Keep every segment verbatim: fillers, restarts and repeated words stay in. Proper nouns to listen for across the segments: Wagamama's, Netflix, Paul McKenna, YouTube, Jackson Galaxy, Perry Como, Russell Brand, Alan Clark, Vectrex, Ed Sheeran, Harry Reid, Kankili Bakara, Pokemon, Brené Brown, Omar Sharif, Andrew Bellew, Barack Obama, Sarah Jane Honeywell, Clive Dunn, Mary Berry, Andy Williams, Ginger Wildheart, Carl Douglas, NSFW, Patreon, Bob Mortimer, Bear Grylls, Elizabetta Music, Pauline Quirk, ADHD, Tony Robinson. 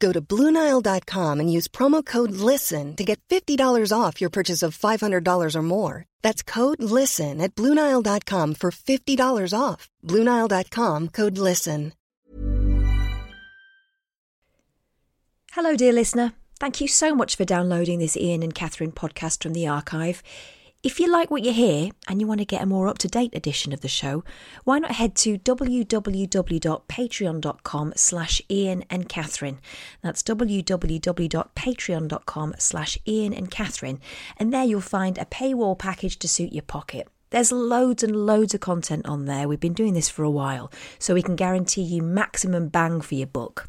Go to Blue Nile dot com and use promo code LISTEN to get fifty dollars off your purchase of five hundred dollars or more. That's code LISTEN at Blue Nile dot com for fifty dollars off. Blue Nile dot com, code LISTEN. Hello, dear listener. Thank you so much for downloading this Ian and Catherine podcast from the archive. If you like what you hear and you want to get a more up-to-date edition of the show, why not head to w w w dot patreon dot com slash Ian and Catherine. That's w w w dot patreon dot com slash Ian and Catherine. And there you'll find a paywall package to suit your pocket. There's loads and loads of content on there. We've been doing this for a while, so we can guarantee you maximum bang for your buck.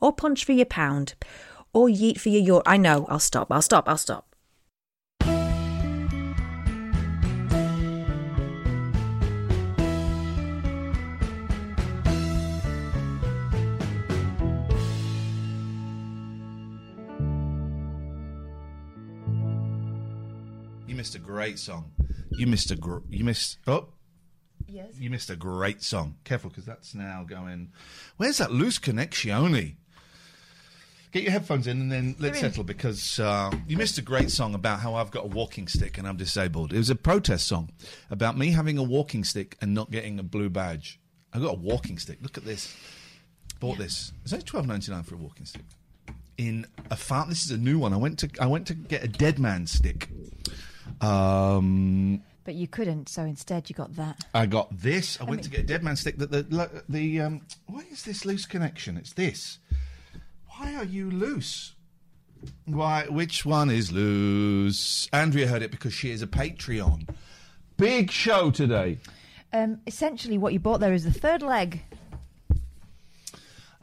Or punch for your pound. Or yeet for your yacht. I know, I'll stop, I'll stop, I'll stop. You missed a great song. You missed a gr- you missed oh yes. You missed a great song. Careful, because that's now going. Where's that loose connectione? Get your headphones in and then let's settle, because uh, you missed a great song about how I've got a walking stick and I'm disabled. It was a protest song about me having a walking stick and not getting a blue badge. I got a walking stick. Look at this. Bought yeah. this. It's only twelve ninety-nine for a walking stick. In a farm, this is a new one. I went to I went to get a dead man stick. Um, but you couldn't, so instead you got that. I got this. I, I went mean, to get a dead man stick. That the the, the um, why is this loose connection? It's this. Why are you loose? Why? Which one is loose? Andrea heard it because she is a Patreon. Big show today. Um, essentially, what you bought there is the third leg.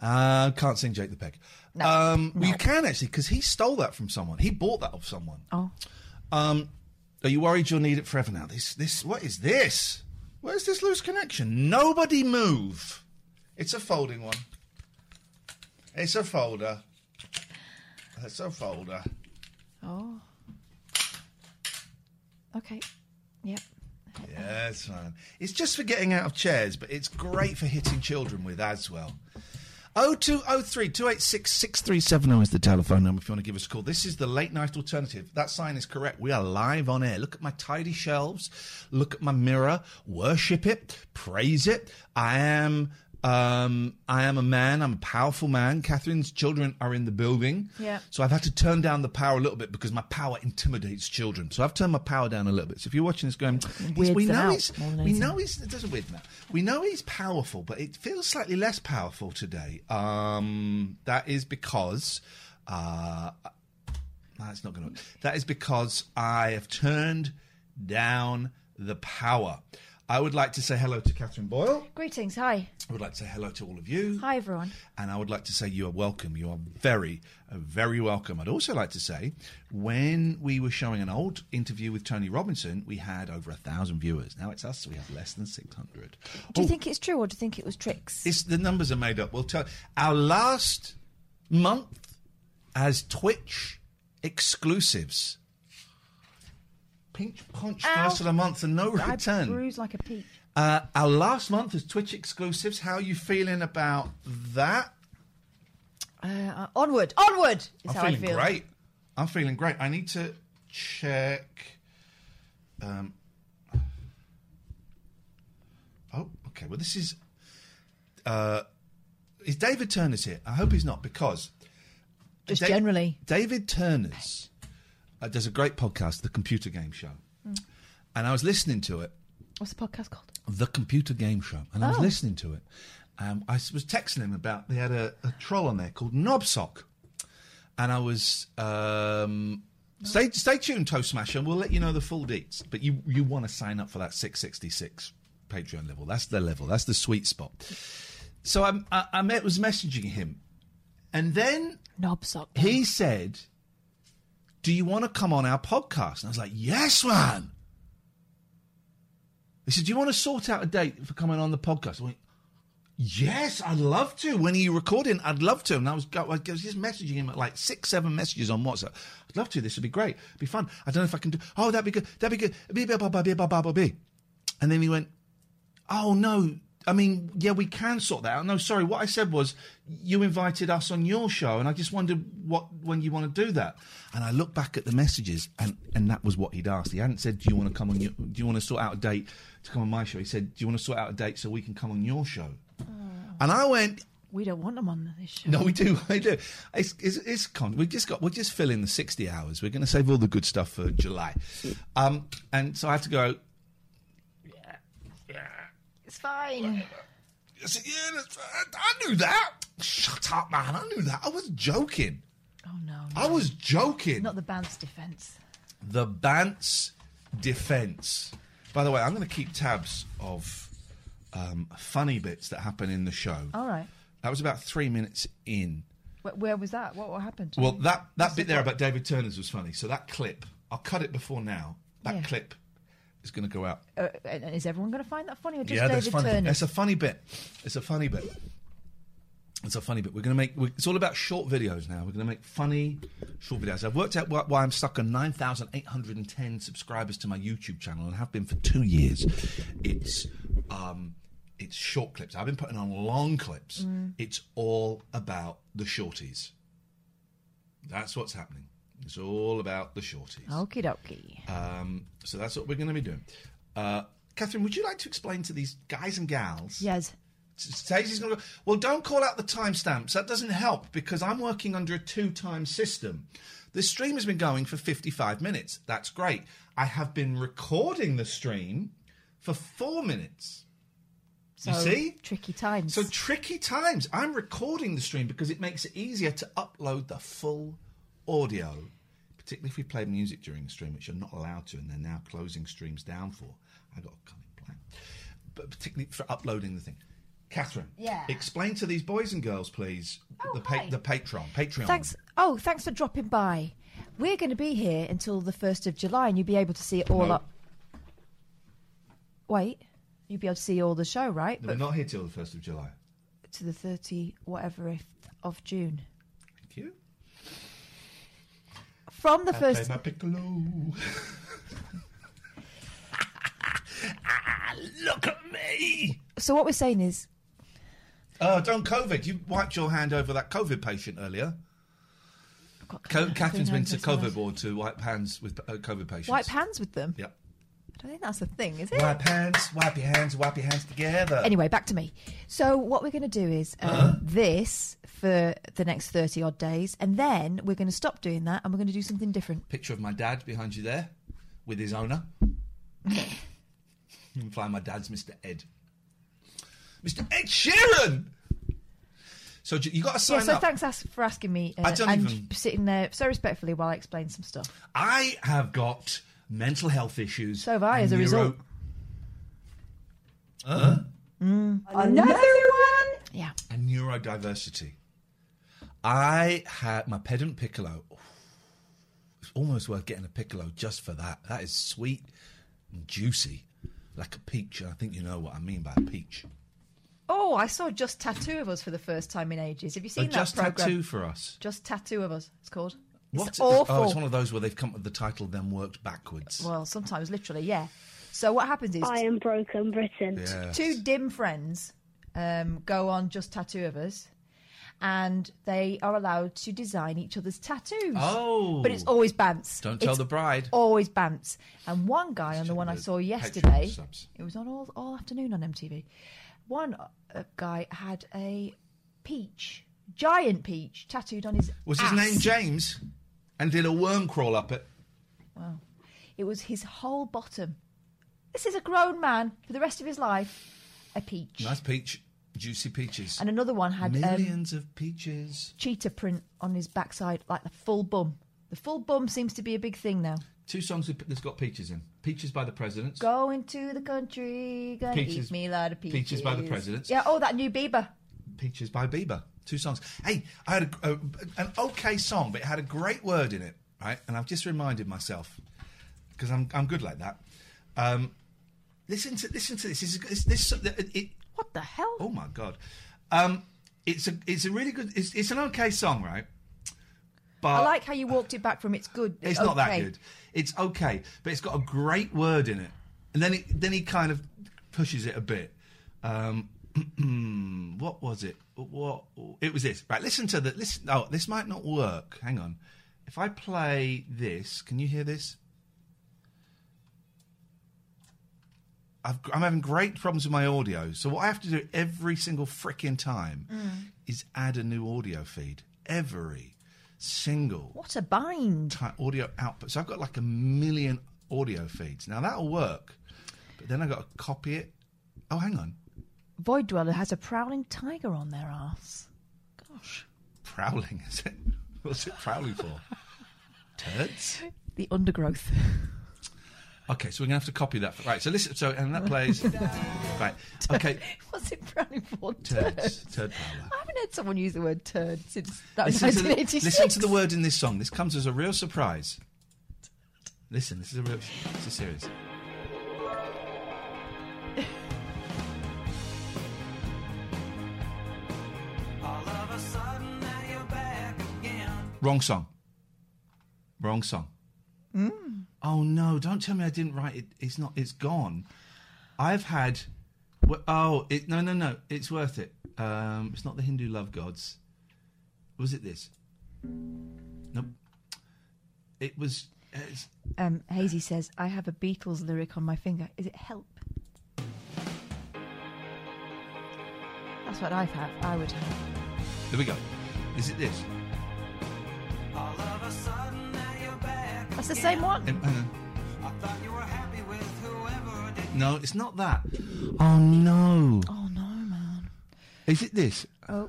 Uh, can't sing Jake the Peg. No. Um, well, no. You can actually, because he stole that from someone. He bought that off someone. Oh. Um, are you worried you'll need it forever now? This, this, what is this? Where's this loose connection? Nobody move. It's a folding one. It's a folder. It's a folder. Oh. Okay. Yep. Yeah, it's fine. It's just for getting out of chairs, but it's great for hitting children with as well. oh two oh three two eight six six three seven oh is the telephone number if you want to give us a call. This is the Late Night Alternative. That sign is correct. We are live on air. Look at my tidy shelves. Look at my mirror. Worship it. Praise it. I am um, I am a man. I'm a powerful man. Catherine's children are in the building. Yeah. So I've had to turn down the power a little bit because my power intimidates children. So I've turned my power down a little bit. So if you're watching this going, we know he's, we know he's, it doesn't weird them out. We know he's powerful, but it feels slightly less powerful today. Um, that is because, uh, that's not going to, that is because I have turned down the power. I would like to say hello to Catherine Boyle. Greetings, hi. I would like to say hello to all of you. Hi, everyone. And I would like to say you are welcome. You are very, very welcome. I'd also like to say when we were showing an old interview with Tony Robinson, we had over a thousand viewers. Now it's us, so we have less than six hundred. Do you oh, think it's true or do you think it was tricks? It's, the numbers are made up. We'll tell. Our last month as Twitch exclusives. Pinch punch Ow. First of the month and no return. I bruise like a peach. Uh, our last month is Twitch exclusives. How are you feeling about that? Uh, onward, onward is I'm how I feel. I'm feeling great. I'm feeling great. I need to check. Um, oh, okay. Well, this is. Uh, is David Turner's here? I hope he's not, because. Just da- generally. David Turner's Uh, there's a great podcast, The Computer Game Show. Mm. And I was listening to it. What's the podcast called? The Computer Game Show. And oh. I was listening to it. Um, I was texting him about, they had a, a troll on there called Knobsock. And I was, um, no. stay stay tuned, Toe Smasher, and we'll let you know the full deets. But you, you want to sign up for that six sixty-six Patreon level. That's the level. That's the sweet spot. So I, I, I met, was messaging him. And then Knobsock. He said, do you want to come on our podcast? And I was like, yes, man. He said, do you want to sort out a date for coming on the podcast? I went, yes, I'd love to. When are you recording? I'd love to. And I was, I was just messaging him at like six, seven messages on WhatsApp. I'd love to. This would be great. It'd be fun. I don't know if I can do. Oh, that'd be good. That'd be good. And then he went, oh, no. I mean, yeah, we can sort that out. No, sorry, what I said was you invited us on your show, and I just wondered what when you want to do that. And I looked back at the messages, and, and that was what he'd asked. He hadn't said, do you want to come on your, do you want to sort out a date to come on my show? He said, do you want to sort out a date so we can come on your show? Oh. And I went, we don't want them on this show. No, we do, we do. It's it's, it's con- we just got we'll just fill in the sixty hours. We're going to save all the good stuff for July. Um, and so I have to go. Yeah, yeah. It's fine. I said, yeah, that's fine. I knew that. Shut up, man. I knew that. I was joking. Oh, no. no. I was joking. Not the Bant's defence. The Bant's defence. By the way, I'm going to keep tabs of um, funny bits that happen in the show. All right. That was about three minutes in. Where, where was that? What, what happened? Well, that, that bit there about David Turner's was funny. So that clip, I'll cut it before now. That yeah. clip. It's going to go out. Uh, and is everyone going to find that funny or just yeah, David funny. Turner? It's a funny bit. It's a funny bit. It's a funny bit. We're going to make... We're, it's all about short videos now. We're going to make funny short videos. I've worked out why, why I'm stuck on nine thousand eight hundred ten subscribers to my YouTube channel and have been for two years. It's um, it's short clips. I've been putting on long clips. Mm. It's all about the shorties. That's what's happening. It's all about the shorties. Okie dokie. Um, so that's what we're going to be doing. Uh, Catherine, would you like to explain to these guys and gals? Yes. Stacey's going to go, well, don't call out the timestamps. That doesn't help because I'm working under a two-time system. The stream has been going for fifty-five minutes. That's great. I have been recording the stream for four minutes. So, you see? Tricky times. So tricky times. I'm recording the stream because it makes it easier to upload the full audio, particularly if we play music during the stream, which you're not allowed to, and they're now closing streams down for. I got a cunning plan, but particularly for uploading the thing. Catherine, yeah, explain to these boys and girls, please, oh, the pa- the Patreon, Patreon. Thanks. Oh, thanks for dropping by. We're going to be here until the first of July, and you'll be able to see it all no. up. Wait, you'll be able to see all the show, right? No, but we're not here till the first of July. To the thirty whatever of June. Thank you. From the I first, play my piccolo. Look at me. So what we're saying is, oh, don't COVID. You wiped your hand over that COVID patient earlier. I've got Co- Catherine's been to COVID ward to wipe hands with uh, COVID patients. Wipe hands with them. Yep. I don't think that's a thing, is it? Wipe hands, wipe your hands, wipe your hands together. Anyway, back to me. So what we're going to do is um, uh-huh. this for the next thirty-odd days, and then we're going to stop doing that, and we're going to do something different. Picture of my dad behind you there with his owner. You can find my dad's Mister Ed. Mister Ed Sheeran! So you got to sign yeah, so up. So thanks for asking me uh, I don't and even... sitting there so respectfully while I explain some stuff. I have got... mental health issues. So have I, as a neuro- result. Uh, mm. Another one? Yeah. And neurodiversity. I had my pedant piccolo. Oh, it's almost worth getting a piccolo just for that. That is sweet and juicy, like a peach. And I think you know what I mean by a peach. Oh, I saw Just Tattoo of Us for the first time in ages. Have you seen oh, that Just program? Tattoo for Us? Just Tattoo of Us, it's called. What? It's awful. Oh, it's one of those where they've come up with the title, then worked backwards. Well, sometimes literally, yeah. So what happens is... I am broken Britain. Yes. Two dim friends um, go on Just Tattoo of Us, and they are allowed to design each other's tattoos. Oh. But it's always Bants. Don't tell it's the bride. always Bants. And one guy on the one I saw yesterday, it was on all, all afternoon on M T V, one uh, guy had a peach, giant peach, tattooed on his Was ass. His name James? And did a worm crawl up it? Wow. It was his whole bottom. This is a grown man for the rest of his life. A peach. Nice peach. Juicy peaches. And another one had... Millions um, of peaches. Cheetah print on his backside, like the full bum. The full bum seems to be a big thing now. Two songs that's got peaches in. Peaches by the Presidents. Going to the country, gonna peaches, eat me a lot of peaches. Peaches by the Presidents. Yeah, oh, that new Bieber. Peaches by Bieber. Two songs. Hey, I had a, a, an okay song, but it had a great word in it, right? And I've just reminded myself, because I'm I'm good like that. Um, listen to listen to this. This, this, this it, it, what the hell? Oh my God! Um, it's a it's a really good. It's, it's an okay song, right? But I like how you walked it back from it's good. It's okay. Not that good. It's okay, but it's got a great word in it, and then it, then he kind of pushes it a bit. Um, what was it? What it was this? Right, listen to the listen. Oh, this might not work. Hang on. If I play this, can you hear this? I've, I'm having great problems with my audio. So what I have to do every single frickin' time mm. is add a new audio feed. Every single... What a bind. Audio output. So I've got like a million audio feeds. Now, that'll work. But then I've got to copy it. Oh, hang on. Void Dweller has a prowling tiger on their arse. Gosh. Prowling, is it? What's it prowling for? Turds? The undergrowth. Okay, so we're gonna have to copy that. For, right, so listen. So and that plays. Right. Okay. What's it prowling for? Turds. Turd prowler. I haven't heard someone use the word turd since that was nineteen eighty-six. Listen to the word in this song. This comes as a real surprise. Listen, this is a real. This is serious. All of a sudden, now you're back again. Wrong song. Wrong song. Mm. Oh no! Don't tell me I didn't write it. It's not. It's gone. I've had. Oh it, no no no! It's worth it. Um, it's not the Hindu love gods. Was it this? Nope. It was. It's, um, Hazy says I have a Beatles lyric on my finger. Is it help? That's what I've had. I would have. There we go. Is it this? All of a sudden. That's the same one. Um, uh, I thought you were happy with whoever did. No, it's not that. Oh no. Oh no, man. Is it this? Oh.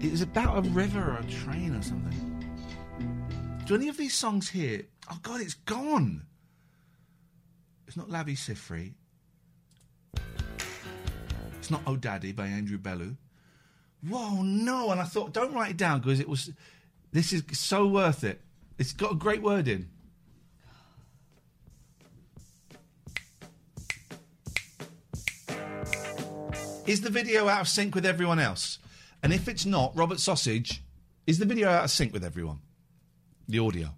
It was about a river or a train or something. Do any of these songs here? Oh God, it's gone. It's not Labi Siffre. It's not Oh Daddy by Andrew Bellew. Whoa, no. And I thought, don't write it down because it was, this is so worth it. It's got a great word in. Is the video out of sync with everyone else? And if it's not, Robert Sausage, is the video out of sync with everyone? The audio.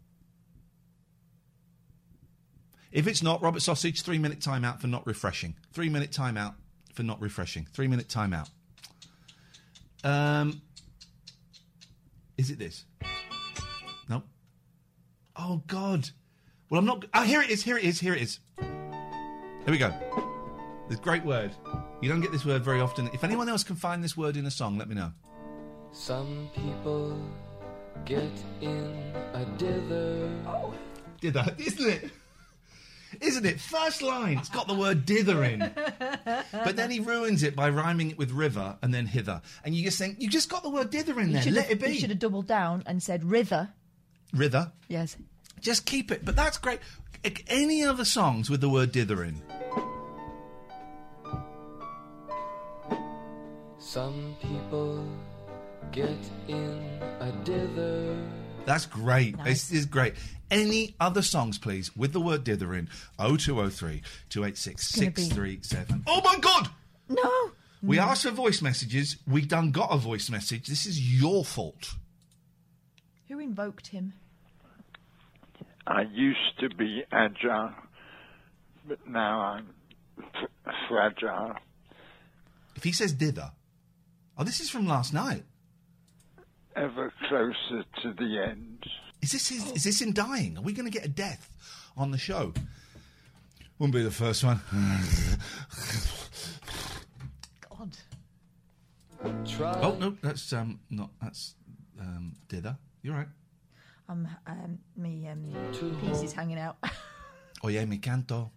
If it's not, Robert Sausage, three minute timeout for not refreshing. Three minute timeout for not refreshing. Three minute timeout. Um, is it this? Nope. Oh God. Well, I'm not. Oh, here it is. Here it is. Here it is. Here we go. This great word. You don't get this word very often. If anyone else can find this word in a song, let me know. Some people get in a dither. Oh, dither, isn't it? Isn't it? First line. It's got the word dither in. But then he ruins it by rhyming it with river and then hither. And you just think, you just got the word dither in there. Let it be. You should have doubled down and said rither. Rither? Yes. Just keep it. But that's great. Any other songs with the word dither in? Some people get in a dither. That's great. Nice. This is great. Any other songs, please, with the word dither in? oh two oh three, two eight six, six three seven. Oh, my God! No! We no. asked for voice messages. We done got a voice message. This is your fault. Who invoked him? I used to be agile, but now I'm f- fragile. If he says dither... Oh, this is from last night. Ever closer to the end... Is this his, is this him dying? Are we going to get a death on the show? Wouldn't be the first one. God. Try. Oh no, that's um not that's um dither. You're right. Um, um me um piece is hanging out. Oye, mi canto.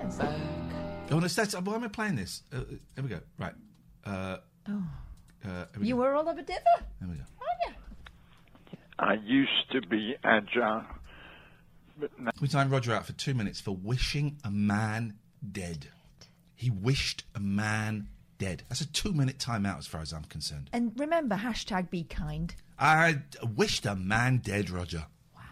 Yes. Oh, no, that's, why am I playing this? Uh, here we go. Right. Uh, oh. Uh, we you go. Were all over dither. There we go. Aren't you? I used to be agile. But now- we time Roger out for two minutes for wishing a man dead. He wished a man dead. That's a two-minute timeout as far as I'm concerned. And remember, hashtag be kind. I wished a man dead, Roger. Wow.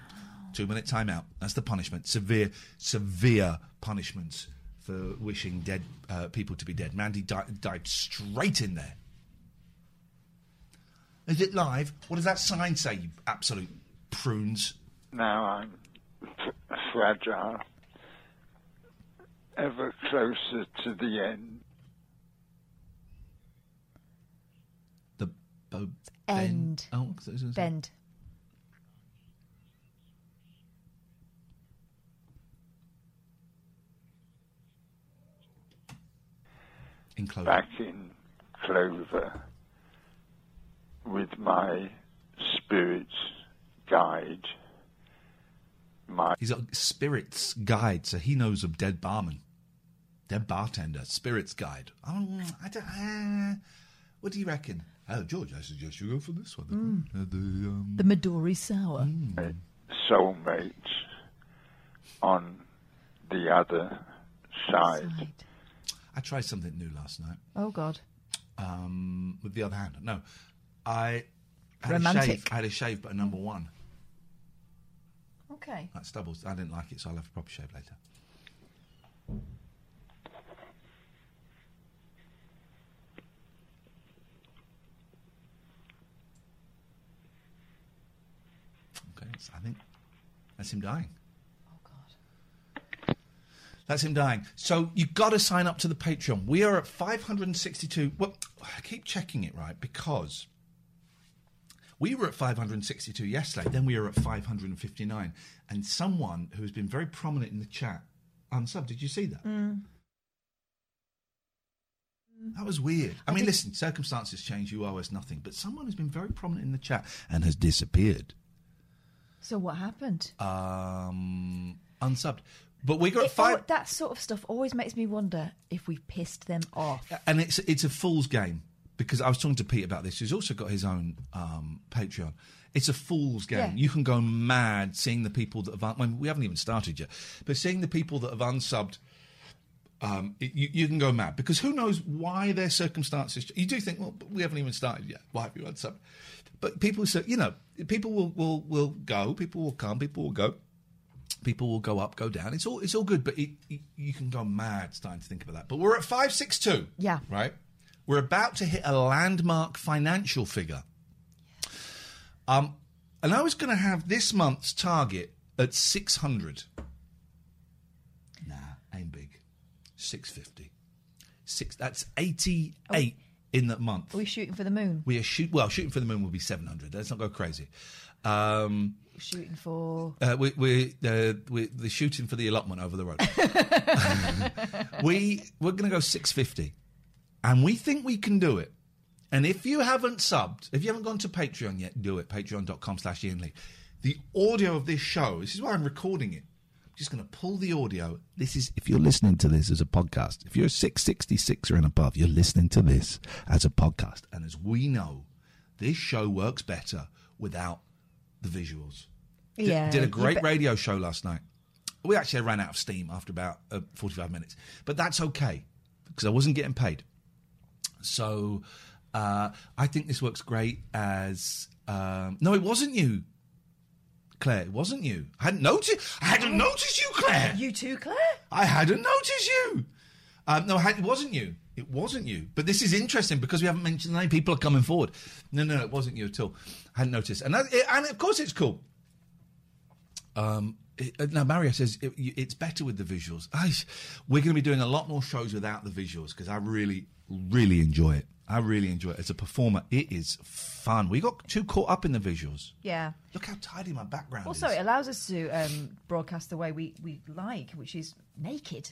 Two-minute timeout. That's the punishment. Severe, severe punishments for wishing dead uh, people to be dead. Mandy di- dived straight in there. Is it live? What does that sign say, you absolute prunes? Now I'm f- fragile. Ever closer to the end. The bo- bend. End. Oh, bend. In clover. Back in clover with my spirit's guide. My He's a spirit's guide, so he knows of dead barman. Dead bartender, spirits guide. Oh, I don't, uh, what do you reckon? Oh, George, I suggest you go for this one. Mm. Uh, the, um, the Midori Sour. Mm. Soulmate on the other side. side. I tried something new last night. Oh, God. Um, with the other hand. No. I had Romantic. a shave. I had a shave, but a number one. Okay. That stubbles. I didn't like it, so I'll have a proper shave later. I think that's him dying. Oh, God. That's him dying. So you've got to sign up to the Patreon. We are at five hundred sixty-two. Well, I keep checking it, right, because we were at five hundred sixty-two yesterday. Then we were at five hundred fifty-nine. And someone who has been very prominent in the chat unsub. Did you see that? Mm. That was weird. I, I mean, think... listen, circumstances change. You owe us nothing. But someone who's been very prominent in the chat and has disappeared. So what happened? Um, unsubbed. But we got it, five... Oh, that sort of stuff always makes me wonder if we pissed them off. And it's it's a fool's game, because I was talking to Pete about this, who's also got his own um, Patreon. It's a fool's game. Yeah. You can go mad seeing the people that have... Un- I mean, we haven't even started yet. But seeing the people that have unsubbed, um, it, you, you can go mad. Because who knows why their circumstances... You do think, well, we haven't even started yet. Why have you unsubbed? But people, so you know, people will, will, will go, people will come, people will go, people will go up, go down. It's all it's all good, but it, it, you can go mad starting to think about that. But we're at five sixty-two. Yeah. Right? We're about to hit a landmark financial figure. Yeah. Um, and I was going to have this month's target at six hundred. Nah, ain't big. six fifty. Six. That's eighty-eight. Oh. In that month. Are we shooting for the moon? We are shoot. Well, shooting for the moon will be seven hundred. Let's not go crazy. Um, shooting for... Uh, we, we, uh, we're the shooting for the allotment over the road. we, we're going to go six fifty. And we think we can do it. And if you haven't subbed, if you haven't gone to Patreon yet, do it. Patreon.com slash Ian Lee. The audio of this show, this is why I'm recording it. I'm just going to pull the audio. This is, if you're listening to this as a podcast, if you're six sixty-six or and above, you're listening to this as a podcast. And as we know, this show works better without the visuals. Yeah. D- did a great be- radio show last night. We actually ran out of steam after about uh, forty-five minutes. But that's okay, because I wasn't getting paid. So uh, I think this works great as... Um, no, it wasn't you. Claire, it wasn't you. I hadn't noticed. I hadn't noticed you, Claire. You too, Claire. I hadn't noticed you. Um, no, it wasn't you. It wasn't you. But this is interesting because we haven't mentioned the name. People are coming forward. No, no, it wasn't you at all. I hadn't noticed. And that, it, and of course, it's cool. Um, it, now Mario says it, it's better with the visuals. I, we're going to be doing a lot more shows without the visuals because I really, really enjoy it. I really enjoy it. As a performer, it is fun. We got too caught up in the visuals. Yeah. Look how tidy my background also, is. Also, it allows us to um, broadcast the way we, we like, which is naked.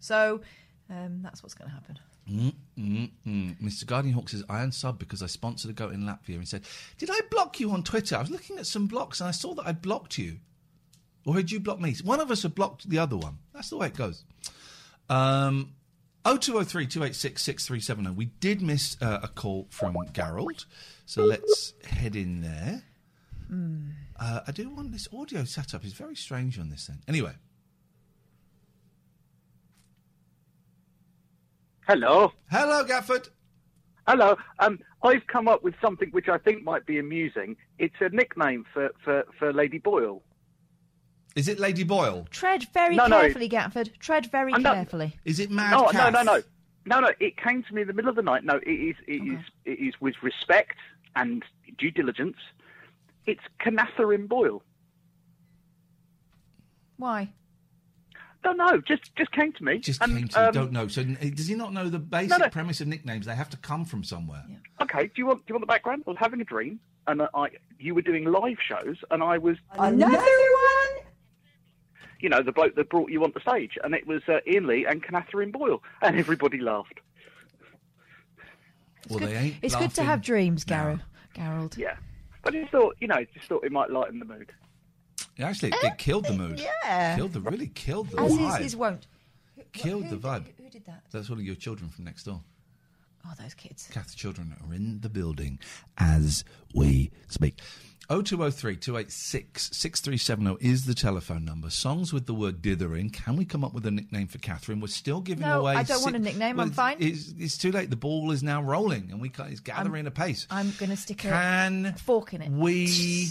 So um, that's what's going to happen. Mm, mm, mm. Mister Guardian Hawk says, I unsub because I sponsored a goat in Latvia and said, did I block you on Twitter? I was looking at some blocks and I saw that I blocked you. Or had you blocked me? One of us had blocked the other one. That's the way it goes. Um, oh two oh three, two eight six, six three seven oh. We did miss uh, a call from Gerald, so let's head in there. Mm. Uh, I do want this audio setup. It's very strange on this thing. Anyway. Hello. Hello, Gafford. Hello. Um, I've come up with something which I think might be amusing. It's a nickname for, for, for Lady Boyle. Is it Lady Boyle? Tread very no, carefully, no. Gatford. Tread very no, carefully. Is it Mad no, Cat? No, no, no. No, no. It came to me in the middle of the night. No, it is It, okay. is, it is with respect and due diligence. It's Catherine Boyle. Why? Don't know. Just just came to me. Just and, came to me. Um, don't know. So does he not know the basic no, no. premise of nicknames? They have to come from somewhere. Yeah. Okay. Do you want do you want the background? I was having a dream, and I you were doing live shows, and I was another one. You know, the bloke that brought you on the stage, and it was uh, Ian Lee and Catherine Boyle, and everybody laughed. It's well, good. They ain't it's good to have dreams, Gareth. No. Gerald. Yeah, but I just thought, you know, just thought it might lighten the mood. Yeah, actually, it, it killed the mood. Yeah, killed the really killed the As vibe. As is his wont. Killed who, who, the vibe. Who, who did that? That's one of your children from next door. Oh, those kids. Kath's children are in the building as we speak. oh two oh three, two eight six, six three seven oh is the telephone number. Songs with the word dither in. Can we come up with a nickname for Catherine? We're still giving no, away... No, I don't si- want a nickname. Well, I'm fine. It's, it's too late. The ball is now rolling and we can't, it's gathering I'm, apace. I'm going to stick a fork in it. we...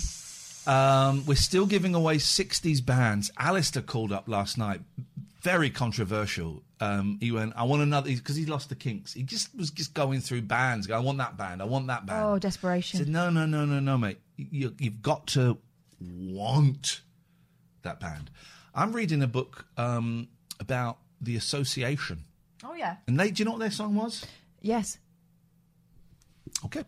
Um, we're still giving away sixties bands. Alistair called up last night. Very controversial. Um, he went, I want another... Because he lost the Kinks. He just was just going through bands. Going, I want that band. I want that band. Oh, desperation. I said, no, no, no, no, no, mate. You, you've got to want that band. I'm reading a book um, about The Association. Oh, yeah. And they, do you know what their song was? Yes. Okay.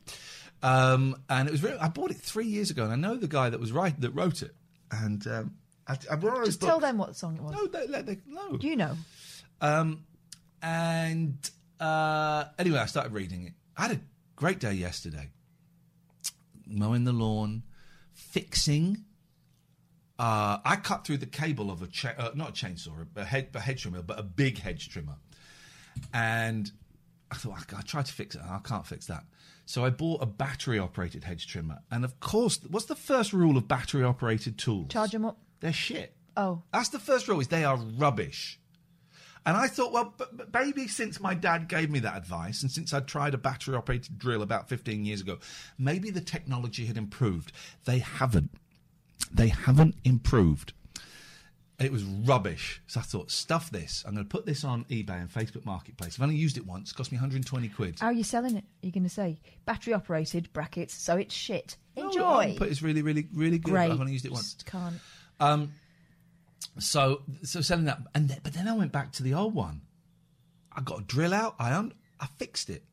Um, and it was really, I bought it three years ago, and I know the guy that was right that wrote it. And um, I, I brought just tell them what song it was. No, they, they, they, no, you know. Um, and uh, anyway, I started reading it. I had a great day yesterday, mowing the lawn, fixing. Uh, I cut through the cable of a cha- uh, not a chainsaw, a, head, a hedge trimmer, but a big hedge trimmer, and I thought I, I tried to fix it. And I can't fix that. So I bought a battery-operated hedge trimmer. And, of course, what's the first rule of battery-operated tools? Charge them up. They're shit. Oh. That's the first rule, is they are rubbish. And I thought, well, b- b- maybe since my dad gave me that advice and since I tried a battery-operated drill about fifteen years ago, maybe the technology had improved. They haven't. They haven't improved. It was rubbish. So I thought, stuff this. I'm going to put this on eBay and Facebook Marketplace. I've only used it once. It cost me one hundred twenty quid. How are you selling it? You're going to say, battery operated, brackets, so it's shit. Enjoy. But it's really, really, really good. Great. I've only used it once. Just can't. Um, so, so selling that. And then, but then I went back to the old one. I got a drill out. I un- I fixed it.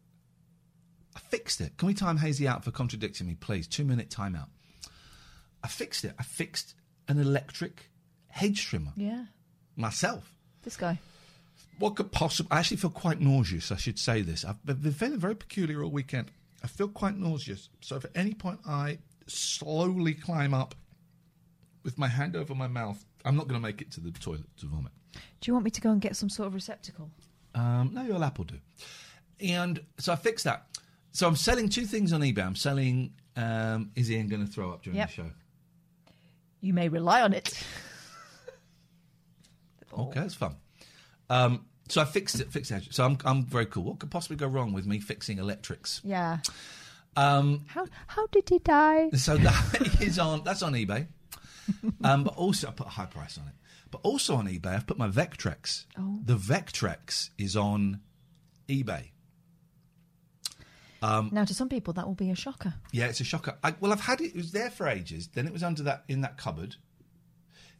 I fixed it. Can we time Hazy out for contradicting me, please? Two-minute timeout. I fixed it. I fixed an electric... hedge trimmer. Yeah. Myself. This guy. What could possibly... I actually feel quite nauseous, I should say this. I've been feeling very peculiar all weekend. I feel quite nauseous. So if at any point I slowly climb up with my hand over my mouth, I'm not going to make it to the toilet to vomit. Do you want me to go and get some sort of receptacle? Um, no, your lap will do. And so I fixed that. So I'm selling two things on eBay. I'm selling... Um, is Ian going to throw up during yep. the show? You may rely on it. Okay, that's fun. Um, so I fixed it. Fixed it. So I'm I'm very cool. What could possibly go wrong with me fixing electrics? Yeah. Um, how how did he die? So that is on that's on eBay. Um, but also I put a high price on it. But also on eBay I've put my Vectrex. Oh. The Vectrex is on eBay. Um, now to some people that will be a shocker. Yeah, it's a shocker. I, well, I've had it. It was there for ages. Then it was under that in that cupboard.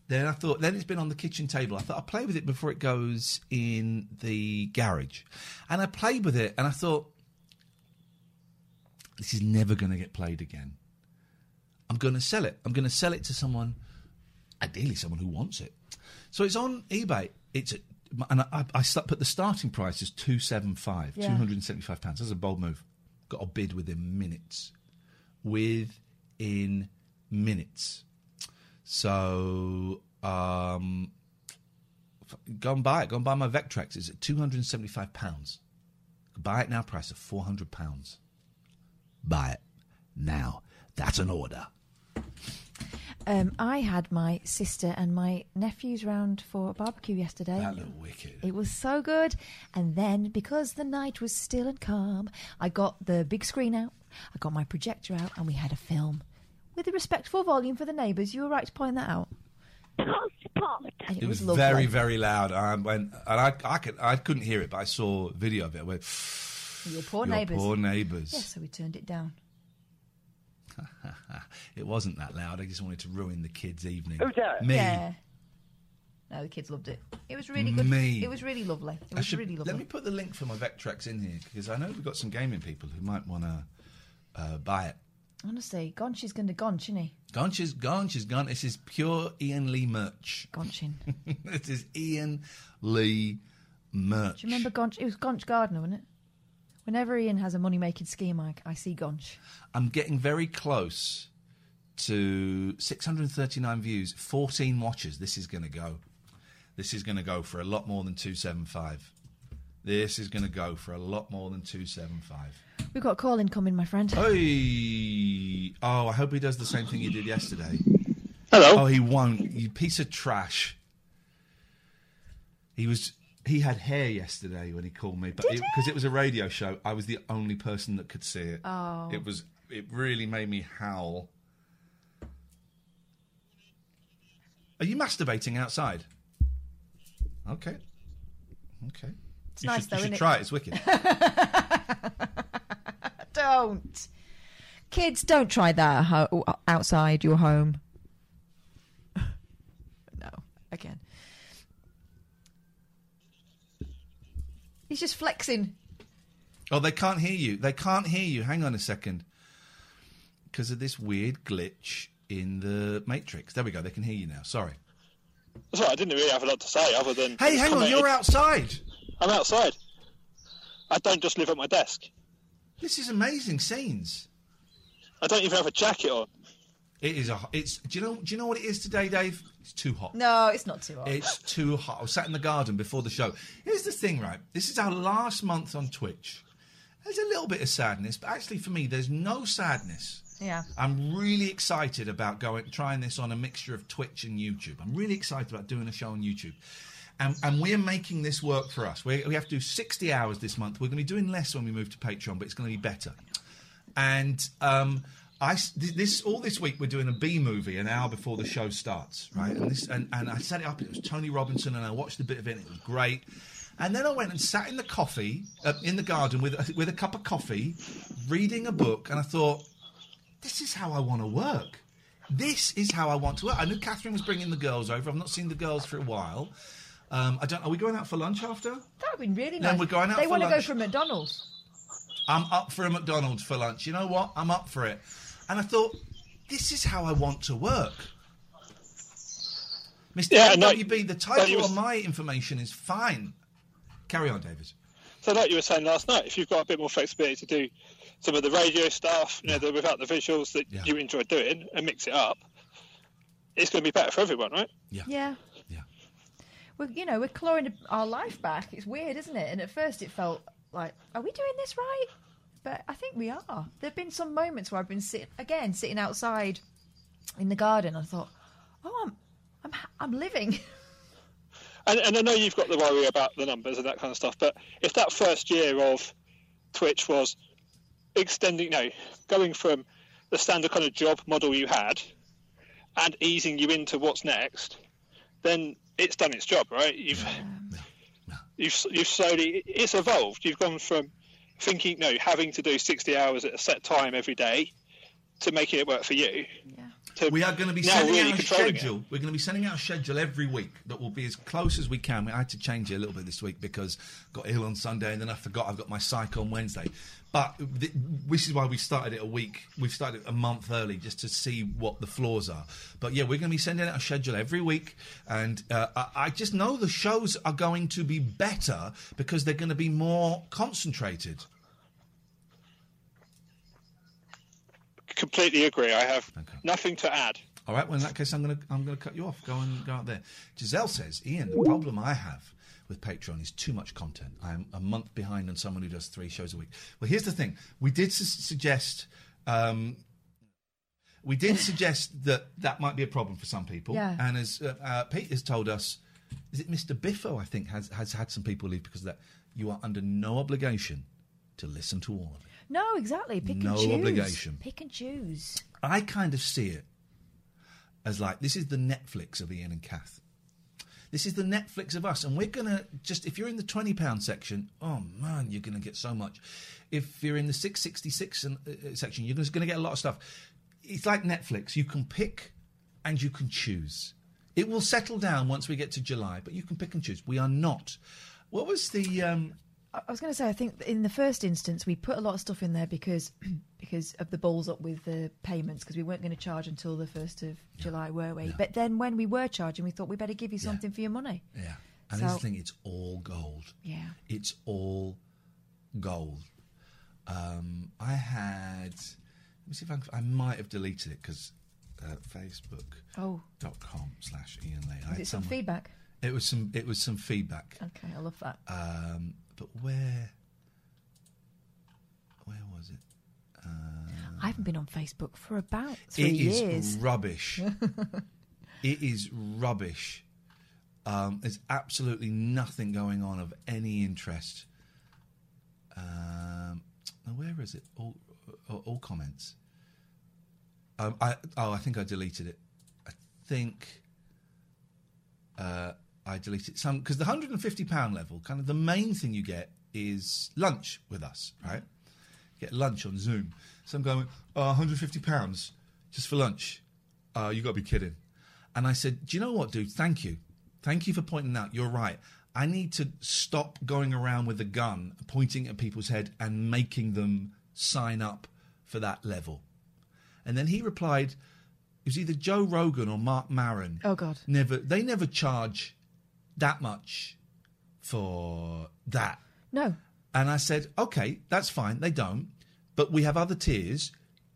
Then I thought, then it's been on the kitchen table. I thought, I'll play with it before it goes in the garage. And I played with it, and I thought, this is never going to get played again. I'm going to sell it. I'm going to sell it to someone, ideally someone who wants it. So it's on eBay. It's at and I, I put the starting price as two seventy-five, yeah. two hundred seventy-five pounds. That's a bold move. Got a bid within minutes. Within minutes. So um, go and buy it. Go and buy my Vectrex. It's at two hundred seventy-five pounds. Buy it now price of four hundred pounds. Buy it now. That's an order. Um, I had my sister and my nephews round for a barbecue yesterday. That looked wicked. It was so good. And then, because the night was still and calm, I got the big screen out, I got my projector out, and we had a film. With a respectful volume for the neighbours, you were right to point that out. And it, it was, was very, very loud. I went, and I, I, could, I couldn't hear it, but I saw a video of it. I went, your poor your neighbours. poor neighbours. Yeah, so we turned it down. It wasn't that loud. I just wanted to ruin the kids' evening. Who's that? Me. Yeah. No, the kids loved it. It was really good. Me. It was really lovely. It was should, really lovely. Let me put the link for my Vectrex in here, because I know we've got some gaming people who might want to uh, buy it. Honestly, Gonchi's going to gonch, isn't he? Gonchi's gonch is gone. This is pure Ian Lee merch. Gonchin. This is Ian Lee merch. Do you remember Gonch? It was Gonch Gardner, wasn't it? Whenever Ian has a money-making scheme, I, I see Gonch. I'm getting very close to six hundred thirty-nine views, fourteen watches. This is going to go. This is going to go for a lot more than two seventy-five. This is going to go for a lot more than two seventy-five. We've got a call incoming, my friend. Hey! Oh, I hope he does the same thing he did yesterday. Hello. Oh, he won't. You piece of trash. He was... He had hair yesterday when he called me, but because it, it was a radio show, I was the only person that could see it. Oh. It was. It really made me howl. Are you masturbating outside? Okay. Okay. It's you nice should, though, you should isn't try it? it. It's wicked. Don't. Kids, don't try that ho- outside your home. No, again. He's just flexing. Oh, they can't hear you. They can't hear you. Hang on a second. Because of this weird glitch in the Matrix. There we go. They can hear you now. Sorry. Sorry, I didn't really have a lot to say other than... Hey, hang on. You're outside. I'm outside. I don't just live at my desk. This is amazing scenes. I don't even have a jacket on. It is a. It's. Do you know? Do you know what it is today, Dave? It's too hot. No, it's not too hot. It's too hot. I was sat in the garden before the show. Here's the thing, right? This is our last month on Twitch. There's a little bit of sadness, but actually for me, there's no sadness. Yeah. I'm really excited about going trying this on a mixture of Twitch and YouTube. I'm really excited about doing a show on YouTube, and and we're making this work for us. We we have to do sixty hours this month. We're going to be doing less when we move to Patreon, but it's going to be better. And um. I, this all this week we're doing a B movie an hour before the show starts, right? And this and, and I set it up. It was Tony Robinson, and I watched a bit of it. And it was great. And then I went and sat in the coffee uh, in the garden with a, with a cup of coffee, reading a book. And I thought, this is how I want to work. This is how I want to work. I knew Catherine was bringing the girls over. I've not seen the girls for a while. Um, I don't. Are we going out for lunch after? That would be really nice. Then we're going out. They for want lunch. To go for a McDonald's. I'm up for a McDonald's for lunch. You know what? I'm up for it. And I thought, this is how I want to work. Mister Yeah, W B, like, the title like was, on my information is fine. Carry on, David. So like you were saying last night, if you've got a bit more flexibility to do some of the radio stuff, you know, the, without the visuals that yeah. you enjoy doing and mix it up, it's going to be better for everyone, right? Yeah. Yeah. Yeah. Well, you know, we're clawing our life back. It's weird, isn't it? And at first it felt like, are we doing this right? But I think we are. There have been some moments where I've been sitting again, sitting outside in the garden. I thought, oh, I'm, I'm, I'm living. And, and I know you've got the worry about the numbers and that kind of stuff. But if that first year of Twitch was extending, no, going from the standard kind of job model you had and easing you into what's next, then it's done its job, right? You've, um, you've, you've slowly, it's evolved. You've gone from thinking, no, having to do sixty hours at a set time every day to making it work for you. Yeah. To, we are going to be no, sending really out a schedule. It. We're going to be sending out a schedule every week that will be as close as we can. We, I had to change it a little bit this week because I got ill on Sunday and then I forgot I've got my psych on Wednesday. But th- this is why we started it a week. We've started it a month early just to see what the flaws are. But yeah, we're going to be sending out a schedule every week. And uh, I, I just know the shows are going to be better because they're going to be more concentrated. Completely agree. I have okay. nothing to add. All right. Well, in that case, I'm going to I'm going to cut you off. Go and go out there. Giselle says, Ian, the problem I have with Patreon is too much content. I am a month behind on someone who does three shows a week. Well, here's the thing. We did su- suggest um, we did suggest that that might be a problem for some people. Yeah. And as uh, uh, Pete has told us, is it Mister Biffo? I think has has had some people leave because of that. You are under no obligation to listen to all of it. No, exactly. Pick no and choose. No obligation. Pick and choose. I kind of see it as like, this is the Netflix of Ian and Kath. This is the Netflix of us. And we're going to just, if you're in the twenty pound section, oh man, you're going to get so much. If you're in the six sixty-six and, uh, section, you're just going to get a lot of stuff. It's like Netflix. You can pick and you can choose. It will settle down once we get to July, but you can pick and choose. We are not. What was the... Um, I was going to say, I think in the first instance, we put a lot of stuff in there because because of the balls up with the payments, because we weren't going to charge until the first of yeah. July, were we? Yeah. But then when we were charging, we thought we better give you something yeah. for your money. Yeah. And so, this thing, it's all gold. Yeah. It's all gold. Um, I had... Let me see if I can... I might have deleted it because uh, facebook dot com slash Ian Lee. Was it some someone, feedback? It was some, it was some feedback. Okay, I love that. Um... But where, where was it? Uh, I haven't been on Facebook for about three years. It is rubbish. It is rubbish. Um, there's absolutely nothing going on of any interest. Um, where is it? All, all, all comments. Um, I oh, I think I deleted it. I think. Uh, I deleted some because the one hundred fifty pound level, kind of the main thing you get is lunch with us, right? You get lunch on Zoom. So I'm going, oh, one hundred fifty pounds just for lunch. Uh, you got to be kidding. And I said, do you know what, dude? Thank you. Thank you for pointing out. You're right. I need to stop going around with a gun, pointing at people's head and making them sign up for that level. And then he replied, it was either Joe Rogan or Mark Maron. Oh, God. Never. They never charge... that much for that. No. And I said, okay, that's fine. They don't. But we have other tiers.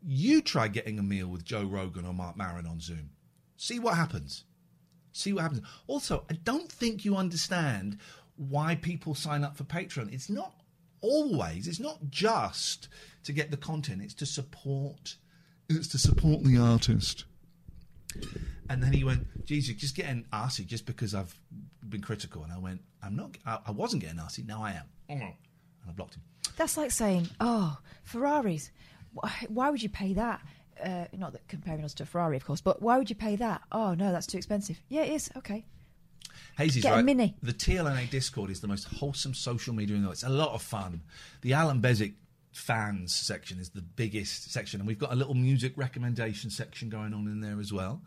You try getting a meal with Joe Rogan or Mark Maron on Zoom. See what happens. See what happens. Also, I don't think you understand why people sign up for Patreon. It's not always, it's not just to get the content. It's to support, it's to support the artist. And then he went, geez, you're just getting arsey just because I've been critical. And I went, I'm not, I, I wasn't getting arsey, now I am. And I blocked him. That's like saying, oh, Ferraris, why would you pay that? Uh, not that comparing us to a Ferrari, of course, but why would you pay that? Oh, no, that's too expensive. Yeah, it is, okay. Hazy's right. Mini. The T L N A Discord is the most wholesome social media in the world. It's a lot of fun. The Alan Bezic fans section is the biggest section, and we've got a little music recommendation section going on in there as well.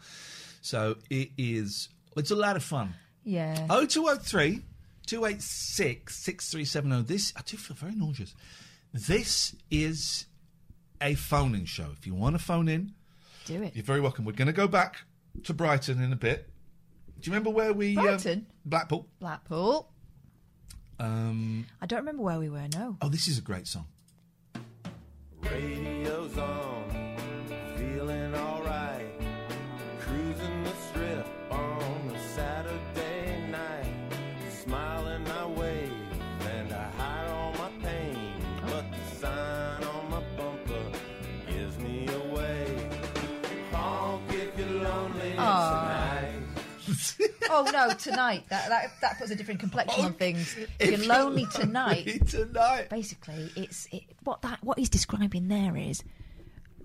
So it is, it's a lot of fun. Yeah. oh two oh three, two eight six, six three seven oh. This, I do feel very nauseous. This is a phone-in show. If you want to phone in, do it. You're very welcome. We're going to go back to Brighton in a bit. Do you remember where we... Brighton? Um, Blackpool. Blackpool. Um, I don't remember where we were, no. Oh, this is a great song. Radio's on, feeling alright, cruising the strip on a Saturday night, smiling I wave and I hide all my pain, but the sign on my bumper gives me away, honk if you're lonely tonight. Oh no, tonight, that, that that puts a different complexion oh, on things. If you're lonely, lonely tonight, tonight. Basically, it's it, what that what he's describing there is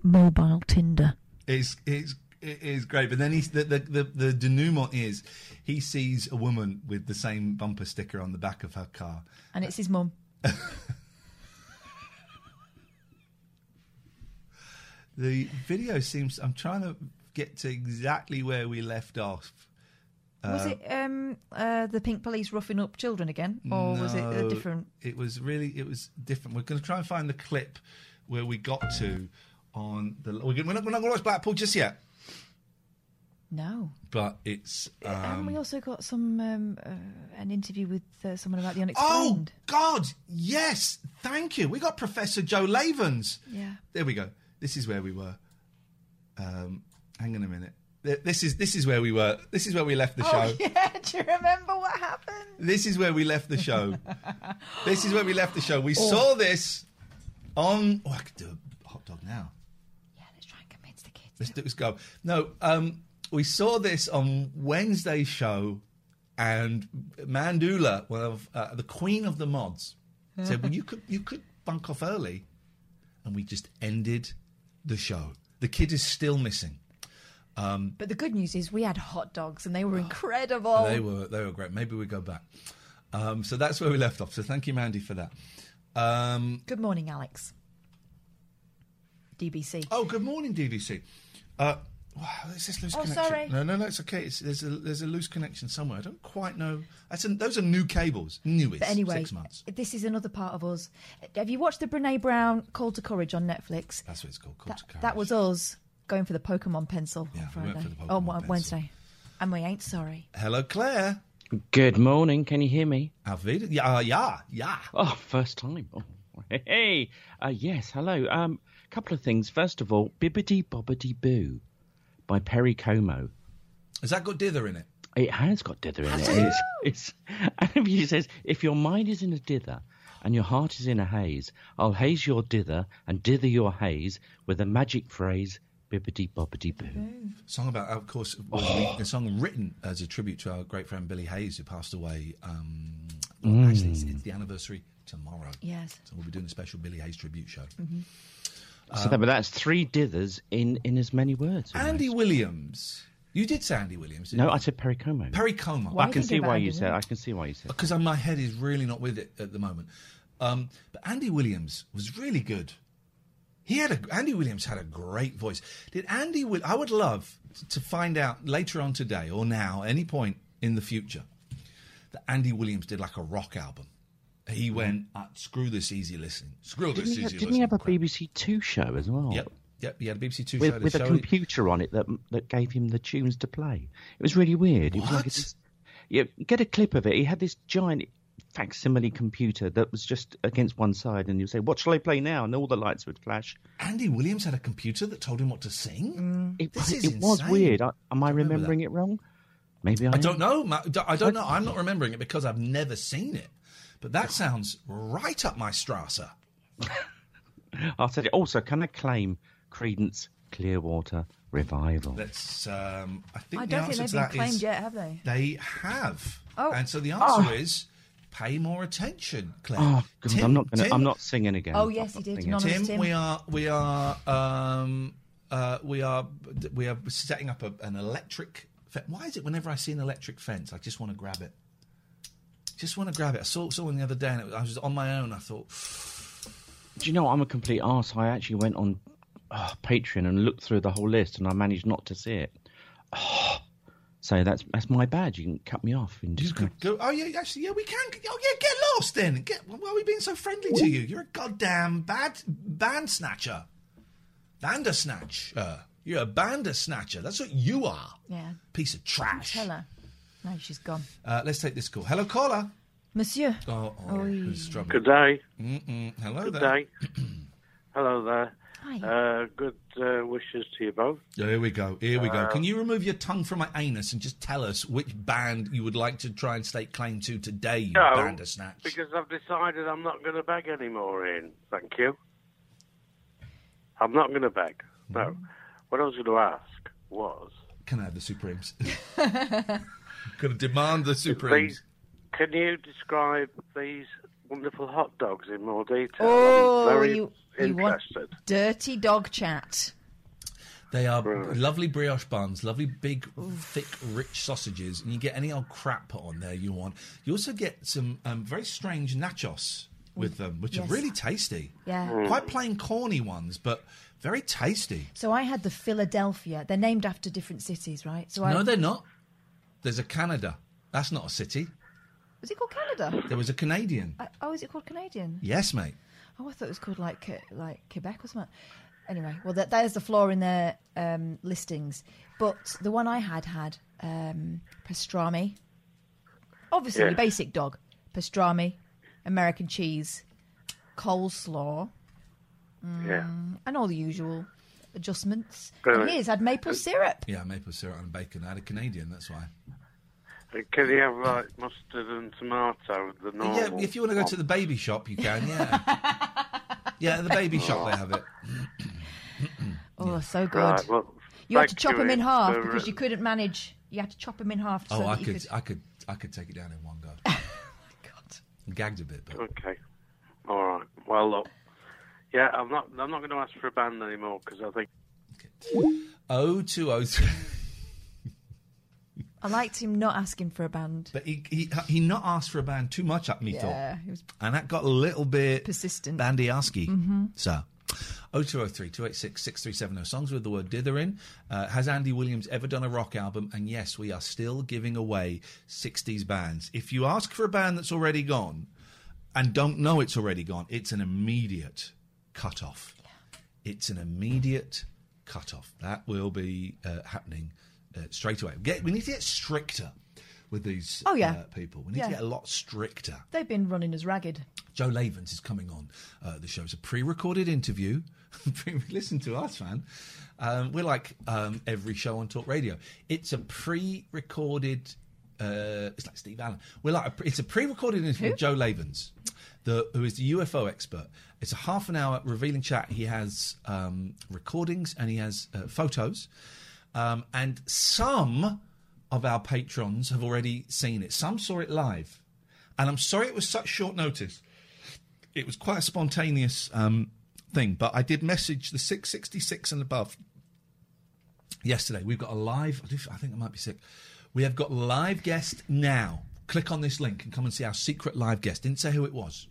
mobile Tinder. It's it's it is great, but then he's the the, the the denouement is he sees a woman with the same bumper sticker on the back of her car, and it's his mum. The video seems. I'm trying to get to exactly where we left off. Was um, it um, uh, the Pink Police roughing up children again, or no, was it a different? It was really, it was different. We're going to try and find the clip where we got to on the. We're not, we're not going to watch Blackpool just yet. No. But it's. Um... And we also got some um, uh, an interview with uh, someone about the unexplained. Oh God! Yes, thank you. We got Professor Joe Lavens. Yeah. There we go. This is where we were. Um, hang on a minute. This is this is where we were. This is where we left the oh, show. Yeah, do you remember what happened? This is where we left the show. This is where we left the show. We oh. saw this on. Oh, I could do a hot dog now. Yeah, let's try and convince the kids. Let's do, let's go. No, um, we saw this on Wednesday's show, and Mandula, one of uh, the queen of the mods, said, "Well, you could you could bunk off early," and we just ended the show. The kid is still missing. Um, but the good news is we had hot dogs and they were incredible. They were they were great. Maybe we go back. Um, so that's where we left off. So thank you, Mandy, for that. Um, good morning, Alex. D B C. Oh, good morning, D B C. Uh, wow, there's this loose oh, connection. Oh, sorry. No, no, no, it's okay. It's, there's a there's a loose connection somewhere. I don't quite know. That's a, those are new cables. Newest. But anyway, six months. This is another part of us. Have you watched the Brené Brown Call to Courage on Netflix? That's what it's called. Call that, to Courage. That was us. Going for the Pokemon pencil yeah, on Friday. We for the Pokemon oh, pencil. Wednesday. And we ain't sorry. Hello, Claire. Good morning. Can you hear me? Avida. Yeah, yeah, yeah. Oh, first time. Oh, hey. Uh, yes, hello. Um, a couple of things. First of all, Bibbidi Bobbidi Boo by Perry Como. Has that got dither in it? It has got dither in has it. it? It's, it's, and he says, if your mind is in a dither and your heart is in a haze, I'll haze your dither and dither your haze with a magic phrase, Bibbidi Bobbidi Boo. Song about, of course, oh. a song written as a tribute to our great friend Billy Hayes, who passed away. Um, well, mm. Actually, it's, it's the anniversary tomorrow. Yes. So we'll be doing a special Billy Hayes tribute show. Mm-hmm. Um, so that, but that's three dithers in, in as many words. Andy almost. Williams. You did say Andy Williams, didn't No, you? I said Perry Como. Perry Como. Well, I can see why Andy you said I can see why you said Because that. my head is really not with it at the moment. Um, but Andy Williams was really good. He had a, Andy Williams had a great voice. Did Andy? I would love to find out later on today or now, any point in the future, that Andy Williams did like a rock album. He mm. went, uh, screw this easy listening. Screw didn't this easy have, didn't listening. Didn't he have a crap. B B C Two show as well? Yep, yep. He had a B B C Two with, show. With show a computer it. on it that that gave him the tunes to play. It was really weird. What? It was like a, yeah, get a clip of it. He had this giant facsimile computer that was just against one side, and you'd say, what shall I play now? And all the lights would flash. Andy Williams had a computer that told him what to sing? Mm. It, this is it was weird. I, am I, I remembering that. it wrong? Maybe I I am. don't know. I don't know. I'm not remembering it because I've never seen it. But that sounds right up my Strasse. I'll tell you. Also, can I claim Creedence Clearwater Revival? Let's, um, I think I the answer think to that is... I don't think they've been claimed yet, have they? They have. Oh. And so the answer oh. is... Pay more attention, Claire. Oh, Tim, I'm not. Gonna, Tim, I'm not singing again. Oh yes, he did. Tim, Tim, we are. We are. Um, uh, we are. We are setting up a, an electric fence. Why is it whenever I see an electric fence, I just want to grab it? Just want to grab it. I saw someone the other day, and it, I was on my own. I thought, do you know what? I'm a complete arse. I actually went on uh, Patreon and looked through the whole list, and I managed not to see it. Oh. So that's that's my bad. You can cut me off. In you could go, oh, yeah, actually, yeah, we can. Oh, yeah, get lost then. Get, why are we being so friendly Ooh. to you? You're a goddamn bad band snatcher. Bandersnatch. Uh, you're a bandersnatcher. That's what you are. Yeah. Piece of trash. Tell her. No, she's gone. Uh, let's take this call. Hello, caller. Monsieur. Oh, oh who's struggling? Good day. Mm-mm. Hello good there. Good day. Hello there. Uh, good uh, wishes to you both. Here we go. Here we go. Um, Can you remove your tongue from my anus and just tell us which band you would like to try and stake claim to today, you no, bandersnatch? Because I've decided I'm not going to beg any more in. Thank you. I'm not going to beg. No. Mm. What I was going to ask was... Can I have the Supremes? Going to demand the Supremes. Please, can you describe these... wonderful hot dogs in more detail. Oh, I'm very you, you interested. Want dirty dog chat. They are right. lovely brioche buns, lovely big, Oof. thick, rich sausages, and you get any old crap put on there you want. You also get some um, very strange nachos with them, which yes. are really tasty. Yeah, mm. quite plain, corny ones, but Very tasty. So I had the Philadelphia. They're named after different cities, right? So I... No, they're not. There's a Canada. That's not a city. Was it called Canada? There was a Canadian. I, oh, is it called Canadian? Yes, mate. Oh, I thought it was called, like, like Quebec or something. Anyway, well, that, there's the flaw in their um, listings. But the one I had had um, pastrami. Obviously, yeah. Basic dog. Pastrami, American cheese, coleslaw. Mm, yeah. And all the usual adjustments. Brilliant. And here's had maple syrup. Yeah, maple syrup and bacon. I had a Canadian, that's why. Can you have, like, mustard and tomato, the normal? Yeah, if you want to go to the baby shop, you can, yeah. Yeah, at the baby shop, they have it. Oh, so good. Right, well, you had to chop them in half for, because you couldn't manage. You had to chop them in half. So oh, that I, you could, could... I could I could take it down in one go. Oh, my God. I'm gagged a bit, but... Okay. All right. Well, look. Yeah, I'm not I'm not going to ask for a band anymore, because I think... Okay. oh two oh three I liked him not asking for a band. But he he, he not asked for a band too much, at me yeah, thought. Yeah. And that got a little bit... Persistent. Bandy-asky. Mm-hmm. So, oh two oh three, two eight six, six three seven oh. Songs with the word dither in. Uh, has Andy Williams ever done a rock album? And yes, we are still giving away sixties bands. If you ask for a band that's already gone and don't know it's already gone, it's an immediate cut-off. Yeah. It's an immediate cut-off. That will be uh, happening Uh, straight away. Get, we need to get stricter with these oh, yeah. uh, people. We need yeah. to get a lot stricter. They've been running as ragged. Joe Lavens is coming on uh, the show. It's a pre-recorded interview. Listen to us, man. Um, we're like um, every show on Talk Radio. It's a pre-recorded... Uh, it's like Steve Allen. We're like a, it's a pre-recorded interview who? with Joe Lavens, the, who is the U F O expert. It's a half an hour revealing chat. He has um, recordings and he has uh, photos. Um, and some of our patrons have already seen it. Some saw it live. And I'm sorry it was such short notice. It was quite a spontaneous um, thing. But I did message the six sixty-six and above yesterday. We've got a live... I think I might be sick. We have got live guest now. Click on this link and come and see our secret live guest. Didn't say who it was.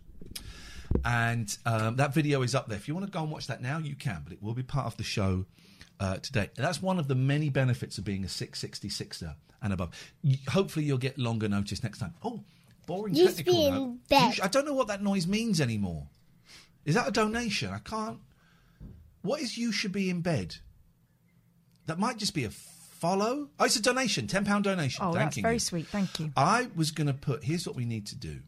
And um, that video is up there. If you want to go and watch that now, you can. But it will be part of the show Uh, today. And that's one of the many benefits of being a six sixty-sixer and above. You, hopefully you'll get longer notice next time. Oh, boring you technical note. You sh- I don't know what that noise means anymore. Is that a donation? I can't... What is you should be in bed? That might just be a follow. Oh, it's a donation. ten pound donation. Oh, Thanking that's very you. Sweet. Thank you. I was going to put... Here's what we need to do.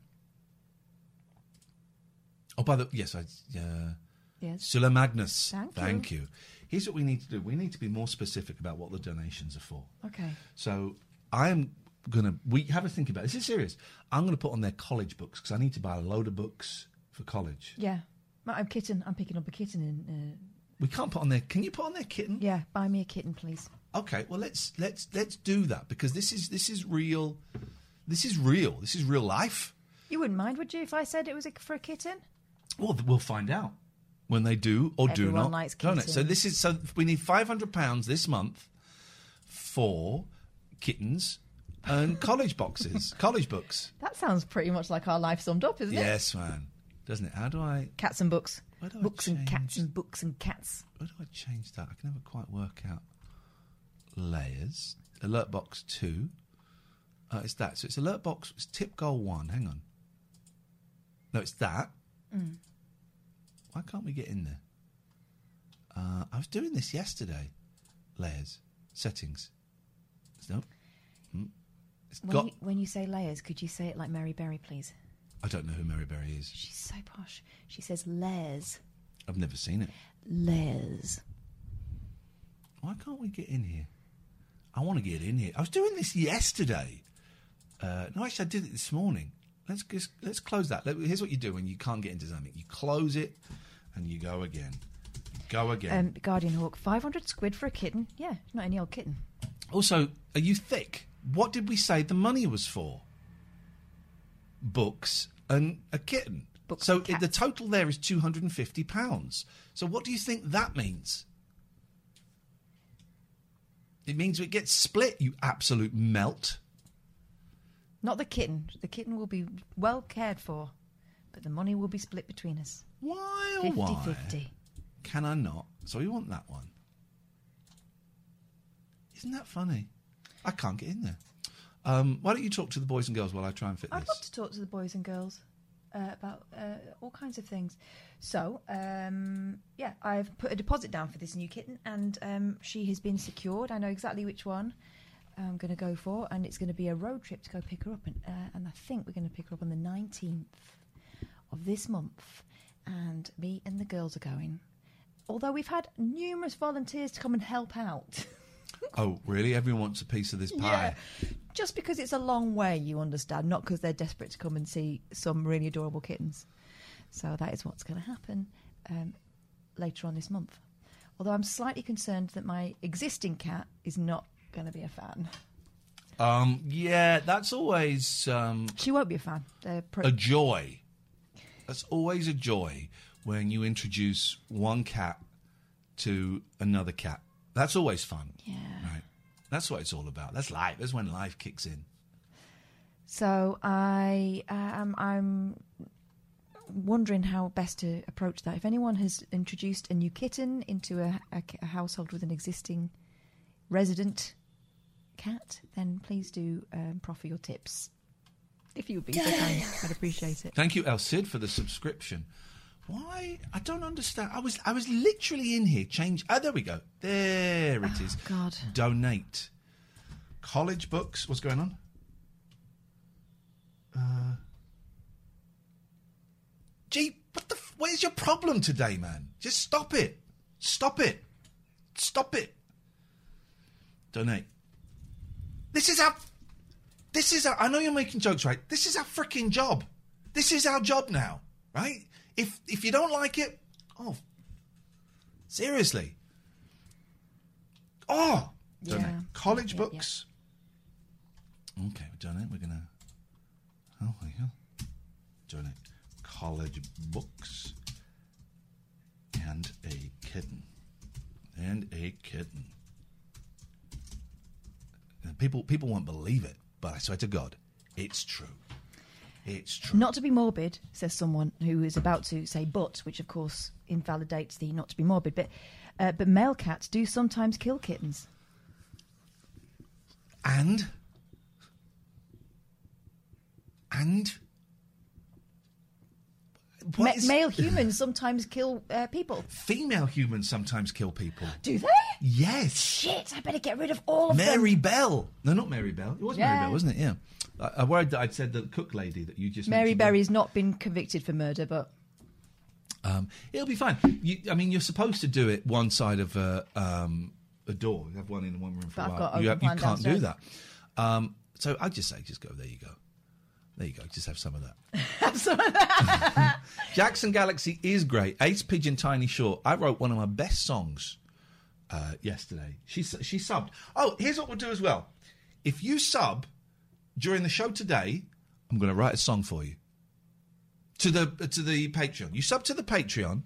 Oh, by the... Yes, I... Uh, yes. Sula Magnus. Thank, Thank you. you. Here's what we need to do. We need to be more specific about what the donations are for. Okay. So I am going to... We have a think about this. This is serious. I'm going to put on their college books because I need to buy a load of books for college. Yeah. I'm kitten. I'm picking up a kitten. In, uh... We can't put on their... Can you put on their kitten? Yeah. Buy me a kitten, please. Okay. Well, let's let's let's do that because this is this is real. This is real. This is real life. You wouldn't mind, would you, if I said it was a, for a kitten? Well, we'll find out. When they do or Everyone do not likes kittens. So this is so we need five hundred pounds this month for kittens and college boxes, college books. That sounds pretty much like our life summed up, isn't yes, it? Yes, man, doesn't it? How do I cats and books, where do books I change... and cats and books and cats? Where do I change that? I can never quite work out layers. Alert box two, uh, it's that. So it's alert box. It's tip goal one. Hang on, no, it's that. Mm. Why can't we get in there? Uh, I was doing this yesterday. Layers. Settings. Nope. Mm. It's when, got... you, when you say layers, could you say it like Mary Berry, please? I don't know who Mary Berry is. She's so posh. She says layers. I've never seen it. Layers. Why can't we get in here? I want to get in here. I was doing this yesterday. Uh, no, actually, I did it this morning. Let's just, let's close that. Here's what you do when you can't get into something. You close it and you go again. Go again. Um, Guardian Hawk, five hundred squid for a kitten. Yeah, not any old kitten. Also, are you thick? What did we say the money was for? Books and a kitten. Books so it, the total there is two hundred fifty pounds. So what do you think that means? It means it gets split, you absolute melt. Not the kitten. The kitten will be well cared for, but the money will be split between us. Why, oh, fifty, why? fifty. Can I not So we want that one. Isn't that funny? I can't get in there. Um, why don't you talk to the boys and girls while I try and fit I'd this? I'd love to talk to the boys and girls uh, about uh, all kinds of things. So, um, yeah, I've put a deposit down for this new kitten, and um, she has been secured. I know exactly which one I'm going to go for, and it's going to be a road trip to go pick her up. And, uh, and I think we're going to pick her up on the nineteenth of this month, and me and the girls are going. Although we've had numerous volunteers to come and help out. Oh, really? Everyone wants a piece of this pie? Yeah. Just because it's a long way, you understand, not because they're desperate to come and see some really adorable kittens. So that is what's going to happen um, later on this month. Although I'm slightly concerned that my existing cat is not going to be a fan. Um, yeah, that's always... Um, she won't be a fan. Pro- a joy. That's always a joy when you introduce one cat to another cat. That's always fun. Yeah. Right. That's what it's all about. That's life. That's when life kicks in. So I, uh, I'm, I'm wondering how best to approach that. If anyone has introduced a new kitten into a, a, a household with an existing resident cat, then please do um, proffer your tips. If you would be so kind, I'd appreciate it. Thank you, El Cid, for the subscription. Why? I don't understand. I was I was literally in here. Change. Oh, there we go. There it is. Oh, God. Donate. College books. What's going on? Uh, gee, what the? F- what is your problem today, man? Just stop it. Stop it. Stop it. Donate. This is our... This is our... I know you're making jokes, right? This is our freaking job. This is our job now, right? If if you don't like it, oh, seriously. Oh, donate. Yeah. College yeah, yeah, books. Yeah. Okay, we donate. We're going to... Oh, my God. Donate. College books. And a kitten. And a kitten. And people, people won't believe it, but I swear to God, it's true. It's true. Not to be morbid, says someone who is about to say but, which of course invalidates the not to be morbid, but uh, but male cats do sometimes kill kittens. And? And? Ma- is... Male humans sometimes kill uh, people. Female humans sometimes kill people. Do they? Yes. Shit, I better get rid of all of Mary them. Mary Bell. No, not Mary Bell. It was yeah. Mary Bell, wasn't it? Yeah. I worried that I'd said the cook lady that you just Mary mentioned. Berry's not been convicted for murder, but... Um, it'll be fine. You, I mean, you're supposed to do it one side of a, um, a door. You have one in one room for but a while. I've got you have, you can't downstairs. do that. Um, so I'd just say, just go, there you go. There you go, just have some of that. Have some of that. Jackson Galaxy is great. Ace Pigeon Tiny Short. I wrote one of my best songs uh, yesterday. She, she subbed. Oh, here's what we'll do as well. If you sub... During the show today, I'm going to write a song for you. To the to the Patreon. You sub to the Patreon.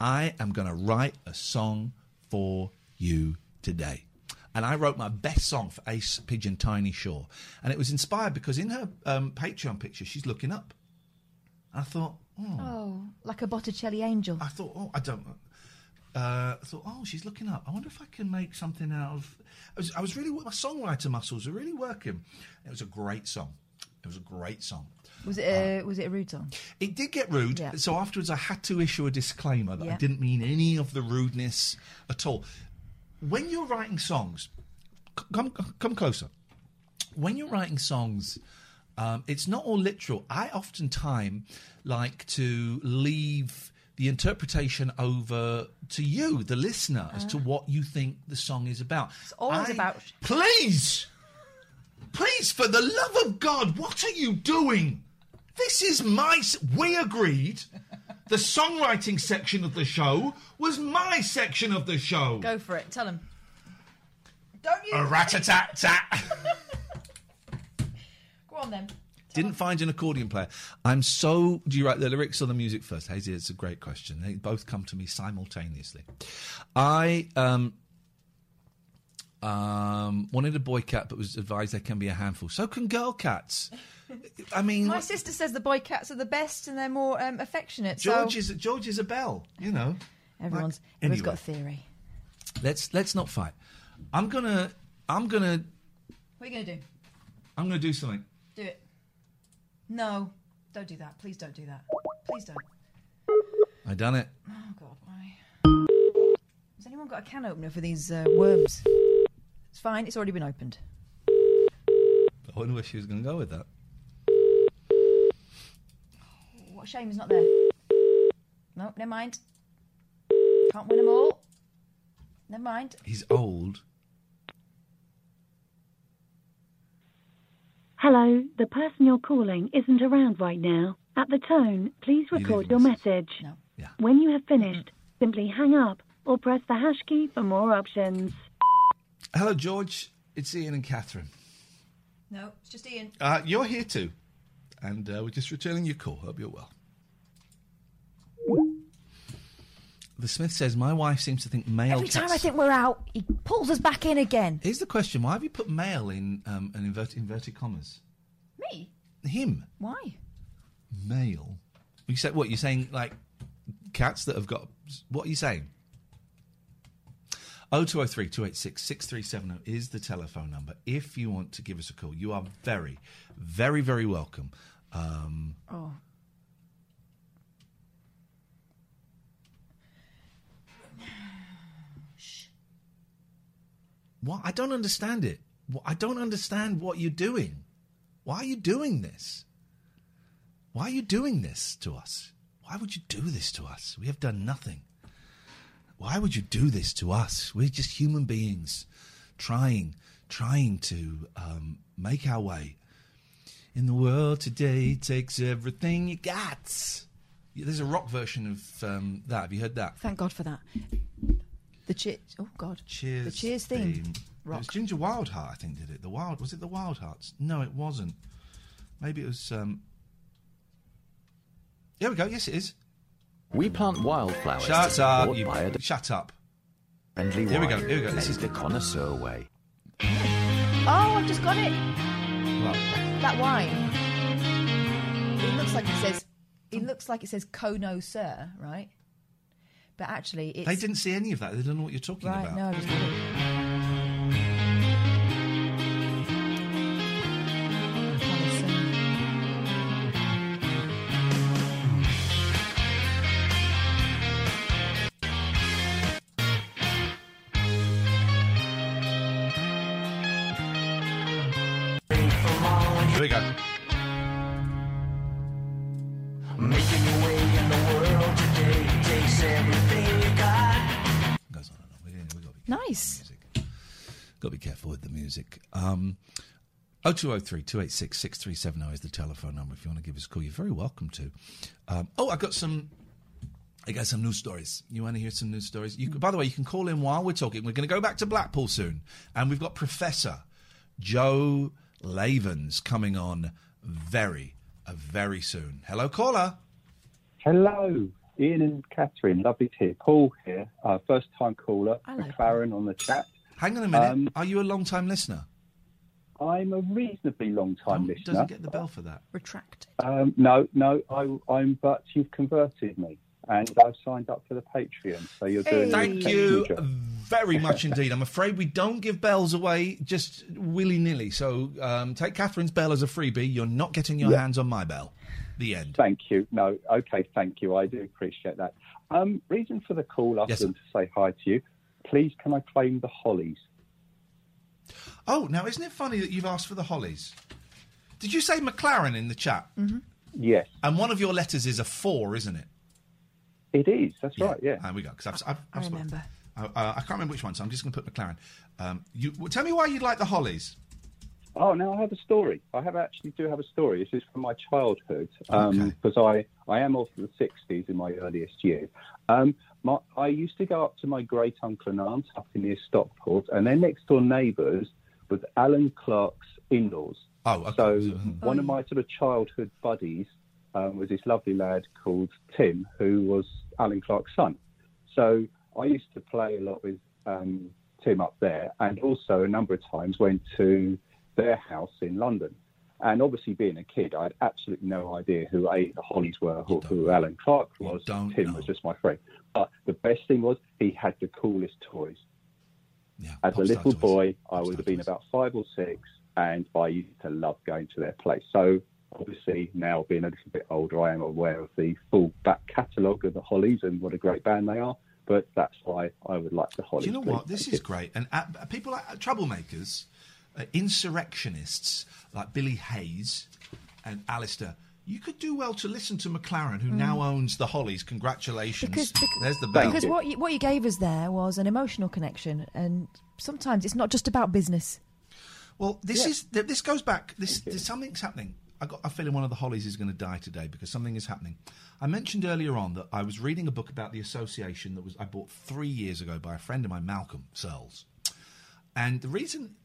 I am going to write a song for you today. And I wrote my best song for Ace Pigeon Tiny Shore. And it was inspired because in her um, Patreon picture, she's looking up. I thought, oh. Oh, like a Botticelli angel. I thought, oh, I don't know. Uh, I thought, oh, she's looking up. I wonder if I can make something out of... I was, I was really... My songwriter muscles were really working. It was a great song. It was a great song. Was it a, uh, was it a rude song? It did get rude. Yeah. So afterwards I had to issue a disclaimer that yeah. I didn't mean any of the rudeness at all. When you're writing songs... Come, come closer. When you're writing songs, um, it's not all literal. I oftentimes like to leave... the interpretation over to you, the listener, as uh, to what you think the song is about. It's always I, about... Please! Please, for the love of God, what are you doing? This is my... We agreed the songwriting section of the show was my section of the show. Go for it. Tell him. Don't you... A rat-a-tat-tat. Go on, then. Didn't find an accordion player. I'm so... Do you write the lyrics or the music first? Hazy, it's a great question. They both come to me simultaneously. I um, um, wanted a boy cat, but was advised they can be a handful. So can girl cats. I mean... My sister says the boy cats are the best and they're more um, affectionate. George, so... is, George is a belle, you know. Everyone's like, everyone's anyway, got a theory. Let's let's not fight. I'm gonna I'm gonna. What are you gonna do? I'm gonna do something. Do it. No, don't do that. Please don't do that. Please don't. I done it. Oh God, why? Has anyone got a can opener for these uh, worms? It's fine. It's already been opened. I wonder where she was going to go with that. What a shame he's not there. No, never mind. Can't win them all. Never mind. He's old. Hello, the person you're calling isn't around right now. At the tone, please record your message. No. Yeah. When you have finished, mm-hmm. simply hang up or press the hash key for more options. Hello, George. It's Ian and Catherine. No, it's just Ian. Uh, you're here too. And uh, we're just returning your call. Hope you're well. The Smith says, my wife seems to think male... Every time I think we're out, he pulls us back in again. Here's the question. Why have you put male in um, an invert- inverted commas? Me? Him. Why? Male. You said what? You're saying, like, cats that have got... What are you saying? oh two oh three, two eight six, six three seven oh is the telephone number if you want to give us a call. You are very, very, very welcome. Um, oh. Shh. What? I don't understand it. I don't understand what you're doing. Why are you doing this? Why are you doing this to us? Why would you do this to us? We have done nothing. Why would you do this to us? We're just human beings trying, trying to um, make our way. In the world today, takes everything you got. Yeah, there's a rock version of um, that. Have you heard that? Thank God for that. The Cheers. Oh, God. Cheers. The Cheers theme. theme. Rock. It was Ginger Wildheart, I think, did it. The Wild. Was it the Wildhearts? No, it wasn't. Maybe it was. Um... There we go. Yes, it is. We plant wildflowers. Shut up! You, a, shut up! Friendly here we go. Here we go. This is the connoisseur way. Oh, I've just got it. What? That wine. It looks like it says. It looks like it says connoisseur, right? But actually, it's... They didn't see any of that. They don't know what you're talking right, about. No, I just got it. Connoisseur. Here we go. Making your way in the world today takes everything you got. Goes on and on. We've got to be nice. Got to be careful with the music. Um, oh two oh three, two eight six, six three seven oh is the telephone number. If you want to give us a call, you're very welcome to. Um, oh, I got some. I got some news stories. You want to hear some news stories? You, by the way, you can call in while we're talking. We're going to go back to Blackpool soon, and we've got Professor Joe Lavens coming on very, uh, very soon. Hello, caller. Hello, Ian and Catherine. Lovely to hear. Paul here, uh, first-time caller. McLaren on the chat. Hang on a minute. Um, Are you a long-time listener? I'm a reasonably long-time oh, listener. Doesn't get the bell for that. Retract. Um, no, no, I, I'm. But you've converted me, and I've signed up for the Patreon. So you're doing. Hey. Thank you. Job. Very much indeed. I'm afraid we don't give bells away just willy-nilly. So um, take Catherine's bell as a freebie. You're not getting your yeah. hands on my bell. The end. Thank you. No, okay, thank you. I do appreciate that. Um, reason for the call, other yes, than to say hi to you. Please, can I claim the hollies? Oh, now, isn't it funny that you've asked for the hollies? Did you say McLaren in the chat? Mm-hmm. Yes. And one of your letters is a four, isn't it? It is. That's yeah. right, yeah. There we go. Because I've, I've, I've I remember. Spoken. Uh, I can't remember which one, so I'm just going to put McLaren. Um, you, well, tell me why you'd like the hollies. Oh, no, I have a story. I have actually do have a story. This is from my childhood, um, because okay. I, I am off in the sixties in my earliest year. Um, my, I used to go up to my great-uncle and aunt up in near Stockport, and their next-door neighbours was Alan Clark's in-laws. Oh, okay. So mm-hmm. one of my sort of childhood buddies um, was this lovely lad called Tim, who was Alan Clark's son. So I used to play a lot with um, Tim up there, and also a number of times went to their house in London. And obviously, being a kid, I had absolutely no idea who Ada Hollies were or who Alan Clark was. Tim know. was just my friend. But the best thing was he had the coolest toys. Yeah, As a little toys. boy, pop I would have been toys. about five or six, and I used to love going to their place. So obviously, now being a little bit older, I am aware of the full back catalogue of the Hollies and what a great band they are. But that's why I would like the Hollies. Do you know what? This is great. And uh, people, uh, troublemakers... Uh, insurrectionists like Billy Hayes and Alistair, you could do well to listen to McLaren, who mm. now owns the Hollies. Congratulations. Because, because, There's the bell. Because what you, what you gave us there was an emotional connection, and sometimes it's not just about business. Well, this yeah. is th- this goes back. This, this something's happening. I got a feeling one of the Hollies is going to die today because something is happening. I mentioned earlier on that I was reading a book about the association that was I bought three years ago by a friend of mine, Malcolm Searles, and the reason.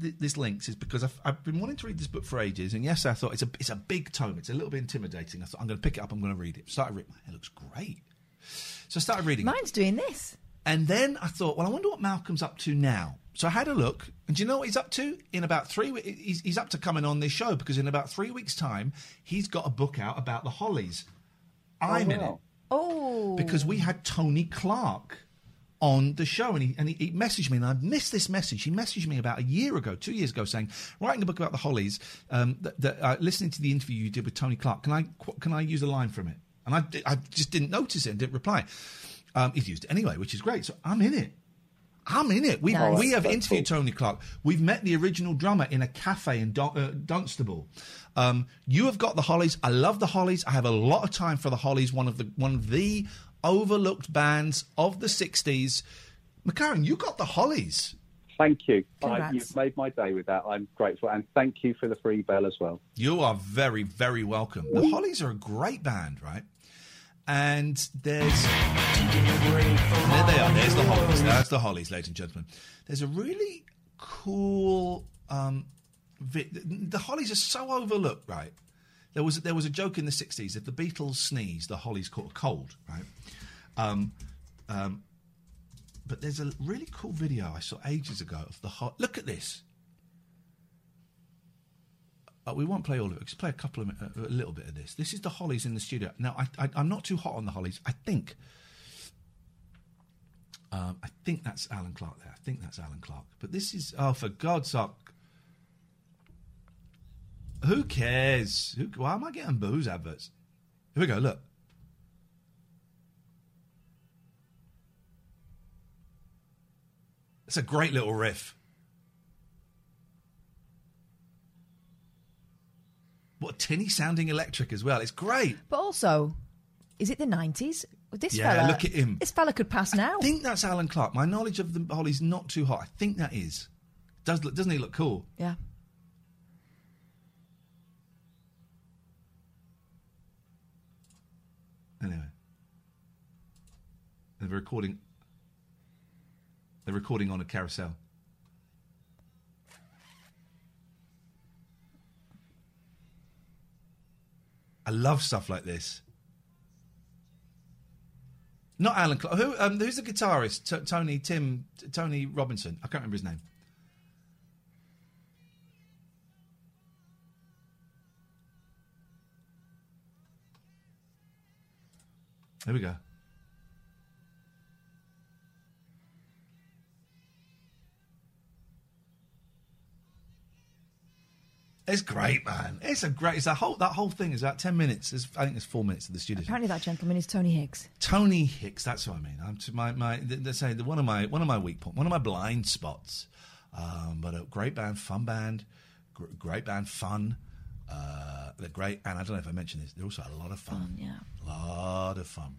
This links is because I've, I've been wanting to read this book for ages, and yes, I thought it's a it's a big tome. It's a little bit intimidating. I thought I'm going to pick it up. I'm going to read it. Started reading. It looks great. So I started reading. Mine's it. doing this. And then I thought, well, I wonder what Malcolm's up to now. So I had a look, and do you know what he's up to? In about three, we- he's, he's up to coming on this show because in about three weeks' time, he's got a book out about the Hollies. I'm oh, in wow. it. Oh, because we had Tony Clark on the show, and he and he, he messaged me, and I missed this message. He messaged me about a year ago, two years ago, saying, writing a book about the Hollies, um, that, that, uh, listening to the interview you did with Tony Clark, can I can I use a line from it? And I, I just didn't notice it and didn't reply. Um, he's used it anyway, which is great. So I'm in it. I'm in it. We nice. we have interviewed Tony Clark. We've met the original drummer in a cafe in Dun- uh, Dunstable. Um, you have got the Hollies. I love the Hollies. I have a lot of time for the Hollies. One of the one of the overlooked bands of the sixties. McLaren, you got the Hollies. Thank you. I, you've made my day with that. I'm grateful. And thank you for the free bell as well. You are very, very welcome. The Hollies are a great band, right? And there's... There they are. There's the Hollies. That's the Hollies, ladies and gentlemen. There's a really cool... Um, vi- the Hollies are so overlooked, right? There was there was a joke in the sixties. If the Beatles sneezed, the Hollies caught a cold, right? Um, um, but there's a really cool video I saw ages ago of the Hollies. Look at this. Uh, we won't play all of it. Just play a couple of uh, a little bit of this. This is the Hollies in the studio. Now I, I, I'm not too hot on the Hollies. I think. Um, I think that's Alan Clark there. I think that's Alan Clark. But this is oh for God's sake. Who cares? Who, why am I getting booze adverts? Here we go, look. It's a great little riff. What a tinny sounding electric as well. It's great. But also, is it the nineties? This yeah, fella, look at him. This fella could pass I now. I think that's Alan Clark. My knowledge of the Hollies not too hot. I think that is. Does look, doesn't he look cool? Yeah. Anyway, they're recording. They're recording on a carousel. I love stuff like this. Not Alan Clark. Who? Um, who's the guitarist? T- Tony Tim T- Tony Robinson. I can't remember his name. There we go. It's great, man. It's a great. It's a whole. That whole thing is about ten minutes. It's, I think there's four minutes of the studio. Apparently, that gentleman is Tony Hicks. Tony Hicks. That's what I mean. I'm to my my. They say one of my one of my weak points, one of my blind spots. Um, but a great band, fun band, gr- great band, fun. Uh, they're great, and I don't know if I mentioned this, they're also a lot of fun. fun yeah. A lot of fun.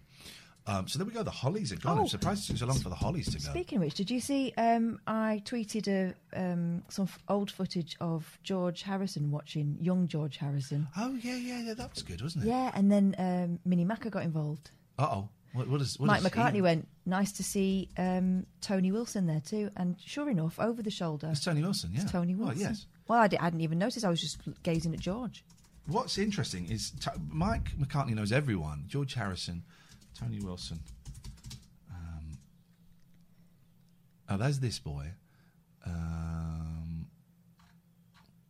Um, so there we go, the Hollies are gone. Oh, I'm surprised it took so long for the Hollies to go. Speaking of which, did you see um, I tweeted a, um, some f- old footage of George Harrison watching young George Harrison? Oh, yeah, yeah, yeah, that was good, wasn't it? Yeah, and then um, Minnie Macca got involved. Uh-oh. What, what is, what Mike is McCartney he... went, nice to see um, Tony Wilson there too. And sure enough, over the shoulder... It's Tony Wilson, yeah. It's Tony Wilson. Oh, yes. Well, I, did, I hadn't even noticed. I was just gazing at George. What's interesting is t- Mike McCartney knows everyone. George Harrison, Tony Wilson. Um, oh, there's this boy. Um,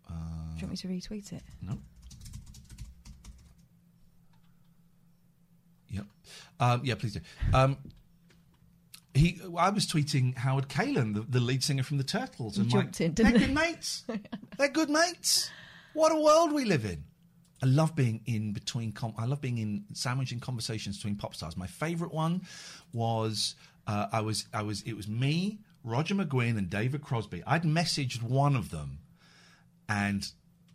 uh, Do you want me to retweet it? No. Yep. Um, yeah, please do. Um, he, I was tweeting Howard Kalin, the, the lead singer from the Turtles, and my, in, they're good mates. They're good mates. What a world we live in. I love being in between. Com- I love being in sandwiching conversations between pop stars. My favourite one was uh, I was I was it was me, Roger McGuinn, and David Crosby. I'd messaged one of them, and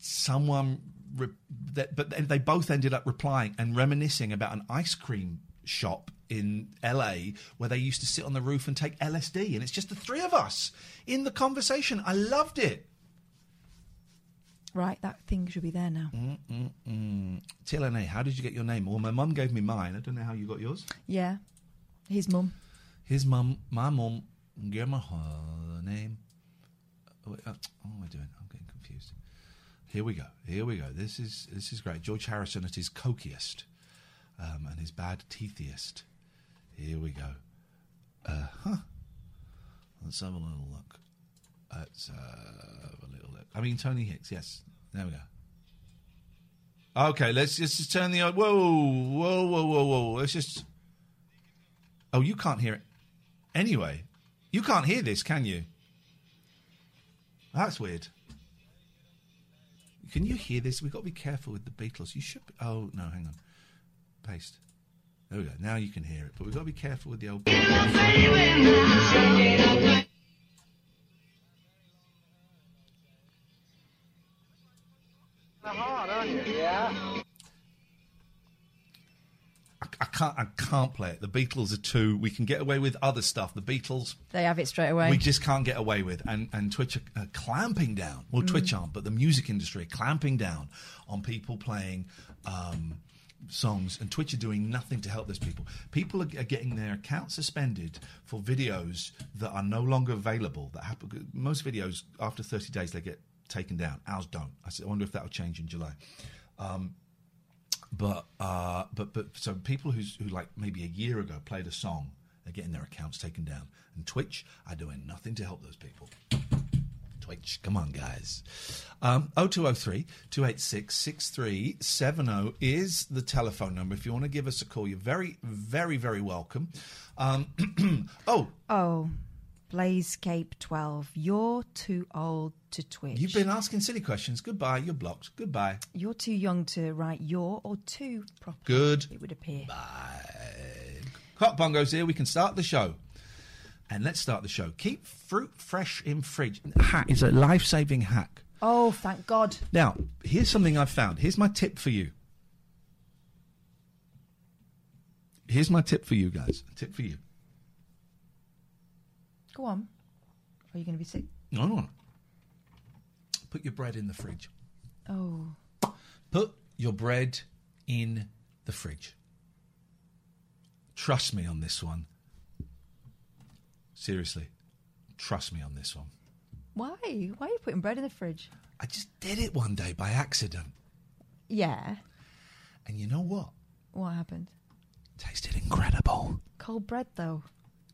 someone, re- that, but they both ended up replying and reminiscing about an ice cream shop in L A where they used to sit on the roof and take L S D, and it's just the three of us in the conversation. I loved it. Right, that thing should be there now. Mm-mm-mm. T L N A, how did you get your name? Well, my mum gave me mine. I don't know how you got yours. Yeah, his mum. His mum, my mum, gave me her name. What am I doing? I'm getting confused. Here we go. Here we go. This is this is great. George Harrison at his cokiest um, and his bad teethiest. Here we go. Uh huh. Let's have a little look. Let's have a little look. I mean, Tony Hicks, yes. There we go. Okay, let's, let's just turn the... Whoa, whoa, whoa, whoa, whoa. Let's just... Oh, you can't hear it. Anyway, you can't hear this, can you? That's weird. Can you hear this? We've got to be careful with the Beatles. You should be... Oh, no, hang on. Paste. There we go. Now you can hear it. But we've got to be careful with the old... Beatles. Hard, aren't you? Yeah. I, I can't. I can't play it. The Beatles are too. We can get away with other stuff. The Beatles. They have it straight away. We just can't get away with. And and Twitch are, are clamping down. Well, mm. Twitch aren't, but the music industry are clamping down on people playing um, songs. And Twitch are doing nothing to help those people. People are, are getting their accounts suspended for videos that are no longer available. That happen. Most videos after thirty days they get taken down. Ours don't. I wonder if that'll change in July. Um, but uh, but but so people who's, who like maybe a year ago played a song, they're getting their accounts taken down. And Twitch are doing nothing to help those people. Twitch, come on, guys. Um, oh two oh three, two eight six, six three seven oh is the telephone number. If you want to give us a call, you're very, very, very welcome. Um, oh. Oh. Blazecape twelve, you're too old to Twitch. You've been asking silly questions. Goodbye, you're blocked. Goodbye. You're too young to write your or two properly. Good. It would appear. Bye. Cock Bongo's here. We can start the show. And let's start the show. Keep fruit fresh in fridge. Hack is a life-saving hack. Oh, thank God. Now, here's something I've found. Here's my tip for you. Here's my tip for you guys. A tip for you. Go on. Are you going to be sick? No, no. Put your bread in the fridge. Oh. Put your bread in the fridge. Trust me on this one. Seriously. Trust me on this one. Why? Why are you putting bread in the fridge? I just did it one day by accident. Yeah. And you know what? What happened? Tasted incredible. Cold bread, though.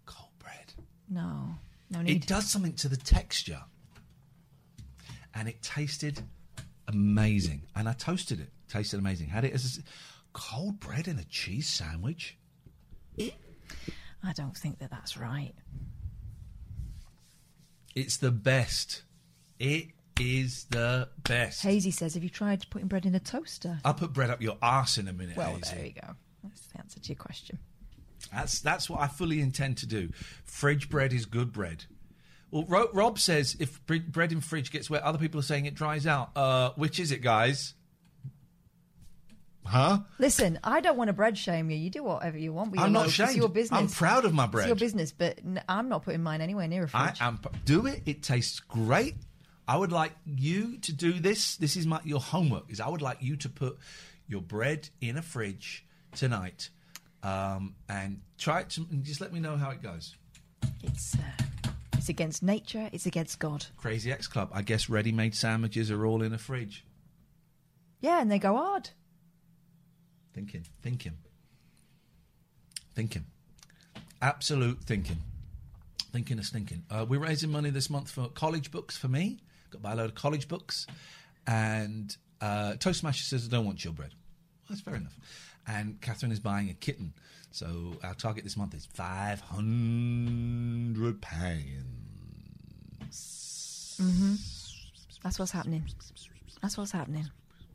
Cold bread. No, no need. It does something to the texture. And it tasted amazing. And I toasted it. Tasted amazing. Had it as a cold bread and a cheese sandwich. I don't think that that's right. It's the best. It is the best. Hazy says, have you tried putting bread in a toaster? I'll put bread up your arse in a minute, well, Hazy. Well, there you go. That's the answer to your question. That's that's what I fully intend to do. Fridge bread is good bread. Well, Ro- Rob says if bread in fridge gets wet, other people are saying it dries out. Uh, which is it, guys? Huh? Listen, I don't want to bread shame you. You do whatever you want. With I'm your not shamed. It's your business. I'm proud of my bread. It's your business, but I'm not putting mine anywhere near a fridge. I am. Do it. It tastes great. I would like you to do this. This is my your homework. Is I would like you to put your bread in a fridge tonight. Um, and try it to, and just let me know how it goes. It's uh, it's against nature. It's against God. Crazy X Club. I guess ready-made sandwiches are all in a fridge. Yeah, and they go hard. Thinking, thinking, thinking, absolute thinking, thinking is thinking. Uh, we're raising money this month for college books for me. Got to buy a load of college books. And uh, Toastmaster says, I don't want shortbread. Well, that's fair enough. And Catherine is buying a kitten. So our target this month is five hundred pounds. Mm-hmm. That's what's happening. That's what's happening.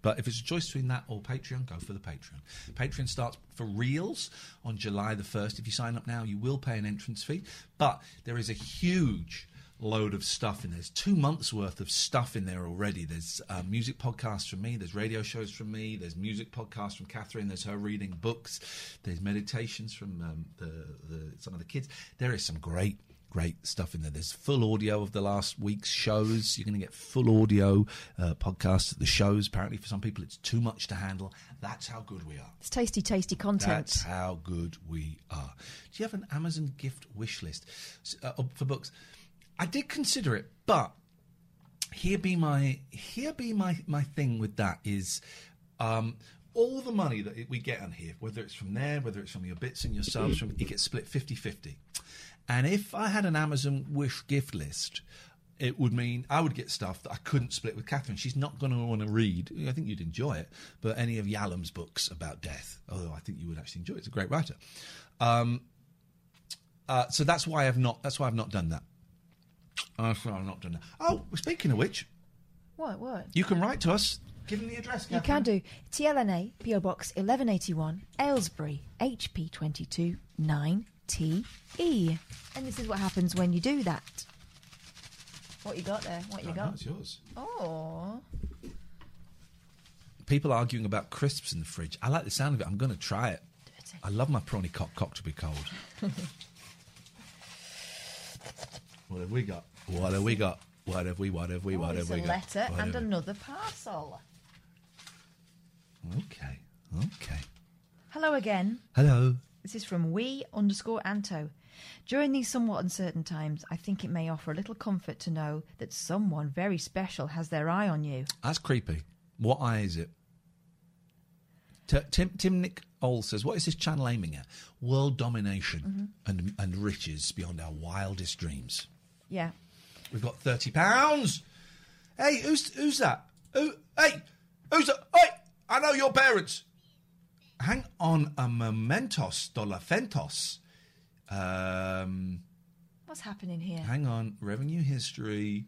But if it's a choice between that or Patreon, go for the Patreon. Patreon starts for reals on July the first. If you sign up now, you will pay an entrance fee. But there is a huge load of stuff in there. There's two months worth of stuff in there already. There's uh, music podcasts from me. There's radio shows from me. There's music podcasts from Catherine. There's her reading books. There's meditations from um, the, the, some of the kids. There is some great, great stuff in there. There's full audio of the last week's shows. You're going to get full audio uh, podcasts at the shows. Apparently for some people it's too much to handle. That's how good we are. It's tasty, tasty content. That's how good we are. Do you have an Amazon gift wish list uh, for books? I did consider it, but here be my here be my, my thing with that is um, all the money that we get on here, whether it's from there, whether it's from your bits and your subs, from, it gets split fifty-fifty. And if I had an Amazon wish gift list, it would mean I would get stuff that I couldn't split with Catherine. She's not going to want to read, I think you'd enjoy it, but any of Yalom's books about death, although I think you would actually enjoy it. It's a great writer. Um, uh, so that's why I've not. That's why I've not done that. I've not done that. Oh, speaking of which. What, what? You can write to us. Give them the address, Catherine. You can do. T L N A, P O Box eleven eighty-one, Aylesbury, H P twenty-two nine T E. And this is what happens when you do that. What you got there? What you oh, got? That's yours. Oh. People arguing about crisps in the fridge. I like the sound of it. I'm going to try it. Dirty. I love my prawny cock cock to be cold. What have we got? What have we got? What have we, what have we, oh, what have we got? There's a letter and another parcel. Okay, okay. Hello again. Hello. This is from we underscore Anto. During these somewhat uncertain times, I think it may offer a little comfort to know that someone very special has their eye on you. That's creepy. What eye is it? T- Tim, Tim Nick Ole says, what is this channel aiming at? World domination mm-hmm. and, and riches beyond our wildest dreams. Yeah. We've got thirty pounds. Hey, who's who's that? Who? Hey, who's that? Hey, I know your parents. Hang on a momentos, dolafentos. Um, What's happening here? Hang on. Revenue history.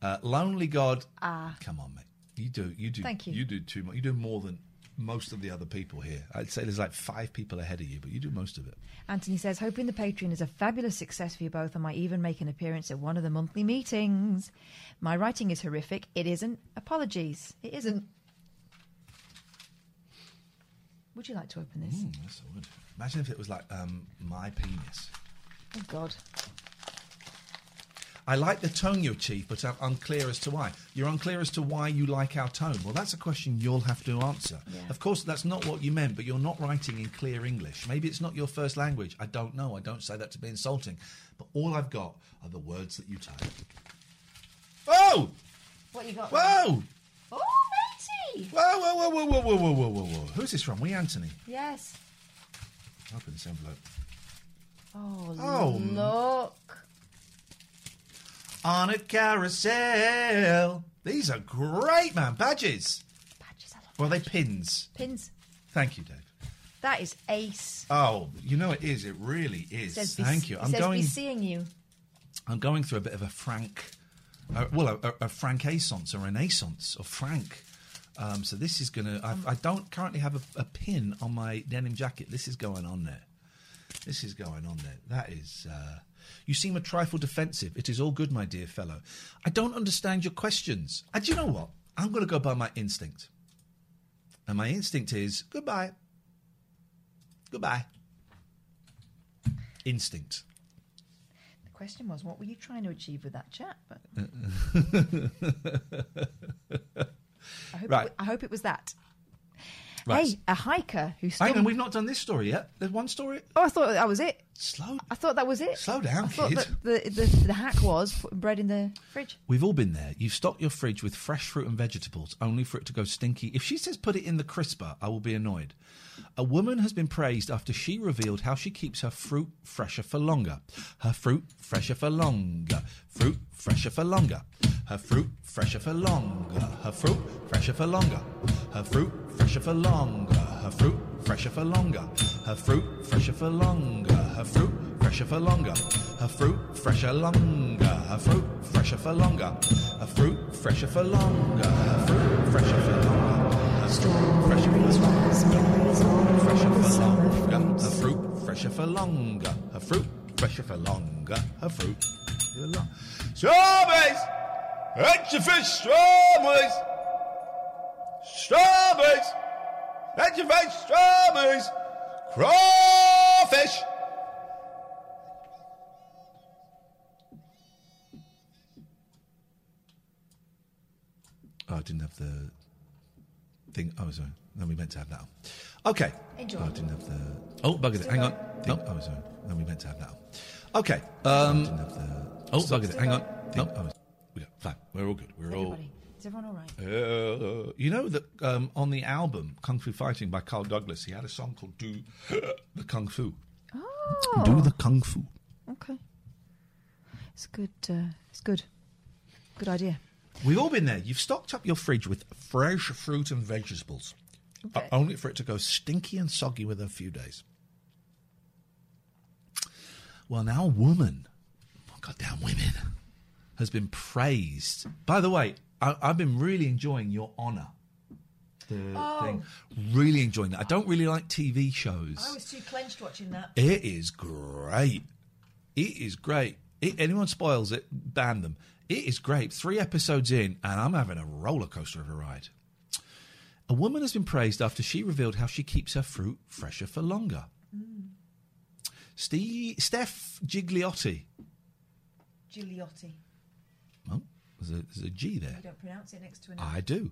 Uh, Lonely God. Ah. Come on, mate. You do. You do. Thank you. You do too much. You do more than most of the other people here. I'd say there's like five people ahead of you, but you do most of it. Anthony says, hoping the Patreon is a fabulous success for you both and might even make an appearance at one of the monthly meetings. My writing is horrific. It isn't. Apologies. It isn't. Would you like to open this? Mm, yes, I would. Imagine if it was like um, my penis. Oh, God. I like the tone you achieve, but I'm unclear as to why. You're unclear as to why you like our tone. Well, that's a question you'll have to answer. Yeah. Of course, that's not what you meant, but you're not writing in clear English. Maybe it's not your first language. I don't know. I don't say that to be insulting. But all I've got are the words that you type. Whoa! What you got? Whoa! There? Oh, matey! Whoa, whoa, whoa, whoa, whoa, whoa, whoa, whoa, whoa, whoa. Who's this from? We Anthony? Yes. Open this envelope. Oh, oh look. On a carousel. These are great, man. Badges. Badges, I love Well, badges. They pins. Pins. Thank you, Dave. That is ace. Oh, you know it is. It really is. It Thank be, you. It I'm says going. Be seeing you. I'm going through a bit of a Frank, uh, well, a, a, a Francaissance, a Renaissance of Frank. Um, so this is gonna. Um, I, I don't currently have a, a pin on my denim jacket. This is going on there. This is going on there. That is. Uh, You seem a trifle defensive. It is all good, my dear fellow. I don't understand your questions. And you know what? I'm going to go by my instinct. And my instinct is, goodbye. Goodbye. Instinct. The question was, what were you trying to achieve with that chat? But... I, hope right. it, I hope it was that. Right. Hey, a hiker who stumbled... Hang on, we've not done this story yet. There's one story... Oh, I thought that was it. Slow... I thought that was it. Slow down, I thought kid. The, the, the, the hack was putting bread in the fridge. We've all been there. You've stocked your fridge with fresh fruit and vegetables, only for it to go stinky. If she says put it in the crisper, I will be annoyed. A woman has been praised after she revealed how she keeps her fruit fresher for longer. Her fruit fresher for longer. Fruit fresher for longer. Her fruit fresher for longer, her fruit fresher for longer, her fruit fresher for longer, her fruit fresher for longer, her fruit fresher for longer, her fruit fresher for longer, her fruit fresher longer, her fruit fresher for longer, her fruit fresher for longer, her fruit fresher for longer, her fruit fresher for longer, her fruit fresher for longer, her fruit fresher for longer, her fruit strawberries. Extra fresh strawberries, strawberries, extra fresh strawberries, crawfish. Oh, I didn't have the thing. Oh, sorry. No, we meant to have that on. Okay. Enjoy. Oh, I didn't have the. Oh, bugger it. Hang on. No, oh, sorry. No, we meant to have that on. Okay. Um. I didn't have the. Oh, bugger it. Hang on. No, oh. We got fine. We're all good. We're Everybody. all. Is everyone all right? Uh, you know that um, on the album Kung Fu Fighting by Carl Douglas, he had a song called "Do the Kung Fu." Oh. Do the Kung Fu. Okay. It's good. Uh, it's good. Good idea. We've all been there. You've stocked up your fridge with fresh fruit and vegetables, okay. but only for it to go stinky and soggy within a few days. Well, now, woman. Oh, goddamn women. Has been praised. By the way, I, I've been really enjoying Your Honour. The oh. thing. Really enjoying that. I don't really like T V shows. I was too clenched watching that. It is great. It is great. It, anyone spoils it, ban them. It is great. Three episodes in, and I'm having a roller coaster of a ride. A woman has been praised after she revealed how she keeps her fruit fresher for longer. Mm. Steve, Steph Gigliotti. Gigliotti. Oh, there's a, there's a G there. You don't pronounce it next to an L. I do.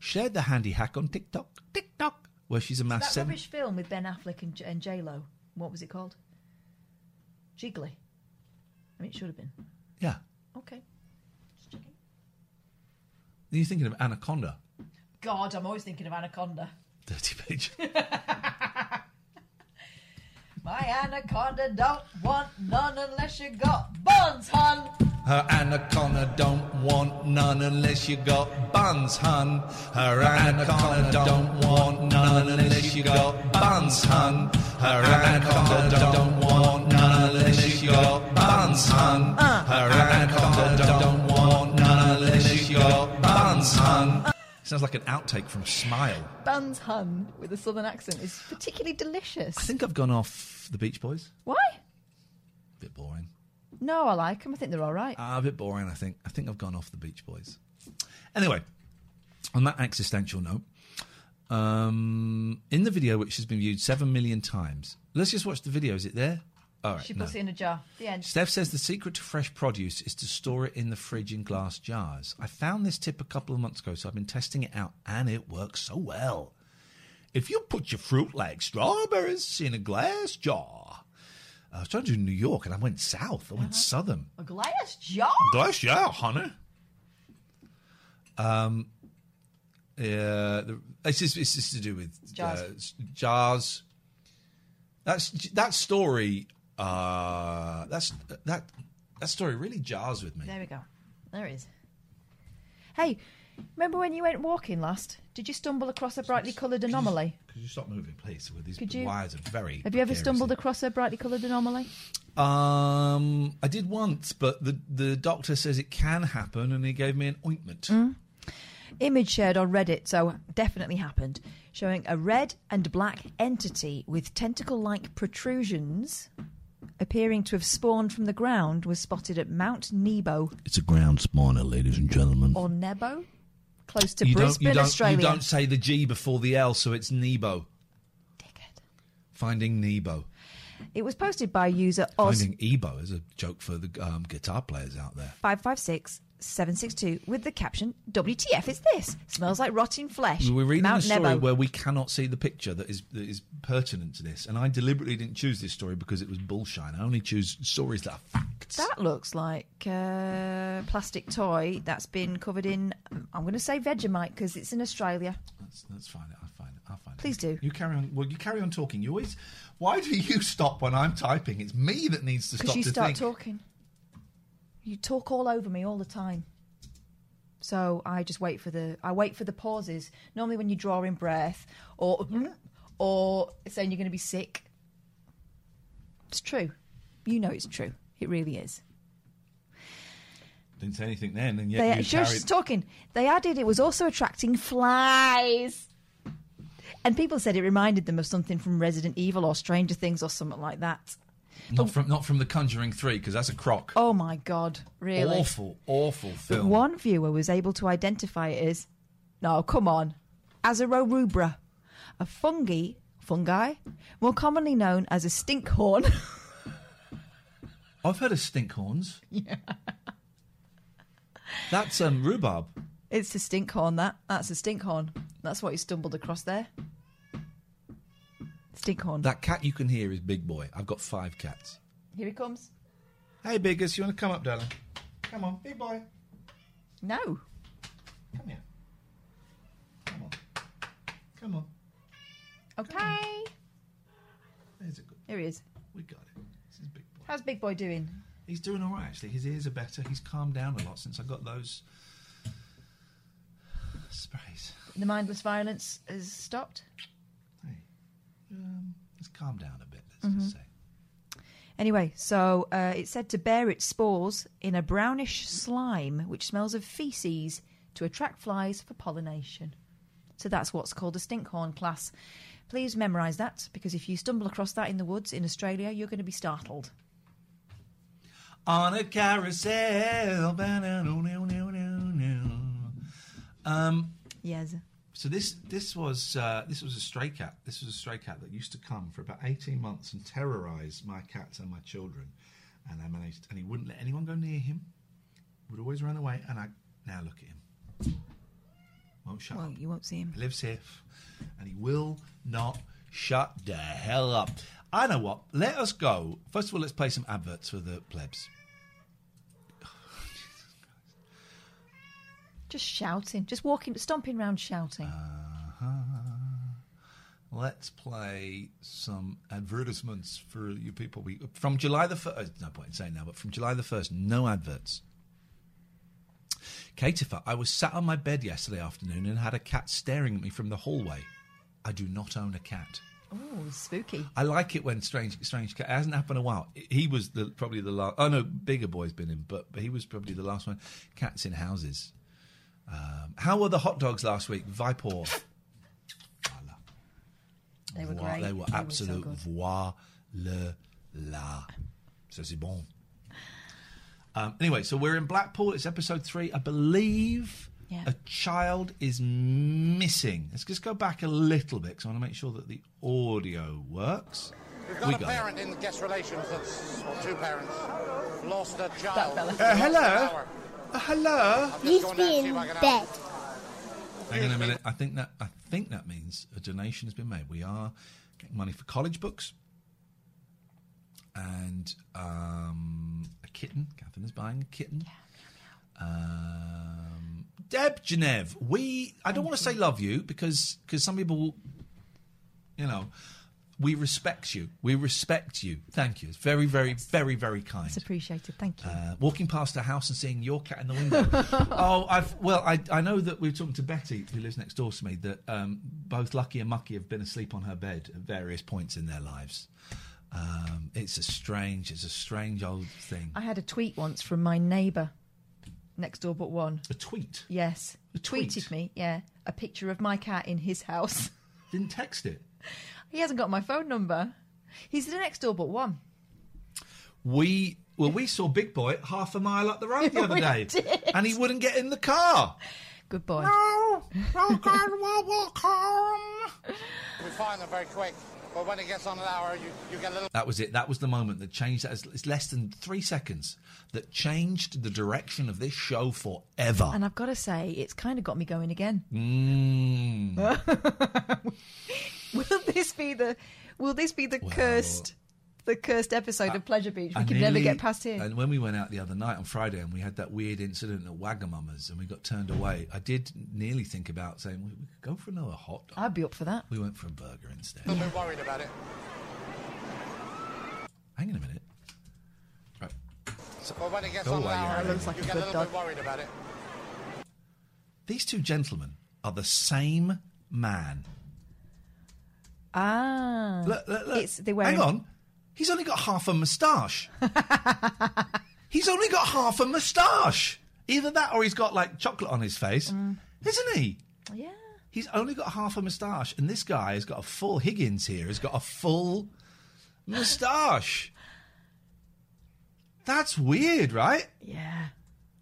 Shared the handy hack on TikTok, TikTok, where she's amassed... That seven- rubbish film with Ben Affleck and, and J-Lo. What was it called? Jiggly. I mean, it should have been. Yeah. Okay. Just checking. Are you thinking of Anaconda? God, I'm always thinking of Anaconda. Dirty Page. My anaconda don't want none unless you got buns, hun. Her anaconda don't want none unless you got buns, hun. Her anaconda don't want none unless you got buns, hun. Her anaconda don't want none unless you got buns, hun. Her anaconda don't want none unless you got buns, hun. Sounds like an outtake from Smile. Buns Hun with a southern accent is particularly delicious. I think I've gone off the Beach Boys. Why? A bit boring. No, I like them. I think they're all right. Uh, a bit boring, I think. I think I've gone off the Beach Boys. Anyway, on that existential note, um, in the video, which has been viewed seven million times, let's just watch the video. Is it there? All right. She puts no. it in a jar. The end. Steph says the secret to fresh produce is to store it in the fridge in glass jars. I found this tip a couple of months ago, so I've been testing it out, and it works so well. If you put your fruit like strawberries in a glass jar. I was trying to do New York, and I went south. I went uh-huh. southern. A glass jar? A glass jar, honey. Um, yeah, the, it's, just, it's just to do with jars. Uh, jars. That's, that story... Uh, that's that that story really jars with me. There we go. There it is. Hey, remember when you went walking last? Did you stumble across a brightly coloured anomaly? Could you, could you stop moving, please? With these you, wires are very. Have you ever stumbled across a brightly coloured anomaly? Um, I did once, but the the doctor says it can happen, and he gave me an ointment. Mm. Image shared on Reddit, so definitely happened, showing a red and black entity with tentacle-like protrusions. Appearing to have spawned from the ground, was spotted at Mount Nebo. It's a ground spawner, ladies and gentlemen. Or Nebo, close to you Brisbane, don't, you don't, Australia. You don't say the G before the L, so it's Nebo. Dickhead. Finding Nebo. It was posted by user Oz. Finding Ebo is a joke for the um, guitar players out there. five five six seven six two with the caption, W T F is this? Smells like rotting flesh. We're reading Mount a story Nebo. Where we cannot see the picture that is that is pertinent to this, and I deliberately didn't choose this story because it was bullshine. I only choose stories that are facts. That looks like a uh, plastic toy that's been covered in, I'm going to say Vegemite because it's in Australia. That's, that's fine. I'll find it. I'll find Please it. Please do. You carry on. Well, you carry on talking. You always... Why do you stop when I'm typing? It's me that needs to stop to think. Because you start talking. you talk all over me all the time. So I just wait for the I wait for the pauses. Normally when you draw in breath or or saying you're going to be sick. It's true. You know it's true. It really is. Didn't say anything then, and yet they, you she carried... was just talking. They added it was also attracting flies. And people said it reminded them of something from Resident Evil or Stranger Things or something like that. Not but, from not from The Conjuring three, because that's a crock. Oh, my God, really? Awful, awful film. But one viewer was able to identify it as, no, come on, Aseroe Rubra, a fungi, fungi, more commonly known as a stinkhorn. I've heard of stinkhorns. Yeah. That's um, rhubarb. It's a stinkhorn, that. That's a stinkhorn. That's what he stumbled across there. Stinkhorn. That cat you can hear is Big Boy. I've got five cats. Here he comes. Hey, Biggers, you want to come up, darling? Come on, Big Boy. No. Come here. Come on. Come on. Okay. Come on. There's a good one. Here he is. We got it. This is Big Boy. How's Big Boy doing? He's doing all right, actually. His ears are better. He's calmed down a lot since I got those sprays. The mindless violence has stopped? Um, let's calm down a bit, let's mm-hmm. just say. Anyway, so uh, it's said to bear its spores in a brownish slime which smells of faeces to attract flies for pollination. So that's what's called a stinkhorn, class. Please memorise that, because if you stumble across that in the woods in Australia, you're going to be startled. On a carousel. Um, yes. So this this was uh, this was a stray cat. This was a stray cat that used to come for about eighteen months and terrorise my cats and my children. And I managed, and he wouldn't let anyone go near him. Would always run away. And I now look at him. Won't shut well, up. You won't see him. He lives here, and he will not shut the hell up. I know what. Let us go. First of all, let's play some adverts for the plebs. Just shouting, just walking, stomping around shouting. Uh-huh. Let's play some advertisements for you people. We from July the first. No point in saying now, but from July the first, no adverts. Catifer, I was sat on my bed yesterday afternoon and had a cat staring at me from the hallway. I do not own a cat. Oh, spooky! I like it when strange, strange cat. It hasn't happened in a while. He was the, probably the last. Oh no, bigger boy's been in, but, but he was probably the last one. Cats in houses. Um, how were the hot dogs last week? Vipor. Voila. They were great. They were absolute they were so voila. So c'est bon. Um, anyway, so we're in Blackpool. It's episode three. I believe yeah. a child is missing. Let's just go back a little bit because I want to make sure that the audio works. We've got we a got parent it. in guest relations that's, or two parents, lost a child. Uh, hello. Uh, hello. He's been in bed. Hang on a minute. I think that I think that means a donation has been made. We are getting money for college books and um, a kitten. Catherine is buying a kitten. Yeah, meow, meow. Um, Deb Genev, we. I don't want to say love you because because some people, you know, we respect you. We respect you. Thank you. It's very, very, very, very kind. It's appreciated. Thank you. Uh, walking past a house and seeing your cat in the window. oh, I've well, I I know that we were talking to Betty, who lives next door to me, that um, both Lucky and Mucky have been asleep on her bed at various points in their lives. Um, it's a strange, it's a strange old thing. I had a tweet once from my neighbour next door, but one. A tweet? Yes. A tweet? Tweeted me, yeah, a picture of my cat in his house. Didn't text it. He hasn't got my phone number. He's the next door but one. We well, we saw Big Boy half a mile up the road the other day, did. And he wouldn't get in the car. Good boy. No, no, God, we'll walk home. We find them very quick, but when it gets on an hour, you, you get a little. That was it. That was the moment that changed. That it's less than three seconds that changed the direction of this show forever. And I've got to say, it's kind of got me going again. Mm. Will this be the will this be the well, cursed the cursed episode I, of Pleasure Beach? We I can nearly, never get past here. And when we went out the other night on Friday and we had that weird incident at Wagamama's and we got turned away, I did nearly think about saying we could go for another hot dog. I'd be up for that. We went for a burger instead. I'm yeah. worried about it. Hang on a minute. Right. So but when it gets oh, on an hour, you, looks like you get a little dog. bit worried about it. These two gentlemen are the same man. Ah. Look, look, look. It's, Hang on. He's only got half a moustache. He's only got half a moustache. Either that or he's got, like, chocolate on his face. Mm. Isn't he? Yeah. He's only got half a moustache, and this guy has got a full Higgins here. He's got a full moustache. That's weird, right? Yeah.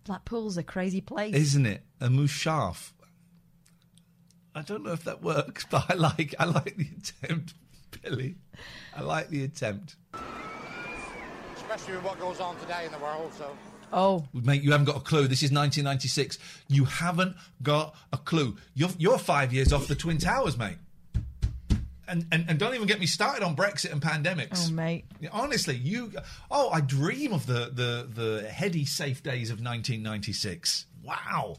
Blackpool's a crazy place. Isn't it? A moustache. I don't know if that works, but I like I like the attempt, Billy. I like the attempt. Especially with what goes on today in the world, so... Oh. Mate, you haven't got a clue. This is nineteen ninety-six. You haven't got a clue. You're, you're five years off the Twin Towers, mate. And, and and don't even get me started on Brexit and pandemics. Oh, mate. Honestly, you... Oh, I dream of the, the, the heady, safe days of nineteen ninety-six. Wow.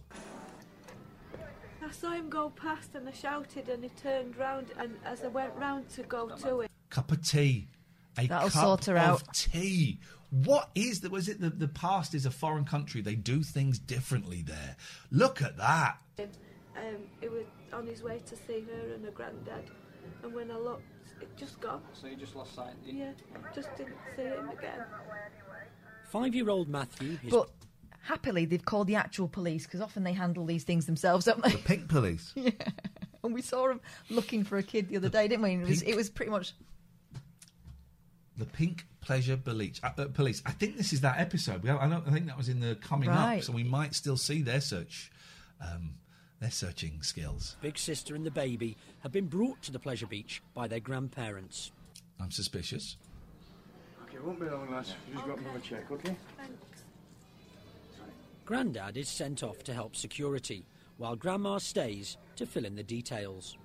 I saw him go past and I shouted and he turned round and as I went round to go to it... Cup of tea. A That'll cup sort her of out. tea. What is that? Was it the, the past is a foreign country? They do things differently there. Look at that. Um, he was on his way to see her and her granddad, and when I looked, it just gone. So you just lost sight? Yeah, just didn't see him again. Five-year-old Matthew. His... But happily, they've called the actual police because often they handle these things themselves, don't they? The pink police. Yeah, and we saw them looking for a kid the other the day, didn't we? And it was it was pretty much. The Pink Pleasure Police. Uh, police. I think this is that episode. We have, I, don't, I think that was in the coming right. up, so we might still see their search, um, their searching skills. Big sister and the baby have been brought to the pleasure beach by their grandparents. I'm suspicious. Okay, it won't be long, lads. You just okay. got another check, okay? Thanks. Grandad is sent off to help security, while Grandma stays to fill in the details.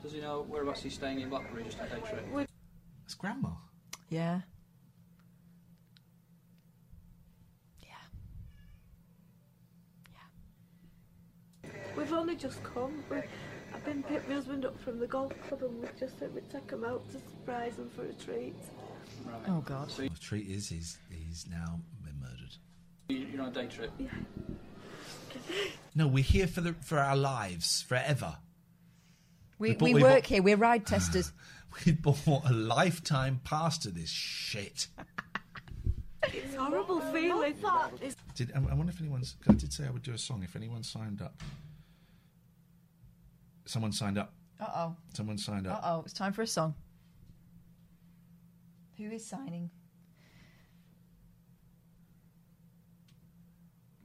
Does he know whereabouts he's staying in Blackpool just a day trip? It's Grandma. Yeah. Yeah. Yeah. We've only just come. We're, I've been picked my husband up from the golf club and we just said we'd take him out to surprise him for a treat. Right. Oh, God. So the treat is he's, he's now been murdered. You're on a day trip? Yeah. No, we're here for, the, for our lives, forever. We, we, bought, we, we work bought... here. We're ride testers. We bought a lifetime pass to this shit. It's a horrible feeling. Did I wonder if anyone's... I did say I would do a song if anyone signed up. Someone signed up. Uh-oh. Someone signed up. Uh-oh, it's time for a song. Who is signing?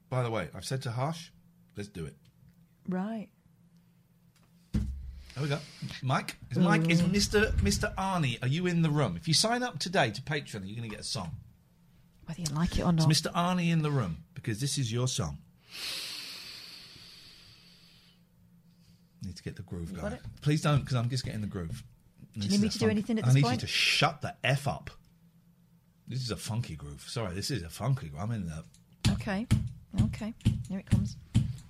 By the way, I've said to Harsh, let's do it. Right. There we go. Mike, is Mike, is Mister Mister Arnie, are you in the room? If you sign up today to Patreon, you're going to get a song. Whether you like it or not. Is Mister Arnie in the room? Because this is your song. Need to get the groove going. Please don't, because I'm just getting the groove. Do you need me to do anything at this point? I need you to shut the F up. This is a funky groove. Sorry, this is a funky groove. I'm in the... Okay, okay. Here it comes.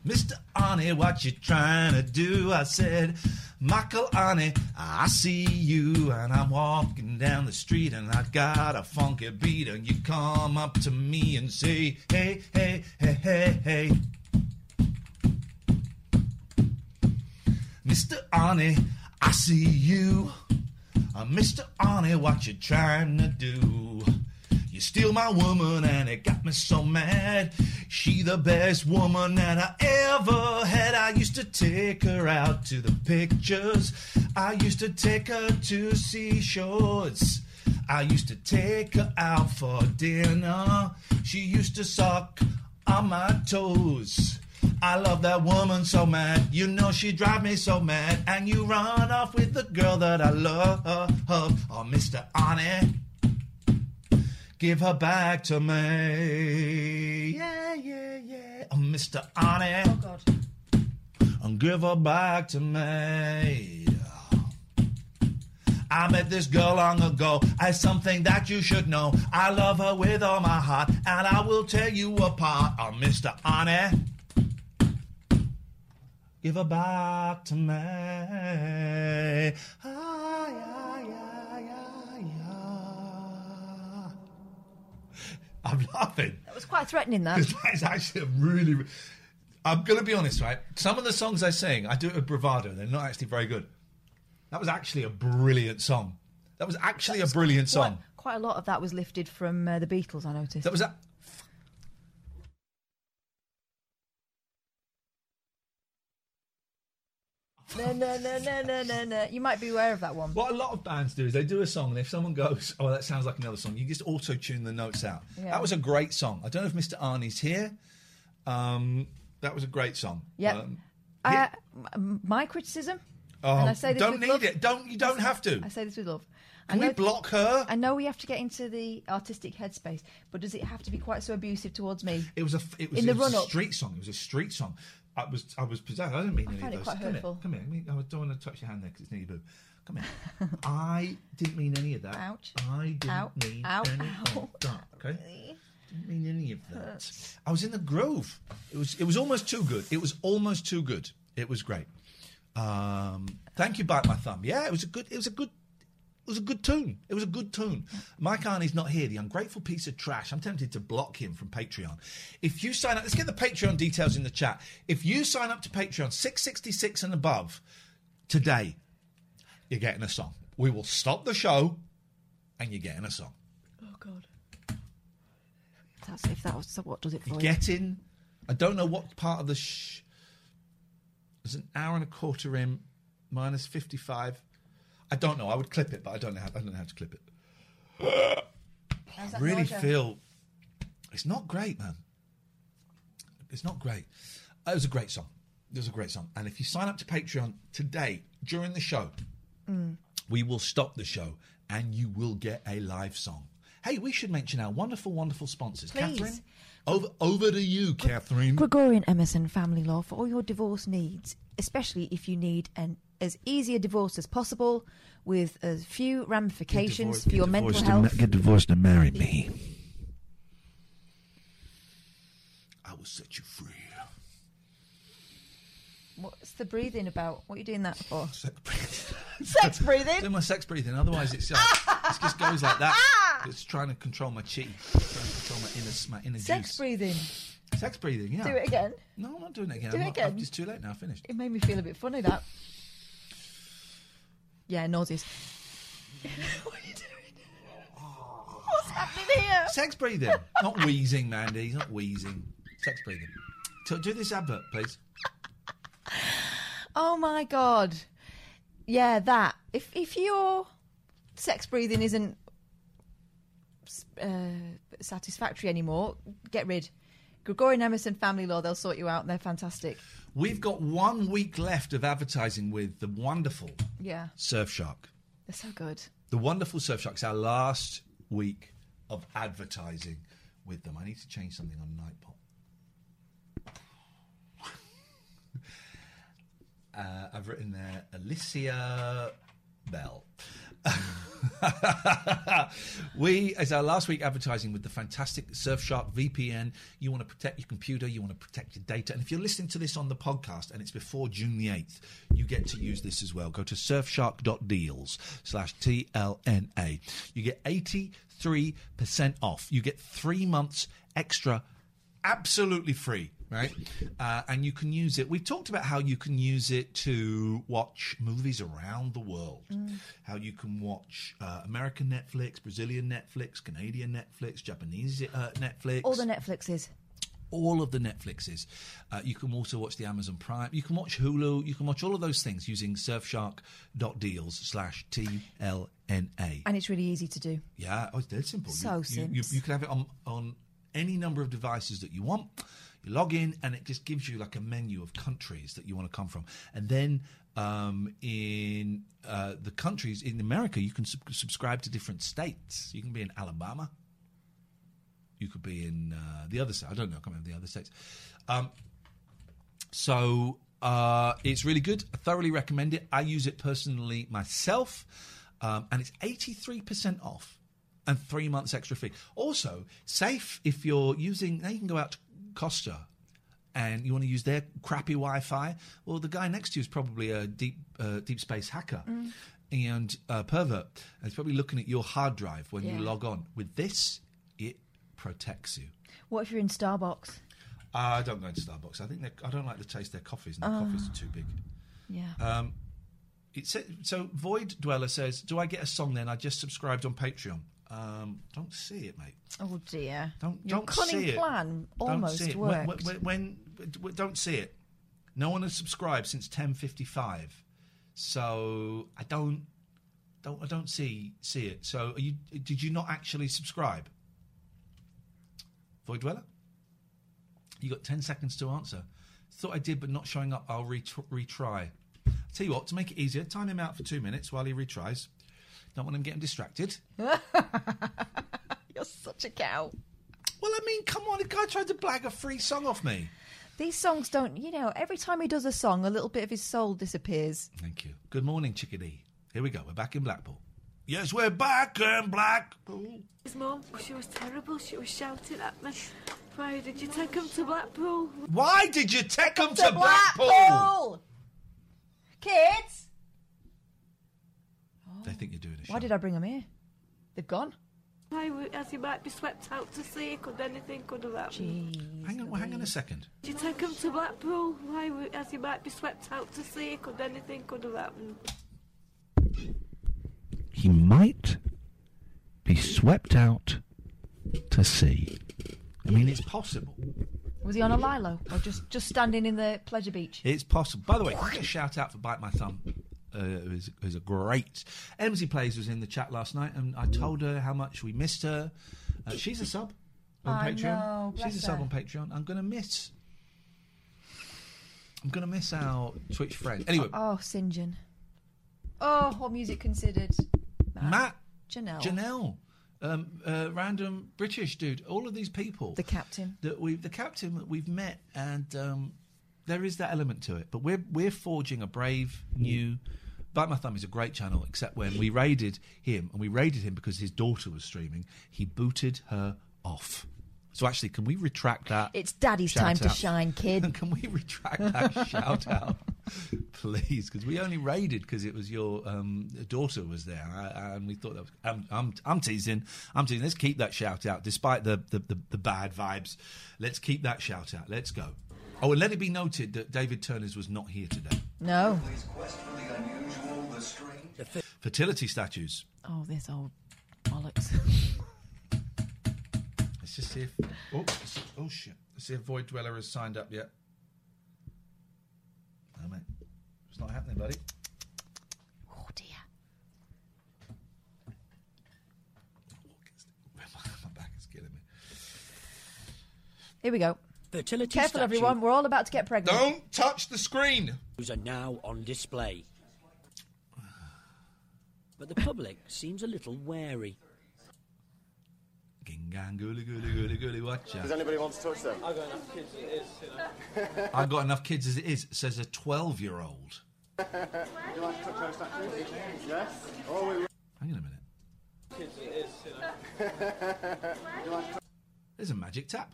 Mister Arnie, what you trying to do? I said, Michael Arnie, I see you. And I'm walking down the street and I got a funky beat. And you come up to me and say, hey, hey, hey, hey, hey. Mister Arnie, I see you. Uh, Mister Arnie, what you trying to do? You steal my woman and it got me so mad. She the best woman that I ever had. I used to take her out to the pictures. I used to take her to seashores. I used to take her out for dinner. She used to suck on my toes. I love that woman so mad. You know she drive me so mad. And you run off with the girl that I love. Oh, Mister Arnie, give her back to me. Yeah, yeah, yeah. Oh, Mister Arnie. Oh, God. And give her back to me. I met this girl long ago as something that you should know. I love her with all my heart, and I will tear you apart. Oh, Mister Arnie. Give her back to me. Ay, ay, ay. I'm laughing. That was quite threatening, that. Because that is actually a really... I'm going to be honest, right? Some of the songs I sing, I do it with bravado. They're not actually very good. That was actually a brilliant song. That was actually that was a brilliant quite, song. Quite a lot of that was lifted from uh, the Beatles, I noticed. That was... A- No, no, no, no, no, no, no. You might be aware of that one. What a lot of bands do is they do a song, and if someone goes, oh, that sounds like another song, you just auto-tune the notes out. Yeah. That was a great song. I don't know if Mister Arnie's here. Um, that was a great song. Yep. Um, yeah. Uh, my criticism, oh, and I say this don't with need love, it. Don't, you don't have to. I say this with love. Can we block her? I know we have to get into the artistic headspace, but does it have to be quite so abusive towards me? It was a, it was, it was a street song. It was a street song. I was, I was possessed. I didn't mean I any of those. Come here, come here. I, mean, I don't want to touch your hand there because it's near your boob. Come here. I didn't mean any of that. Ouch. I didn't Ow. mean Ow. any Ow. of that. Okay. Didn't mean any of that. I was in the groove. It was, it was almost too good. It was almost too good. It was great. Um, thank you, Bite My Thumb. Yeah, it was a good. It was a good. It was a good tune. It was a good tune. Mike Arney's not here. The ungrateful piece of trash. I'm tempted to block him from Patreon. If you sign up, let's get the Patreon details in the chat. If you sign up to Patreon, six sixty-six and above, today, you're getting a song. We will stop the show and you're getting a song. Oh, God. If that's, if that was, so what does it for you? Getting, I don't know what part of the... Sh- there's an hour and a quarter in, minus fifty-five... I don't know. I would clip it, but I don't know how, I don't know how to clip it. I really feel... It's not great, man. It's not great. It was a great song. It was a great song. And if you sign up to Patreon today, during the show, mm. we will stop the show and you will get a live song. Hey, we should mention our wonderful, wonderful sponsors. Please. Catherine, over, over to you, G- Catherine. Gregorian Emerson Family Law for all your divorce needs, especially if you need an as easy a divorce as possible with as few ramifications for your mental health. Get divorced and marry me. I will set you free. What's the breathing about? What are you doing that for? Sex breathing. Sex breathing? Do my sex breathing. Otherwise it's, uh, it just goes like that. It's trying to control my chi. Trying to control my inner, my inner sex juice. breathing. Sex breathing, yeah. Do it again. No, I'm not doing it again. Do I'm it not, again. It's too late now. I finished. It made me feel a bit funny, that. Yeah, nauseous. What are you doing? What's happening here? Sex breathing. Not wheezing, Mandy. Not wheezing. Sex breathing. So do this advert, please. Oh, my God. Yeah, that. If if your sex breathing isn't uh, satisfactory anymore, get rid. Gregorian Emerson Family Law, they'll sort you out. They're fantastic. We've got one week left of advertising with the wonderful yeah. Surfshark. They're so good. The wonderful Surfshark. It's our last week of advertising with them. I need to change something on Nightpop. uh, I've written there Alicia Bell. We, as our last week advertising with the fantastic Surfshark V P N, you want to protect your computer, you want to protect your data. And if you're listening to this on the podcast and it's before June the eighth, you get to use this as well. Go to surfshark.deals slash TLNA. You get eighty-three percent off. You get three months extra absolutely free. Right, uh, and you can use it. We've talked about how you can use it to watch movies around the world. Mm. How you can watch uh, American Netflix, Brazilian Netflix, Canadian Netflix, Japanese uh, Netflix. All the Netflixes. All of the Netflixes. Uh, you can also watch the Amazon Prime. You can watch Hulu. You can watch all of those things using surfshark.deals slash T L N A. And it's really easy to do. Yeah, oh, it's dead simple. So you, simple. You, you, you can have it on, on any number of devices that you want. You log in and it just gives you like a menu of countries that you want to come from. And then um, in uh, the countries in America, you can sub- subscribe to different states. You can be in Alabama. You could be in uh, the other side. I don't know. I can't remember the other states. Um, so uh, it's really good. I thoroughly recommend it. I use it personally myself. Um, and it's eighty-three percent off and three months extra fee. Also, safe if you're using... Now you can go out to Costa and you want to use their crappy Wi-Fi, well, the guy next to you is probably a deep uh, deep space hacker mm. and uh, pervert. And he's probably looking at your hard drive when yeah. you log on. With this, it protects you. What if you're in Starbucks? Uh, I don't go into Starbucks. I think I don't like the taste of their coffees, and their uh, coffees are too big. Yeah. Um, it's, so Void Dweller says, do I get a song then? I just subscribed on Patreon. Um, don't see it, mate. Oh, dear. Don't, Your don't cunning see plan it. almost don't see worked. It. When, when, when, don't see it. No one has subscribed since ten fifty-five. So I don't... Don't I don't see see it. So are you, did you not actually subscribe? Void Dweller? You got ten seconds to answer. Thought I did, but not showing up. I'll ret- retry. I'll tell you what, to make it easier, time him out for two minutes while he retries. Don't want him getting distracted. You're such a cow. Well, I mean, come on, the guy tried to blag a free song off me. These songs don't, you know, every time he does a song, a little bit of his soul disappears. Thank you. Good morning, chickadee. Here we go. We're back in Blackpool. Yes, we're back in Blackpool. His mum, she was terrible. She was shouting at me. Why did you take him to Blackpool? Why did you take him to, to Blackpool? Blackpool? Kids! Oh. They think you're doing a show. Why did I bring them here? They've gone. Why, as he might be swept out to sea, could anything could have happened. Jeez, hang on, well, hang on a second. Did you take him to Blackpool? Why, as he might be swept out to sea, could anything could have happened. He might be swept out to sea. I mean, it's possible. Was he on a lilo or just, just standing in the pleasure beach? It's possible. By the way, a shout out for Bite My Thumb. Uh, it was, it was a great. Emsy Plays was in the chat last night, and I told her how much we missed her. Uh, she's a sub on I Patreon. Know, bless she's a her. sub on Patreon. I'm gonna miss. I'm gonna miss our Twitch friend. Anyway. Oh, oh Saint John. Oh, all music considered. Matt. Matt. Janelle. Janelle. Um, uh, random British dude. All of these people. The captain. That we, the captain that we've met, and um, there is that element to it. But we're we're forging a brave new. Bite My Thumb is a great channel, except when we raided him, and we raided him because his daughter was streaming. He booted her off. So actually, can we retract that? It's daddy's time out? to shine, kid. Can we retract that shout out, please? Because we only raided because it was your um, daughter was there, I, I, and we thought that was. I'm, I'm, I'm teasing. I'm teasing. Let's keep that shout out, despite the, the, the, the bad vibes. Let's keep that shout out. Let's go. Oh, and let it be noted that David Turner's was not here today. No. Fertility statues. Oh, this old bollocks. Let's just see if... Oh, oh shit. Let's see if Void Dweller has signed up yet. No, mate. It's not happening, buddy. Oh, dear. My back is killing me. Here we go. Fertility Careful, statue. everyone. We're all about to get pregnant. Don't touch the screen. ...are now on display. But the public seems a little wary. Gooly, gooly, gooly, gooly, watch out. Does anybody want to touch them? I've got enough kids as it is. You know? I've got enough kids as it is, says a twelve-year-old. Would you like to touch our statue? Yes? Or we... Hang on a minute. Kids as it is, you know? There's a magic tap.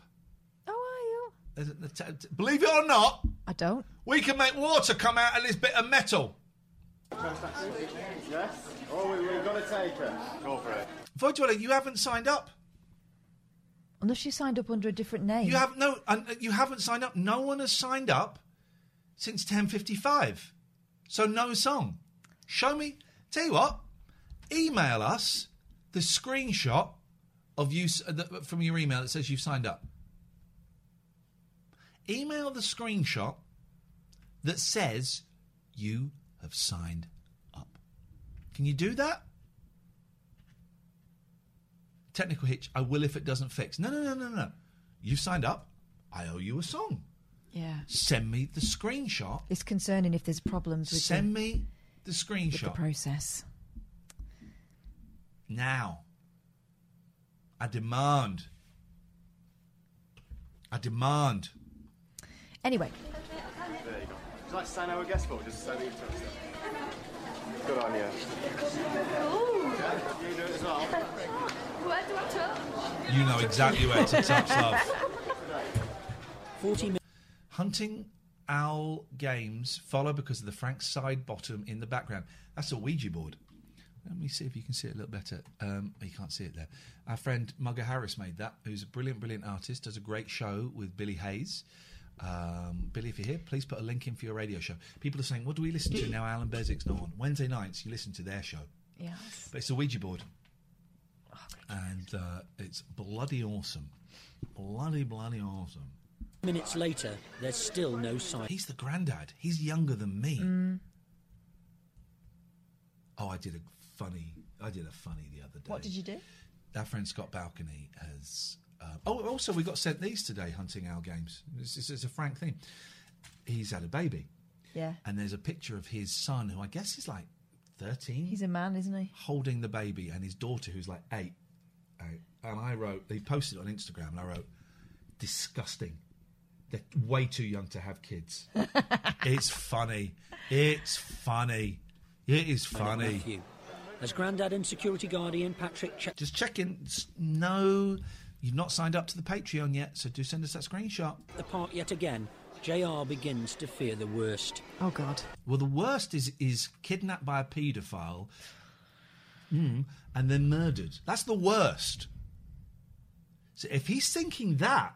Oh, are you? There's a, t- t- believe it or not... I don't. We can make water come out of this bit of metal. Yes? Or we, we've got to take her. Go for it. Voidwiller, you haven't signed up. Unless you signed up under a different name. You have no. You haven't signed up. No one has signed up since ten fifty-five. So no song. Show me. Tell you what. Email us the screenshot of you from your email that says you've signed up. Email the screenshot that says you have signed up. Can you do that? Technical hitch, I will if it doesn't fix. No, no, no, no, no. You've signed up. I owe you a song. Yeah. Send me the screenshot. It's concerning if there's problems with Send the, me the screenshot. With the process. Now. I demand. I demand. Anyway. There you go. Would you like to sign our guest book? Just sign it yourself. Good on you. Ooh. Yeah, you do it as well. Where do I touch? You know exactly where to touch, love. Hunting Owl Games follow because of the Frank side bottom in the background. That's a Ouija board. Let me see if you can see it a little better. Um, you can't see it there. Our friend Mugga Harris made that, who's a brilliant, brilliant artist, does a great show with Billy Hayes. Um, Billy, if you're here, please put a link in for your radio show. People are saying, what do we listen to now? Alan Bezik's not on. Wednesday nights, you listen to their show. Yes. But it's a Ouija board. Oh, and uh, it's bloody awesome. Bloody, bloody awesome. Minutes later, there's still no sign. He's the granddad. He's younger than me. Mm. Oh, I did a funny, I did a funny the other day. What did you do? Our friend Scott Balcony has... Um, oh, also, we got sent these today, Hunting Owl Games. It's, it's, it's a frank thing. He's had a baby. Yeah. And there's a picture of his son, who I guess is like thirteen. He's a man, isn't he? Holding the baby, and his daughter, who's like eight. eight. And I wrote, he posted it on Instagram, and I wrote, disgusting. They're way too young to have kids. It's funny. It's funny. It is funny. As Grandad and security guard Ian Patrick... Che- Just checking. No... You've not signed up to the Patreon yet, so do send us that screenshot. The part yet again, J R begins to fear the worst. Oh, God. Well, the worst is is kidnapped by a paedophile mm, and then murdered. That's the worst. So if he's thinking that...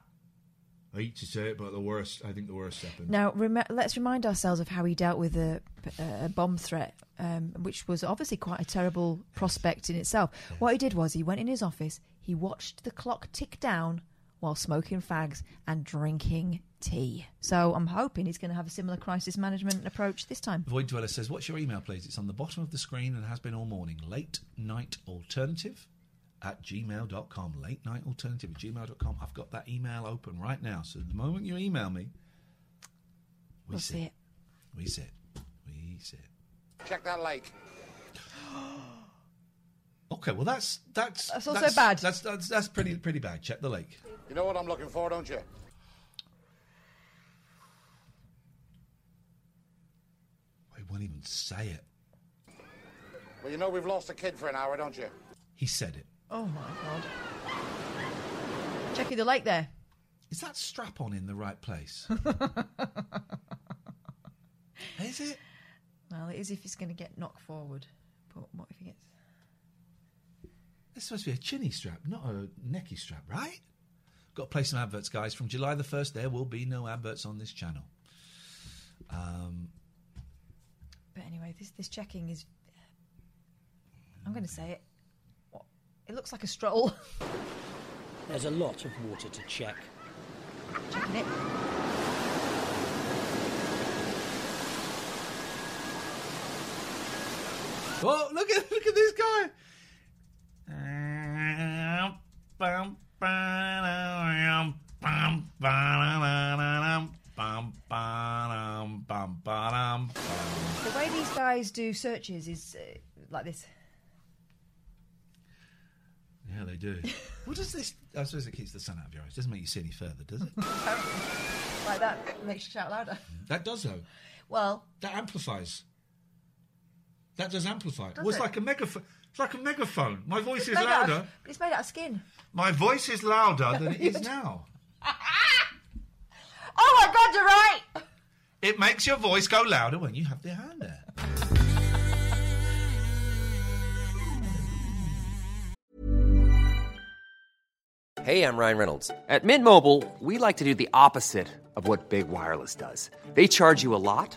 I hate to say it, but the worst, I think the worst happened. Now, rem- let's remind ourselves of how he dealt with a, a bomb threat, um, which was obviously quite a terrible yes. prospect in itself. Yes. What he did was he went in his office... He watched the clock tick down while smoking fags and drinking tea. So I'm hoping he's going to have a similar crisis management approach this time. Void Dweller says, what's your email, please? It's on the bottom of the screen and has been all morning. Late Night Alternative at gmail dot com. Late Night Alternative at gmail dot com. I've got that email open right now. So the moment you email me, we we'll see it. We see it. We see it. Check that lake. Okay, well that's that's that's also that's, bad. That's, that's that's pretty pretty bad. Check the lake. You know what I'm looking for, don't you? He won't even say it. Well, you know we've lost a kid for an hour, don't you? He said it. Oh my God! Checking the lake there. Is that strap on in the right place? Is it? Well, it is if he's going to get knocked forward. But what if he gets? It's supposed to be a chinny strap, not a necky strap, right? Got to play some adverts, guys. From July the first, there will be no adverts on this channel. Um, but anyway, this this checking is... I'm going to say it. What? It looks like a stroll. There's a lot of water to check. Checking it. Oh, look at look at this guy. The way these guys do searches is uh, like this. Yeah, they do. What does this... I suppose it keeps the sun out of your eyes. It doesn't make you see any further, does it? Like that makes you shout louder. That does, though. Well... That amplifies. That does amplify. Does well, it's it? like a megaphone... It's like a megaphone. My voice it's is louder. Of, it's made out of skin. My voice is louder than it is now. Oh, my God, you're right. It makes your voice go louder when you have the hand there. Hey, I'm Ryan Reynolds. At Mint Mobile, we like to do the opposite of what Big Wireless does. They charge you a lot.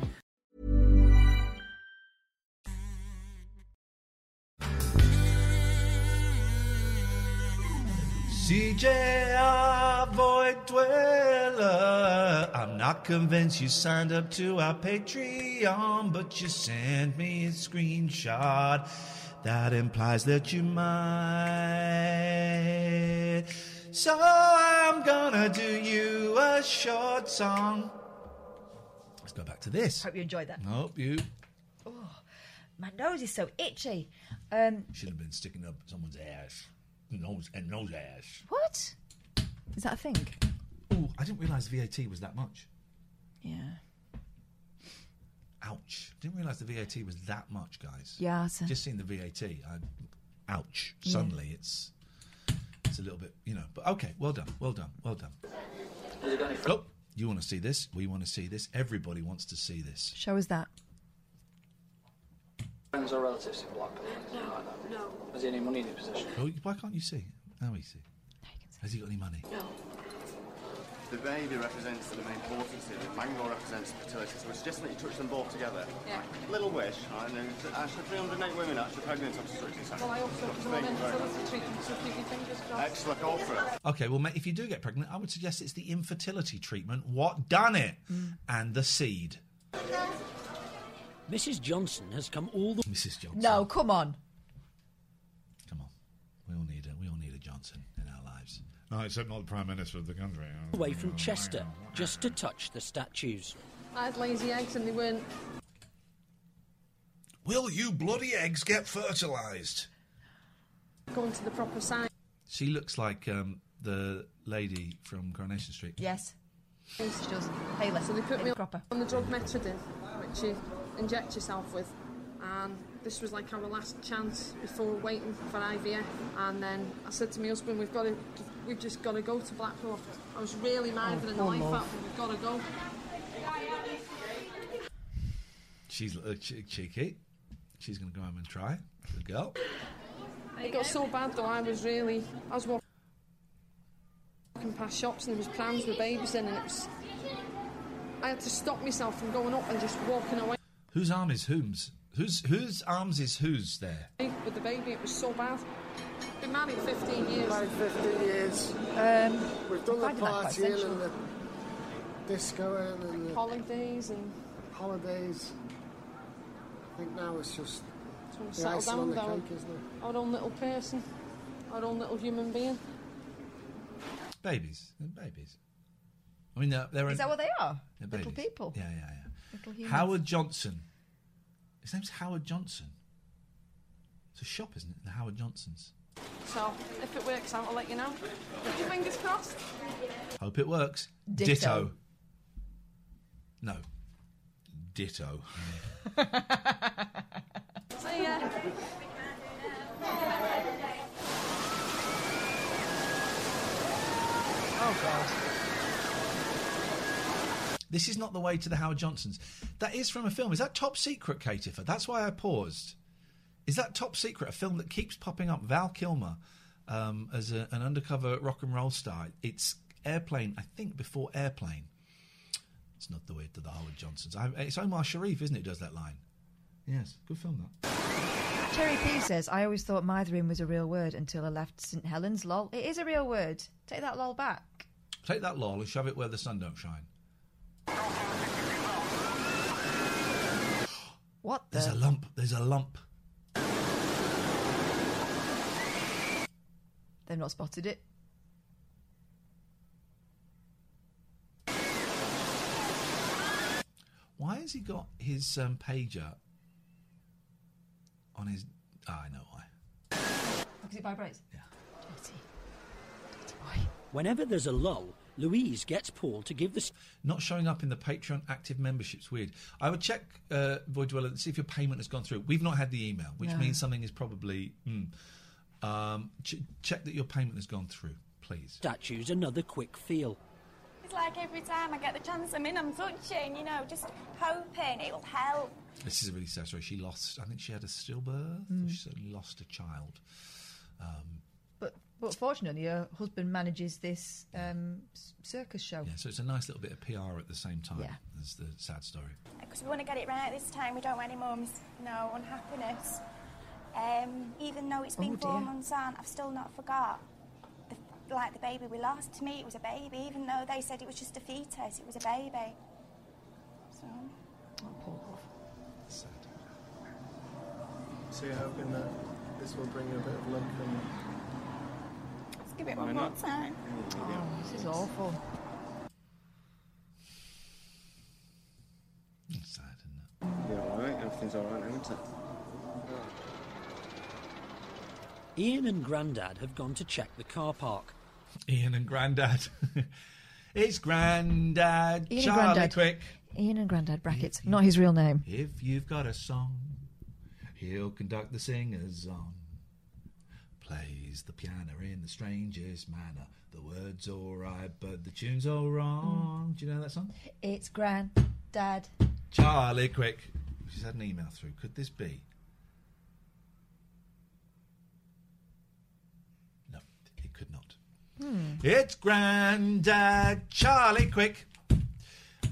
D J, Avoid Dweller, I'm not convinced you signed up to our Patreon, but you sent me a screenshot that implies that you might. So I'm gonna do you a short song. Let's go back to this. Hope you enjoyed that. Hope you. Oh, my nose is so itchy. Um, Should have been sticking up someone's ass. Nose and nose ash. What? Is that a thing? Oh, I didn't realise V A T was that much. Yeah. Ouch. Didn't realise the V A T was that much, guys. Yeah. A... Just seeing the V A T. I, ouch. Yeah. Suddenly it's it's a little bit, you know. But okay, well done, well done, well done. Oh, you want to see this? We want to see this. Everybody wants to see this. Show us that. Friends or relatives in Blackpool? No, like that. No. Has he any money in his possession? Oh, why can't you see? Now we see. Now you can see. Has he got any money? No. The baby represents the main importance here. The mango represents fertility, so we're suggesting that you touch them both together. Yeah. Like, little wish. I know. Actually, three hundred eight women actually pregnant up to thirty-seven. Well, I also recommend fertility treatment, so keep your fingers crossed. Excellent, go for it. Okay, well, mate, if you do get pregnant, I would suggest it's the infertility treatment. What done it? Mm. And the seed. Yeah. Missus Johnson has come all the... Missus Johnson. No, come on. Come on. We all need a, we all need a Johnson in our lives. No, except not the Prime Minister of the country. Away from Chester, just to touch the statues. I had lazy eggs and they weren't... Will you bloody eggs get fertilised? Going to the proper site. She looks like um, the lady from Coronation Street. Yes. She does. Hey, so they put me proper. On the drug Metrodin, which you... inject yourself with, and this was like our last chance before waiting for I V F. And then I said to my husband, we've got to we've just got to go to Blackpool. I was really minding oh, the life up, but we've got to go. She's uh, che- cheeky. She's going to go home and try. Good girl. It got so bad though, I was really I was walking past shops and there was prams with babies in, and it was I had to stop myself from going up and just walking away. Whose arm is whom's? Whose whose arms is whose there? With the baby, it was so bad. Been married fifteen years. Married fifteen years. Um, We've done the party and the disco and, and the holidays and holidays. I think now it's just the icing on the cake, isn't it? Our own little person, our own little human being. Babies, babies. I mean, they're, they're is an, that what they are? Little people. Yeah, yeah, yeah. Howard Johnson. His name's Howard Johnson. It's a shop, isn't it? The Howard Johnsons. So, if it works out, I'll let you know. Keep your fingers crossed. Hope it works. Ditto. Ditto. No. Ditto. See ya. Oh, God. This is not the way to the Howard Johnsons. That is from a film. Is that Top Secret, Katiffer? That's why I paused. Is that Top Secret, a film that keeps popping up? Val Kilmer um, as a, an undercover rock and roll star. It's Airplane, I think, before Airplane. It's not the way to the Howard Johnsons. I, it's Omar Sharif, isn't it, does that line? Yes, good film, that. Cherry P says, I always thought mithering was a real word until I left Saint Helens. Lol. It is a real word. Take that lol back. Take that lol and shove it where the sun don't shine. What the? There's a lump. There's a lump. They've not spotted it. Why has he got his um, pager on his... Oh, I know why. Because it vibrates? Yeah. Dirty. Dirty boy. Whenever there's a lull... Louise gets Paul to give this... Not showing up in the Patreon active membership's weird. I would check, uh, Void Dweller, and see if your payment has gone through. We've not had the email, which no. means something is probably... Mm. Um, ch- check that your payment has gone through, please. Statue's another quick feel. It's like every time I get the chance I'm in, I'm touching, you know, just hoping it'll help. This is a really sad story. She lost, I think she had a stillbirth. Mm. She certainly lost a child. Um, but, but fortunately, her husband manages this um, circus show. Yeah, so it's a nice little bit of P R at the same time yeah. as the sad story. Because we want to get it right this time. We don't want any mums. No, unhappiness. Um, even though it's been oh, four dear. months on, I've still not forgot. Like the baby we lost. To me, it was a baby, even though they said it was just a fetus. It was a baby. So, oh, poor love. Sad. So you're hoping that this will bring you a bit of luck and... Let's give it Why one not? more time. Oh, this is awful. It's sad, isn't it? Yeah, all right. Everything's all right, isn't it? Ian and Grandad have gone to check the car park. Ian and Grandad. It's Grandad. Ian Charlie, Grandad. Quick. Ian and Grandad, brackets. If, not his real name. If you've got a song, he'll conduct the singers on. Plays the piano in the strangest manner. The words all right, but the tune's all wrong. Mm. Do you know that song? It's Grandad. Charlie, quick. She's had an email through. Could this be? No, it could not. Hmm. It's Grandad Charlie Quick.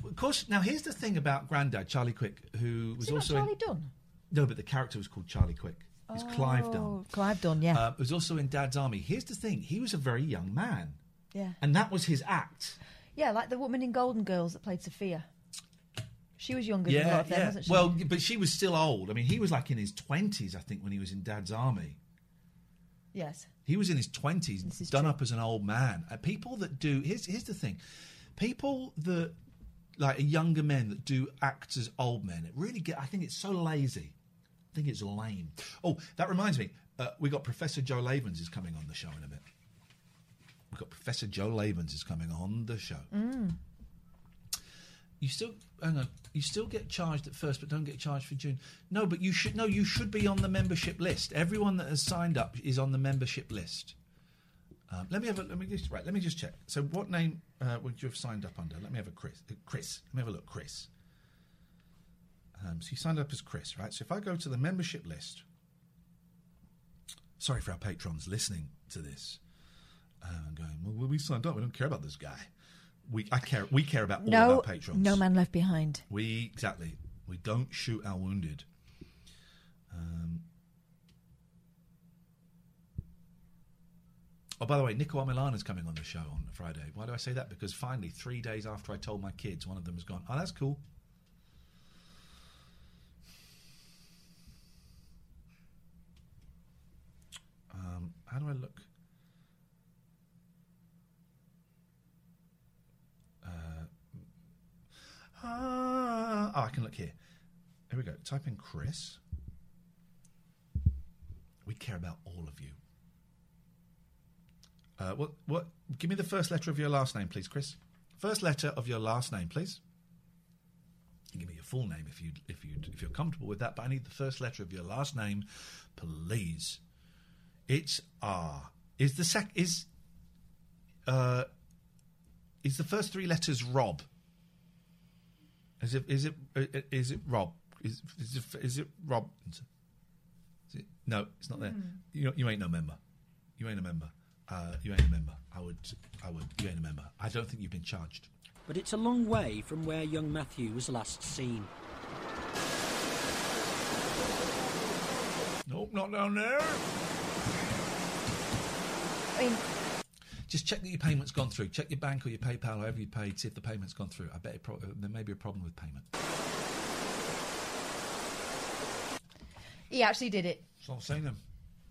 Of course, now here's the thing about Grandad Charlie Quick, who was, was also not Charlie in... Dunn? No, but the character was called Charlie Quick. It was oh, Clive Dunn. Clive Dunn, yeah. Uh, it was also in Dad's Army. Here's the thing, he was a very young man. Yeah. And that was his act. Yeah, like the woman in Golden Girls that played Sophia. She was younger yeah, than a lot of them, yeah. wasn't she? Well, but she was still old. I mean, he was like in his twenties, I think, when he was in Dad's Army. Yes. He was in his twenties, done true. up as an old man. Uh, people that do... Here's, here's the thing. People that... Like, are younger men that do act as old men. It really get... I think it's so lazy. I think it's lame. Oh, that reminds me. Uh, we got Professor Joe Lavens is coming on the show in a bit. We got Professor Joe Lavens is coming on the show. Mm. You still, hang on, you still get charged at first, but don't get charged for June. No, but you should. No, you should be on the membership list. Everyone that has signed up is on the membership list. Um, let me have a. Let me just right. Let me just check. So, what name uh, would you have signed up under? Let me have a Chris. Uh, Chris. Let me have a look. Chris. Um, so you signed up as Chris, right? So if I go to the membership list. Sorry for our patrons listening to this. Uh, and going, well, we signed up. We don't care about this guy. We I care. We care about all no, of our patrons. No man left behind. We exactly. We don't shoot our wounded. Um, oh, by the way, Nico Milana's coming on the show on Friday. Why do I say that? Because finally, three days after I told my kids, one of them has gone, oh, that's cool. Um, how do I look? Uh, ah, oh, I can look here. Here we go. Type in Chris. We care about all of you. Uh, what? What? Give me the first letter of your last name, please, Chris. First letter of your last name, please. Give me your full name if you if you if you're comfortable with that. But I need the first letter of your last name, please. It's R. Is the sec is uh. Is the first three letters Rob? Is it? Is it? Is it Rob? Is is it, is it Rob? Is it, no, it's not there. Mm. You you ain't no member. You ain't a member. Uh, you ain't a member. I would. I would. You ain't a member. I don't think you've been charged. But it's a long way from where young Matthew was last seen. Nope, not down there. I mean, just check that your payment's gone through. Check your bank or your PayPal, however you paid, see if the payment's gone through. I bet it pro- there may be a problem with payment. He actually did it. I've not seen them.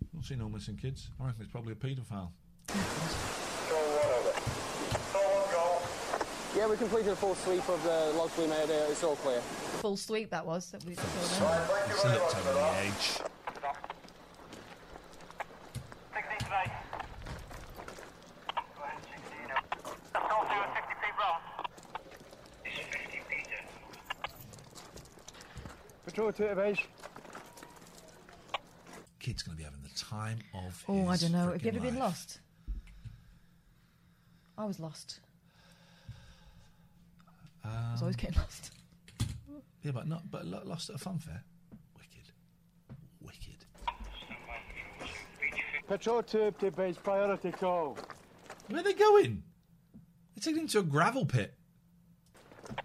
I've not seen all missing kids. I reckon it's probably a paedophile. Yeah, we completed a full sweep of the logs we made here. It's all clear. Full sweep, that was. That we slipped over the edge. Patrol to it, beige. kid's going to be having the time of oh, his Oh, I don't know. Have you ever life. been lost? I was lost. Um, I was always getting lost. Yeah, but not but lost at a fun fair. Wicked. Wicked. Patrol Turpty base priority call. Where are they going? They're taking them to a gravel pit. Go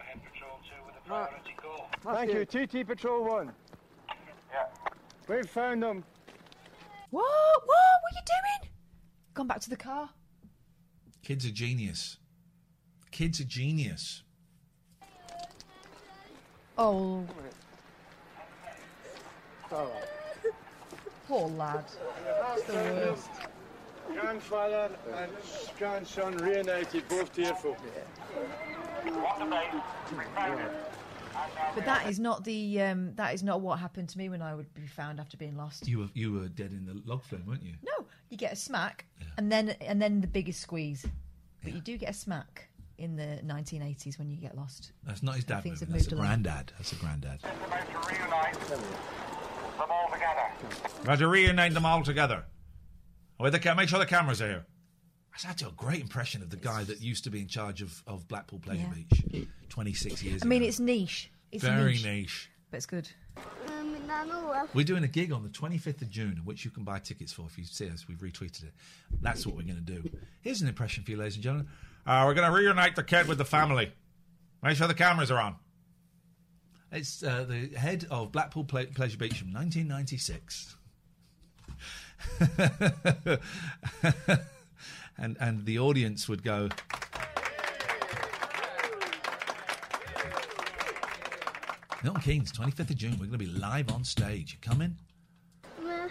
ahead, Patrol two with a priority call. Thank you. T T Patrol one. Yeah. We've found them. What? What? What are you doing? Gone back to the car. Kids are genius. Kids are genius. Oh. Right. Poor lad. The worst. Grandfather and grandson reunited, both tearful. But that is not the. Um, that is not what happened to me when I would be found after being lost. You were you were dead in the log flume, weren't you? No, you get a smack, yeah. and then and then the biggest squeeze. But yeah. you do get a smack. In the nineteen eighties when you get lost. That's not his dad movie, that's a granddad. That's a granddad. We're to reunite them all together. Make sure the cameras are here. That's actually a great impression of the guy that used to be in charge of, of Blackpool Pleasure yeah. Beach twenty-six years ago. I mean, ago. it's niche. It's Very niche. niche. But it's good. We're doing a gig on the twenty-fifth of June, which you can buy tickets for if you see us. We've retweeted it. That's what we're going to do. Here's an impression for you, ladies and gentlemen. Uh, we're going to reunite the kid with the family. Make sure the cameras are on. It's uh, the head of Blackpool Ple- Pleasure Beach from nineteen ninety-six. and and the audience would go... Milton Keynes, twenty-fifth of June. We're going to be live on stage. You coming? No.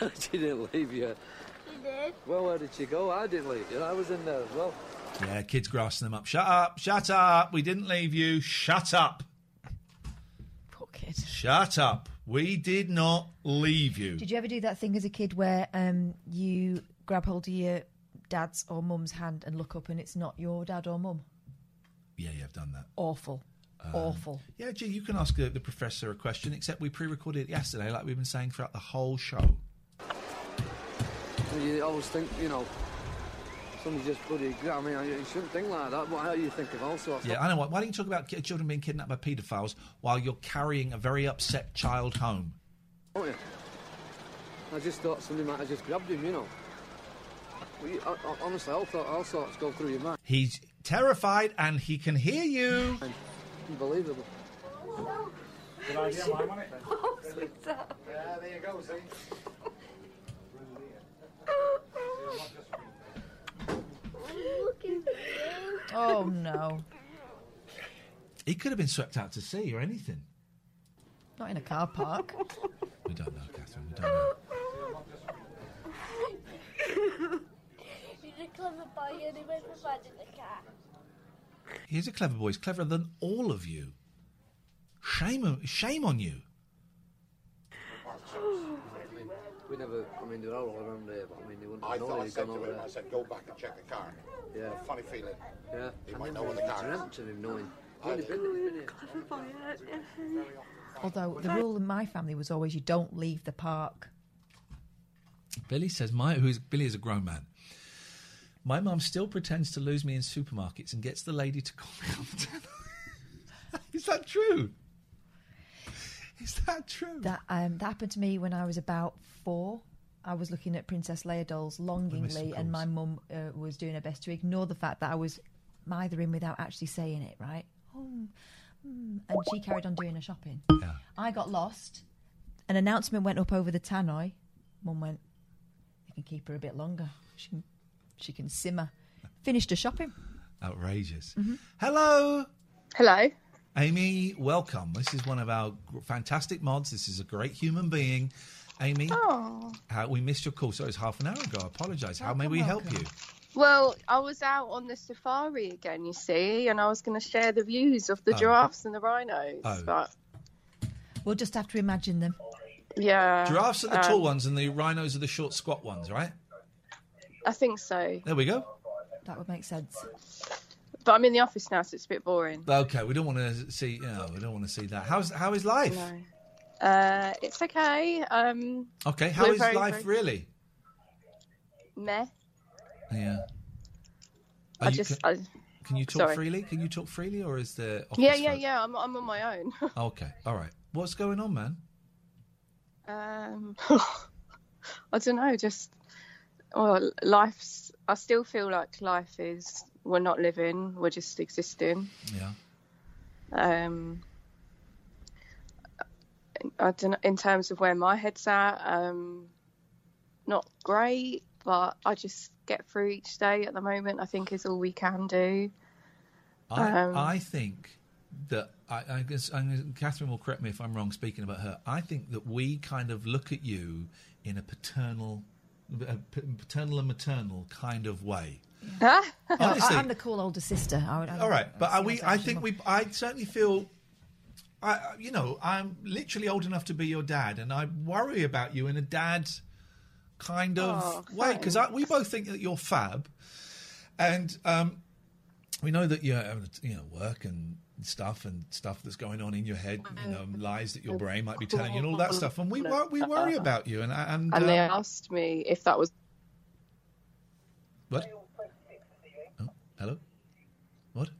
I didn't leave you. You did. Well, where did you go? I didn't leave you. I was in there as well. Yeah, kids grassing them up. Shut up, shut up. We didn't leave you. Shut up. Poor kid. Shut up. We did not leave you. Did you ever do that thing as a kid where um, you grab hold of your dad's or mum's hand and look up and it's not your dad or mum? Yeah, yeah, I've done that. Awful. Um, Awful. Yeah, gee, you can ask the, the professor a question, except we pre-recorded it yesterday, like we've been saying throughout the whole show. You always think, you know, somebody just bloody... I mean, you shouldn't think like that. What, how do you think of all sorts? Yeah, I know. Why, why don't you talk about children being kidnapped by paedophiles while you're carrying a very upset child home? Oh, yeah. I just thought somebody might have just grabbed him, you know. Well, you, I, I, honestly, all, thought, all sorts go through your mind. He's terrified and he can hear you. And, unbelievable. Oh, good idea, mine, wasn't it? Oh, sweetheart. Yeah, there you go, see? Oh, no. He could have been swept out to sea or anything. Not in a car park. We don't know, Catherine, we don't know. You're a clever boy, you only went for riding the car. He's a clever boy. He's cleverer than all of you. Shame, shame on you. We never. I mean, they're all around there, but I mean, they wouldn't I know thought I said to him, there. I said, go back and check the car. Yeah. Funny feeling. Yeah. He I might know where the car is. To him knowing. He's a clever boy. Although the rule in my family was always, you don't leave the park. Billy says, "My who's Billy is a grown man." My mum still pretends to lose me in supermarkets and gets the lady to call me on the telephone. Is that true? Is that true? That, um, that happened to me when I was about four. I was looking at Princess Leia dolls longingly, and my mum uh, was doing her best to ignore the fact that I was mithering without actually saying it, right? Oh, mm. And she carried on doing her shopping. Yeah. I got lost. An announcement went up over the tannoy. Mum went, "You can keep her a bit longer. She can... She can simmer." Finished her shopping. Outrageous. Mm-hmm. Hello. Hello. Amy, welcome. This is one of our fantastic mods. This is a great human being. Amy, oh. uh, we missed your call, so it was half an hour ago. I apologise. How may we welcome. help you? Well, I was out on the safari again, you see, and I was going to share the views of the oh. giraffes and the rhinos. Oh. But we'll just have to imagine them. Yeah. Giraffes are the um, tall ones and the rhinos are the short, squat ones, right? I think so. There we go. That would make sense. But I'm in the office now, so it's a bit boring. Okay, we don't want to see. You know, we don't want to see that. How's how is life? No. Uh, it's okay. Um, okay, how is very, life very... really? Meh. Yeah. Are I you, just. Can, I, can you talk sorry. freely? Can you talk freely, or is there? Yeah, yeah, road? yeah. I'm I'm on my own. Okay, all right. What's going on, man? Um, I don't know. Just, well, life's. I still feel like life is. We're not living. We're just existing. Yeah. Um. I don't know, in terms of where my head's at, um, not great, but I just get through each day at the moment, I think, is all we can do. I, um, I think that, I, I guess, I'm, Catherine will correct me if I'm wrong speaking about her, I think that we kind of look at you in a paternal, a paternal and maternal kind of way. Huh? Honestly, I'm the cool older sister. I would, I would, all right, but are we, I think more. we, I certainly feel... I, you know, I'm literally old enough to be your dad, and I worry about you in a dad kind of oh, way, because we both think that you're fab, and um, we know that you're, you know, work and stuff and stuff that's going on in your head, you know, lies that your brain might be telling you and all that stuff, and we wor- we worry about you. And and, and they uh, asked me if that was... What? Oh, hello? What?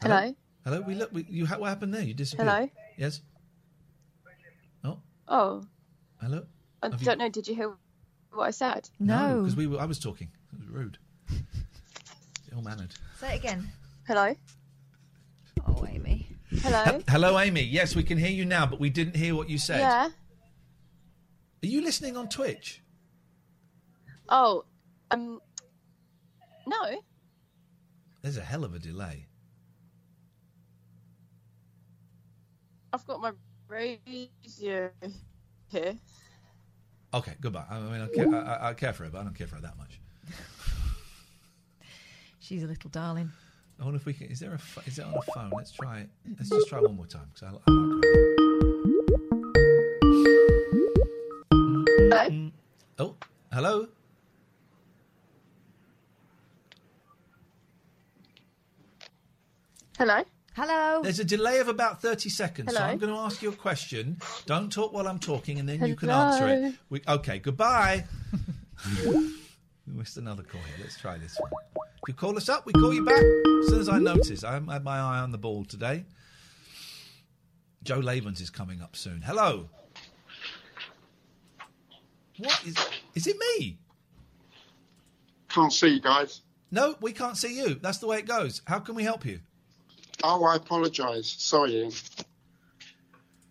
Hello? hello? Hello, we look. We, you, what happened there? You disappeared. Hello. Yes. Oh. Oh. Hello. I Have don't you... know. Did you hear what I said? No, because no, we were. I was talking. It was rude. Ill-mannered. Say it again. Hello. Oh, Amy. Hello. H- hello, Amy. Yes, we can hear you now, but we didn't hear what you said. Yeah. Are you listening on Twitch? Oh, um, no. There's a hell of a delay. I've got my radio here. Okay, goodbye. I mean, I care, I, I care for her, but I don't care for her that much. She's a little darling. I wonder if we can. Is there a? Is it on a phone? Let's try it. Let's just try one more time because I, I like her. Hello. Oh, hello. Hello. Hello. There's a delay of about thirty seconds, Hello. So I'm going to ask you a question. Don't talk while I'm talking, and then Hello. You can answer it. We, okay, goodbye. We missed another call here. Let's try this one. If you call us up, we call you back. As soon as I notice, I had my eye on the ball today. Joe Lavens is coming up soon. Hello. What is... Is it me? Can't see you guys. No, we can't see you. That's the way it goes. How can we help you? Oh, I apologise. Sorry, Ian.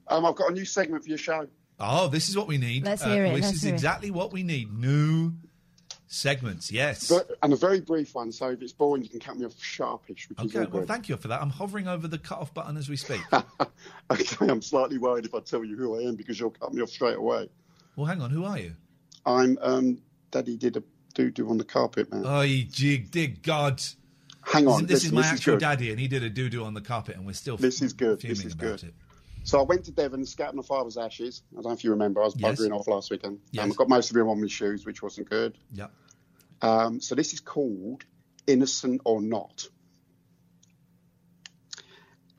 Um, I've got a new segment for your show. Oh, this is what we need. Let's uh, hear it. This Let's is hear exactly it. What we need. New segments, yes. But, and a very brief one, so if it's boring, you can cut me off sharpish. Okay, well, thank you for that. I'm hovering over the cut-off button as we speak. Okay, I'm slightly worried if I tell you who I am because you'll cut me off straight away. Well, hang on. Who are you? I'm um, Daddy Did a Doo-Doo on the Carpet Man. Oh, you jig, dig, God. Hang on. This, this is my this actual is daddy, and he did a doo-doo on the carpet, and we're still f- this is good. fuming this is about good. it. So I went to Devon, scattered my father's ashes. I don't know if you remember. I was yes. buggering off last weekend. Yes. Um, I got most of them on my shoes, which wasn't good. Yeah. Um, so this is called Innocent or Not.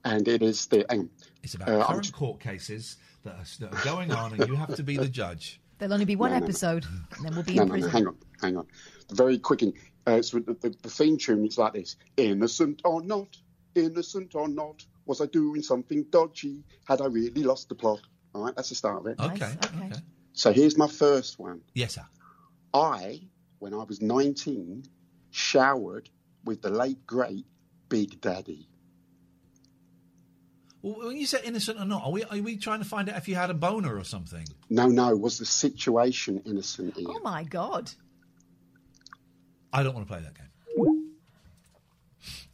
And it is the... Hang on. It's about uh, current t- court cases that are, that are going on, and you have to be the judge. There'll only be one no, no, episode, no. and then we'll be no, in no, prison. No, hang on, hang on. Very quick and... Uh, it's the, the, the theme tune is like this. Innocent or not, innocent or not, was I doing something dodgy? Had I really lost the plot? All right, that's the start of it. Okay, nice. okay. So here's my first one. Yes, sir. I, when I was nineteen, showered with the late, great Big Daddy. Well, when you say innocent or not, are we are we trying to find out if you had a boner or something? No, no. Was the situation innocent here? Oh, my God. I don't want to play that game.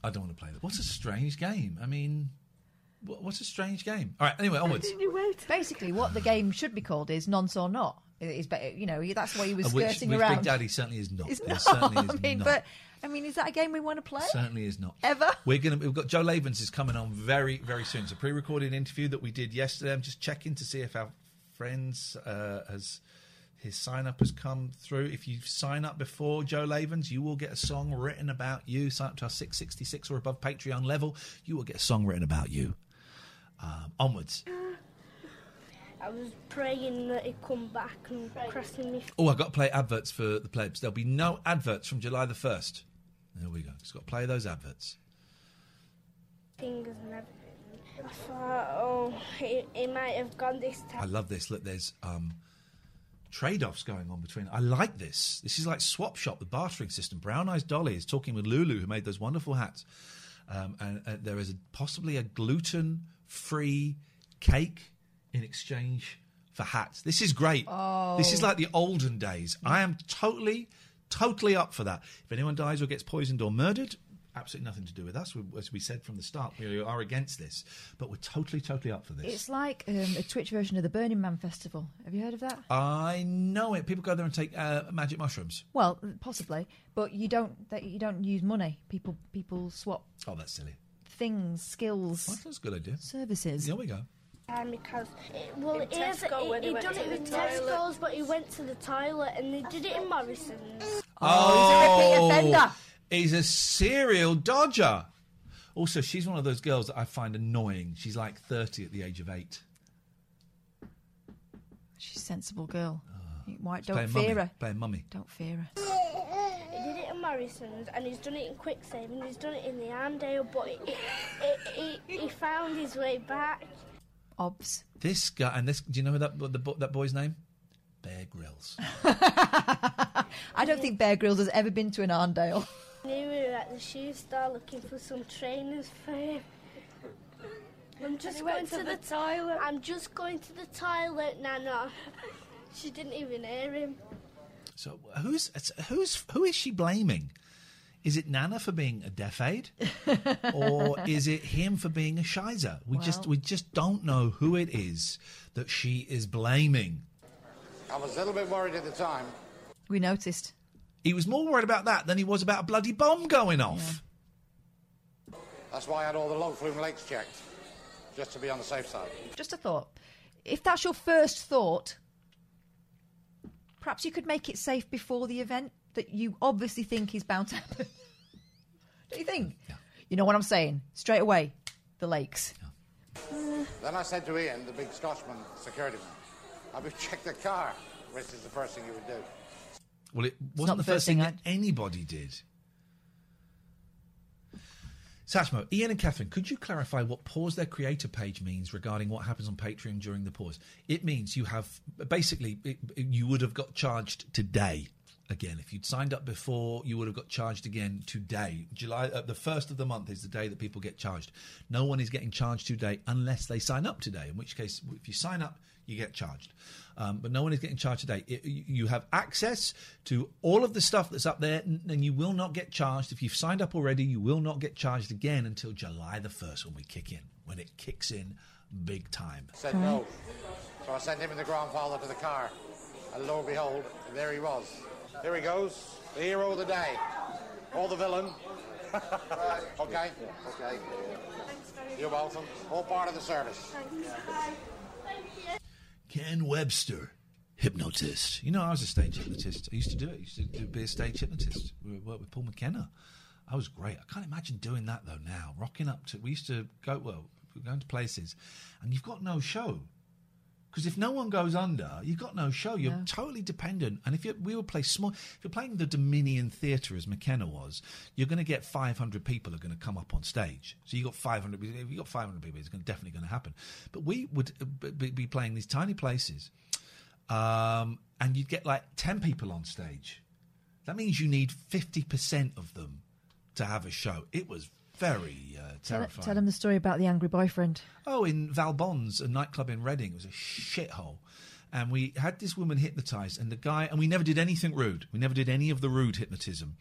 I don't want to play that. What's a strange game? I mean, what's a strange game? All right, anyway, onwards. Basically, what the game should be called is nonce or not. Is you know that's why he was skirting which, which around. Big Daddy certainly is not. It's not. It certainly is I mean, not. But I mean, is that a game we want to play? Certainly is not. Ever. We're gonna. We've got Joe Lavens is coming on very, very soon. It's a pre-recorded interview that we did yesterday. I'm just checking to see if our friends uh, has. His sign-up has come through. If you sign up before Joe Lavens, you will get a song written about you. Sign up to our six sixty-six or above Patreon level. You will get a song written about you. Um, onwards. I was praying that it'd come back and pressing me. Oh, I've got to play adverts for the plebs. There'll be no adverts from July the first. There we go. Just got to play those adverts. Fingers and everything. I thought, oh, it, it might have gone this time. I love this. Look, there's um, trade-offs going on between... I like this. This is like Swap Shop, the bartering system. Brown Eyes Dolly is talking with Lulu, who made those wonderful hats. Um, and uh, there is a, possibly a gluten-free cake in exchange for hats. This is great. Oh. This is like the olden days. I am totally, totally up for that. If anyone dies or gets poisoned or murdered... absolutely nothing to do with us. We, as we said from the start, we are against this, but we're totally, totally up for this. It's like um, a Twitch version of the Burning Man Festival. Have you heard of that? I know it. People go there and take uh, magic mushrooms. Well, possibly, but you don't. That you don't use money. People, people swap. Oh, that's silly. Things, skills. Well, that's a good idea. Services. Here we go. Um, because it, well, it is. He done it with Tesco's, but he went to the toilet, and they did it in Morrison's. Oh, he's a repeat offender. Is a serial dodger. Also, she's one of those girls that I find annoying. She's like thirty at the age of eight. She's a sensible girl. Oh, Why, don't fear mummy, her. Playing mummy. Don't fear her. He did it in Morrison's, and he's done it in Quicksave, and he's done it in the Armdale, but it, it, it, it, he found his way back. Obs. This guy, and this, do you know that the, that boy's name? Bear Grylls. I don't think Bear Grylls has ever been to an Arndale. We were at the shoe store looking for some trainers for him. I'm just going to, to the, the toilet. I'm just going to the toilet, Nana. She didn't even hear him. So who's who's who is she blaming? Is it Nana for being a deaf aid, or is it him for being a shizer? We well. just we just don't know who it is that she is blaming. I was a little bit worried at the time. We noticed. He was more worried about that than he was about a bloody bomb going off. Yeah. That's why I had all the log flume lakes checked, just to be on the safe side. Just a thought. If that's your first thought, perhaps you could make it safe before the event that you obviously think is bound to happen. Don't you think? Yeah. You know what I'm saying? Straight away, the lakes. Yeah. Uh, then I said to Ian, the big Scotsman security man, I would check the car, which is the first thing you would do. Well, it wasn't the first thing that anybody did. Satchmo, Ian and Catherine, could you clarify what pause their creator page means regarding what happens on Patreon during the pause? It means you have... Basically, it, you would have got charged today again. If you'd signed up before, you would have got charged again today. July, uh, the first of the month is the day that people get charged. No one is getting charged today unless they sign up today, in which case, if you sign up, you get charged. Um, but no one is getting charged today. It, you have access to all of the stuff that's up there, and you will not get charged. If you've signed up already, you will not get charged again until July the first when we kick in, when it kicks in big time. I said no. So I sent him and the grandfather to the car, and lo and behold, there he was. Here he goes, the hero of the day, or the villain. Okay, okay. You're welcome. All part of the service. Ken Webster, hypnotist. You know, I was a stage hypnotist. I used to do it. I used to do, be a stage hypnotist. We worked with Paul McKenna. I was great. I can't imagine doing that, though, now. Rocking up to... We used to go... Well, we were going to places. And you've got no show. Because if no one goes under, you've got no show. You're no. totally dependent. And if you we would play small... If you're playing the Dominion Theatre, as McKenna was, you're going to get five hundred people who are going to come up on stage. So you've got five hundred... If you've got five hundred people, it's definitely going to happen. But we would be playing these tiny places, um, and you'd get like ten people on stage. That means you need fifty percent of them to have a show. It was very uh, terrifying. Tell him the story about the angry boyfriend. Oh, in Valbon's, a nightclub in Reading. It was a shithole. And we had this woman hypnotised, and the guy... And we never did anything rude. We never did any of the rude hypnotism.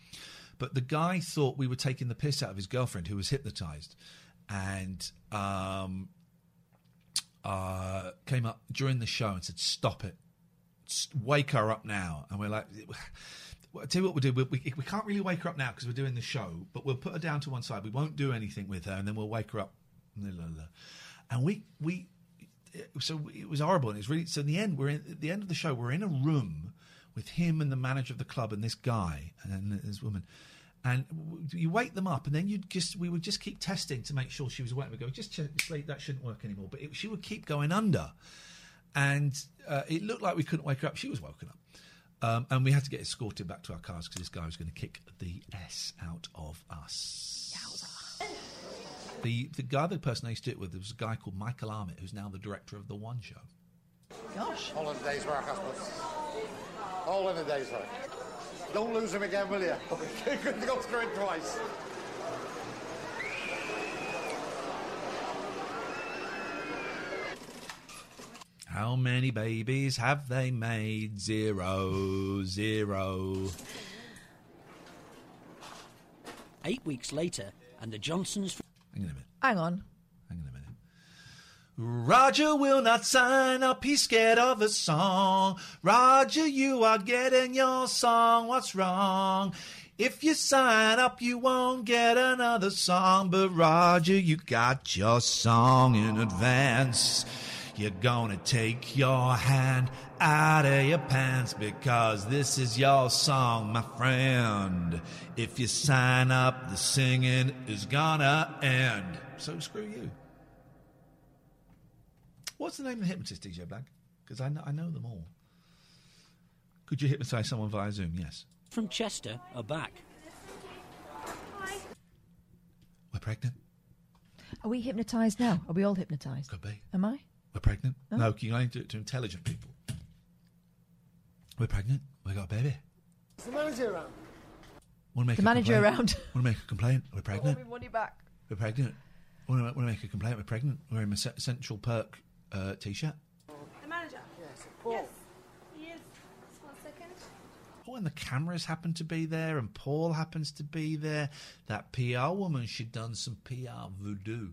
But the guy thought we were taking the piss out of his girlfriend, who was hypnotised, and um, uh, came up during the show and said, stop it. Wake her up now. And we're like... I'll tell you what we'll do. We'll, we, we can't really wake her up now because we're doing the show, but we'll put her down to one side. We won't do anything with her, and then we'll wake her up. And we... we so it was horrible. And it was really... So in the end, we're in, at the end of the show, we're in a room with him and the manager of the club and this guy and this woman. And you wake them up, and then you'd just... We would just keep testing to make sure she was awake. We'd go, just check, that shouldn't work anymore. But it, she would keep going under. and uh, it looked like we couldn't wake her up. She was woken up. Um, and we had to get escorted back to our cars because this guy was going to kick the S out of us. Yowza. The the guy, the person I used to do it with, there was a guy called Michael Armit, who's now the director of The One Show. Gosh. All in a day's work, I suppose. All in a day's work. Don't lose him again, will you? You couldn't go through it twice. How many babies have they made? Zero, zero. Eight weeks later, and the Johnsons... Hang on a minute. Hang on. Hang on a minute. Roger will not sign up, he's scared of a song. Roger, you are getting your song, what's wrong? If you sign up, you won't get another song. But Roger, you got your song in advance. You're gonna take your hand out of your pants because this is your song, my friend. If you sign up, the singing is gonna end. So screw you. What's the name of the hypnotist, D J Black? Because I know, I know them all. Could you hypnotise someone via Zoom? Yes. From Chester are back. Hi. We're pregnant. Are we hypnotised now? Are we all hypnotised? Could be. Am I? We're pregnant. Oh. No, you can only do it to intelligent people. We're pregnant. We got a baby. Is the manager around? Want to make the a manager complaint? Around? Want to make a complaint? We're pregnant. I want my money back. We're pregnant. Want to, want to make a complaint? We're pregnant. We're in a Central Perk uh, t-shirt. The manager. Yes. Yes. He is. Just one second. Oh, and the cameras happen to be there, and Paul happens to be there. That P R woman, she'd done some P R voodoo.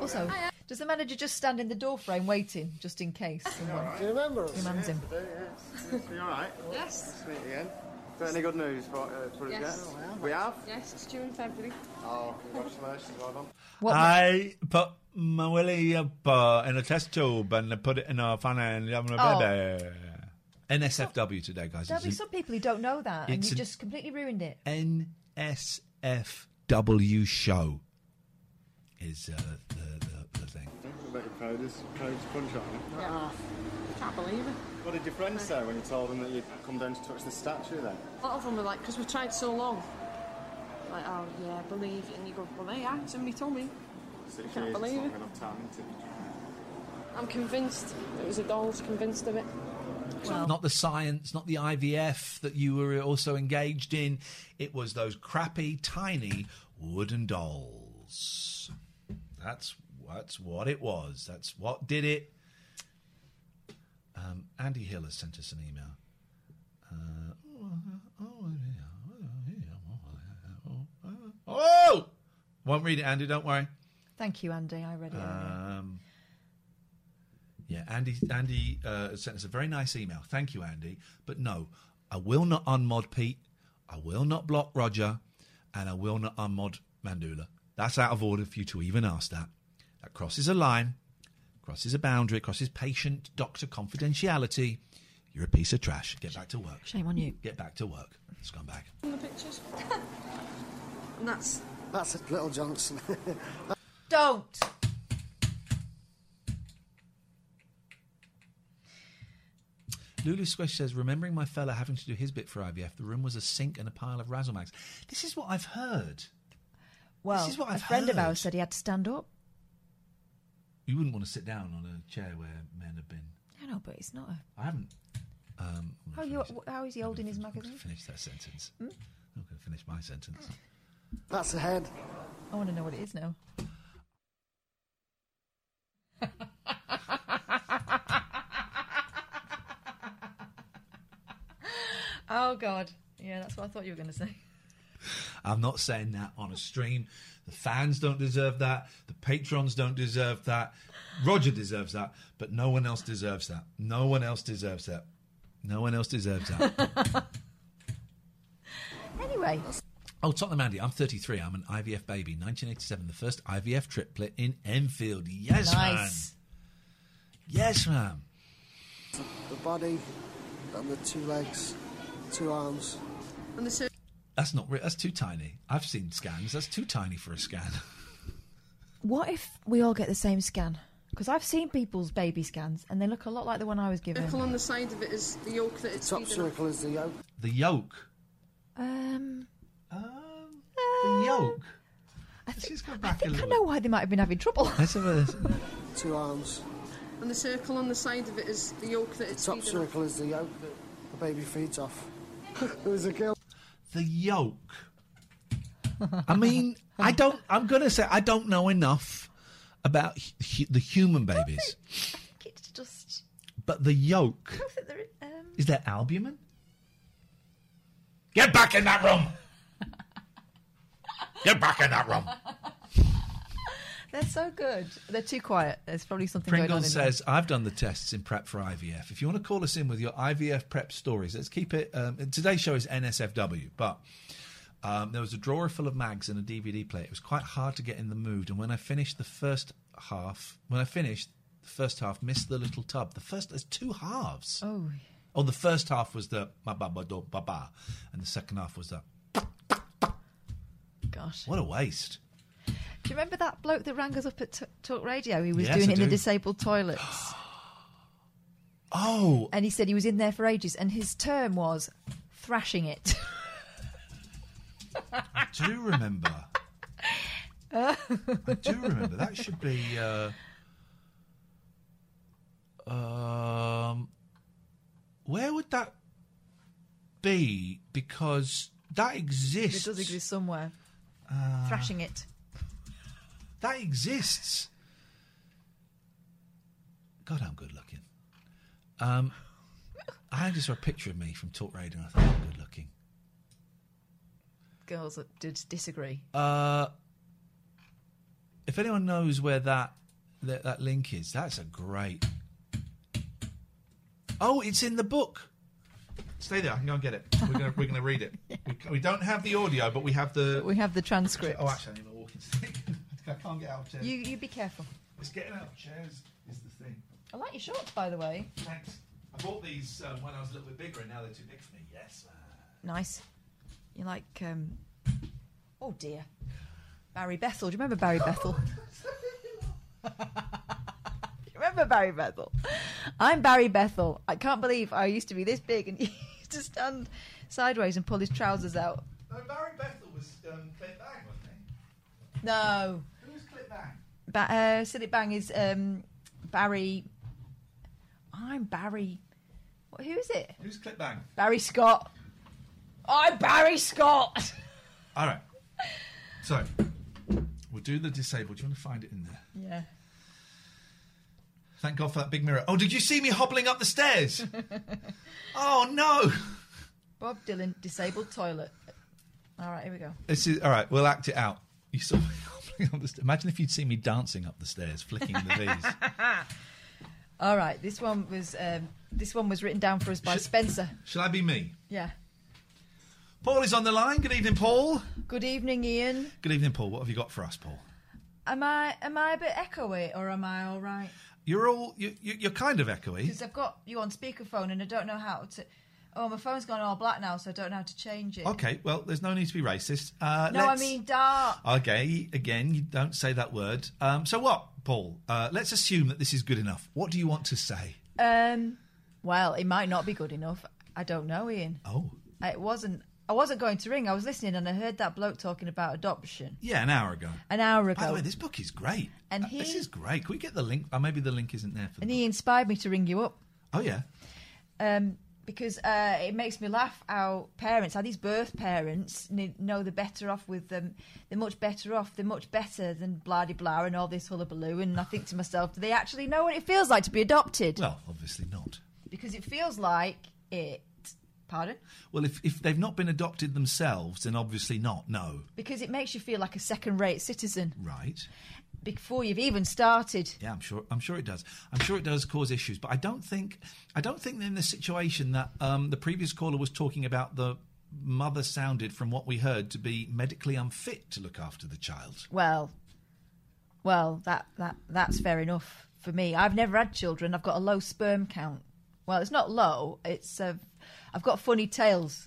Also, does the manager just stand in the door frame waiting, just in case? Right. Do you remember us? Reminds him. Yes. Yes. Are you all right? Yes. Meet again. Got any good news for, uh, for yes. us yet? We have? Yes, it's due in February. Oh, congratulations, well done. What I ma- put my willy up uh, in a test tube and I put it in a fan and I'm having a baby. Oh. N S F W today, guys. There'll be some people who don't know that and you just completely ruined it. N S F W show. Is uh, the, the the thing? We're making produce, produce punch on it. Yeah. I can't believe it. What did your friends say when you told them that you'd come down to touch the statue then? A lot of them were like, because we tried so long. Like, oh yeah, believe it. And you go, well, there you are. Somebody told me. Six I can't years, believe it. Enough time, isn't it. I'm convinced. It was the dolls convinced of it. Well, not the science, not the I V F that you were also engaged in. It was those crappy, tiny wooden dolls. That's that's what it was. That's what did it. Um, Andy Hill has sent us an email. Uh, oh! Won't read it, Andy, don't worry. Thank you, Andy. I read it. Um, yeah, Andy, Andy uh, sent us a very nice email. Thank you, Andy. But no, I will not unmod Pete. I will not block Roger. And I will not unmod Mandula. That's out of order for you to even ask that. That crosses a line, crosses a boundary, crosses patient doctor confidentiality. You're a piece of trash. Get back to work. Shame on you. Get back to work. Let's go back. In the pictures. And that's that's a little Johnson. Don't. Lulu Squish says, remembering my fella having to do his bit for I V F, the room was a sink and a pile of razzle-mags. This is what I've heard. Well, this is what I've a friend heard. Of ours said he had to stand up. You wouldn't want to sit down on a chair where men have been. I know, but it's not a... I haven't. Um, how, you, how is he holding his magazine? I'm going to finish that sentence. Hmm? I'm going to finish my sentence. That's a head. I want to know what it is now. Oh, God. Yeah, that's what I thought you were going to say. I'm not saying that on a stream. The fans don't deserve that. The patrons don't deserve that. Roger deserves that, but no one else deserves that. No one else deserves that. No one else deserves that. Anyway. Oh, Tottenham Andy, I'm thirty-three. I'm an I V F baby. nineteen eighty-seven, the first I V F triplet in Enfield. Yes, nice. Man. Yes, ma'am. The body and the two legs, two arms. And the... Sur- That's not real. That's too tiny. I've seen scans. That's too tiny for a scan. What if we all get the same scan? Because I've seen people's baby scans, and they look a lot like the one I was given. The circle on the side of it is the yolk that it's top circle up. Is the yolk. The yolk? Um... Um... um the yolk? I think, She's got back I, think I know why they might have been having trouble. Two arms. And the circle on the side of it is the yolk that it's the top circle up. Is the yolk that the baby feeds off. It was a girl. The yolk. I mean, I don't... I'm going to say I don't know enough about hu- the human babies. I think, I think it's just... But the yolk... I don't think there is... Um... Is there albumin? Get back in that room! Get back in that room! They're so good. They're too quiet. There's probably something Pringle going on in says, there. I've done the tests in prep for I V F. If you want to call us in with your I V F prep stories, let's keep it... Um, today's show is N S F W, but... Um, there was a drawer full of mags and a D V D player. It was quite hard to get in the mood. And when I finished the first half, when I finished the first half, missed the little tub. The first, there's two halves. Oh. Oh, the first half was the ba ba ba do ba ba, and the second half was the. Gosh. What a waste. Do you remember that bloke that rang us up at t- Talk Radio? He was yes, doing I it do. in the disabled toilets. Oh. And he said he was in there for ages, and his term was thrashing it. I do remember. Uh, I do remember. That should be... Uh, um, where would that be? Because that exists. It does exist somewhere. Uh, Thrashing it. That exists. God, I'm good looking. Um, I just saw a picture of me from Talk Radio and I thought, I'm good looking. Girls that did disagree. Uh, if anyone knows where that, that that link is, that's a great. Oh, it's in the book. Stay there. I can go and get it. We're gonna we're gonna read it. Yeah. We, we don't have the audio, but we have the we have the transcript. Oh, actually, I'm walking stick. I can't get out of chairs. You you be careful. It's getting out of chairs is the thing. I like your shorts, by the way. Thanks. I bought these um, when I was a little bit bigger, and now they're too big for me. Yes. Man. Nice. You like, um, oh dear, Barry Bethel. Do you remember Barry Bethel? Do you remember Barry Bethel? I'm Barry Bethel. I can't believe I used to be this big and he used to stand sideways and pull his trousers out. No, Barry Bethel was um, Clip Bang, wasn't he? No. Who was Clip Bang? Ba- uh, Silly Bang is um, Barry. I'm Barry. What, who is it? Who's Clip Bang? Barry Scott. I'm Barry Scott. All right. So, we'll do the disabled. Do you want to find it in there? Yeah. Thank God for that big mirror. Oh, did you see me hobbling up the stairs? Oh, no. Bob Dylan, disabled toilet. All right, here we go. This is all right, we'll act it out. You saw me hobbling up the stairs. Imagine if you'd seen me dancing up the stairs, flicking the V's. All right, this one was um, this one was written down for us by Sh- Spencer. Shall I be me? Yeah. Paul is on the line. Good evening, Paul. Good evening, Ian. Good evening, Paul. What have you got for us, Paul? Am I am I a bit echoey, or am I all right? You're all you, you, you're kind of echoey. Because I've got you on speakerphone, and I don't know how to. Oh, my phone's gone all black now, so I don't know how to change it. Okay, well, there's no need to be racist. Uh, no, let's... I mean dark. Okay, again, you don't say that word. Um, so what, Paul? Uh, let's assume that this is good enough. What do you want to say? Um, well, it might not be good enough. I don't know, Ian. Oh, it wasn't. I wasn't going to ring. I was listening and I heard that bloke talking about adoption. Yeah, an hour ago. An hour ago. By the way, this book is great. And he, this is great. Can we get the link? Or maybe the link isn't there for And the he book. Inspired me to ring you up. Oh, yeah. Um, because uh, it makes me laugh how parents, how these birth parents know they're better off with them. They're much better off. They're much better than blah-de-blah and all this hullabaloo. And I think to myself, do they actually know what it feels like to be adopted? Well, obviously not. Because it feels like it... Pardon? Well, if if they've not been adopted themselves, then obviously not, no. Because it makes you feel like a second-rate citizen. Right. Before you've even started. Yeah, I'm sure I'm sure it does. I'm sure it does cause issues, but I don't think I don't think in the situation that um, the previous caller was talking about, the mother sounded, from what we heard, to be medically unfit to look after the child. Well, well, that, that that's fair enough for me. I've never had children. I've got a low sperm count. Well, it's not low. It's a uh, I've got funny tails,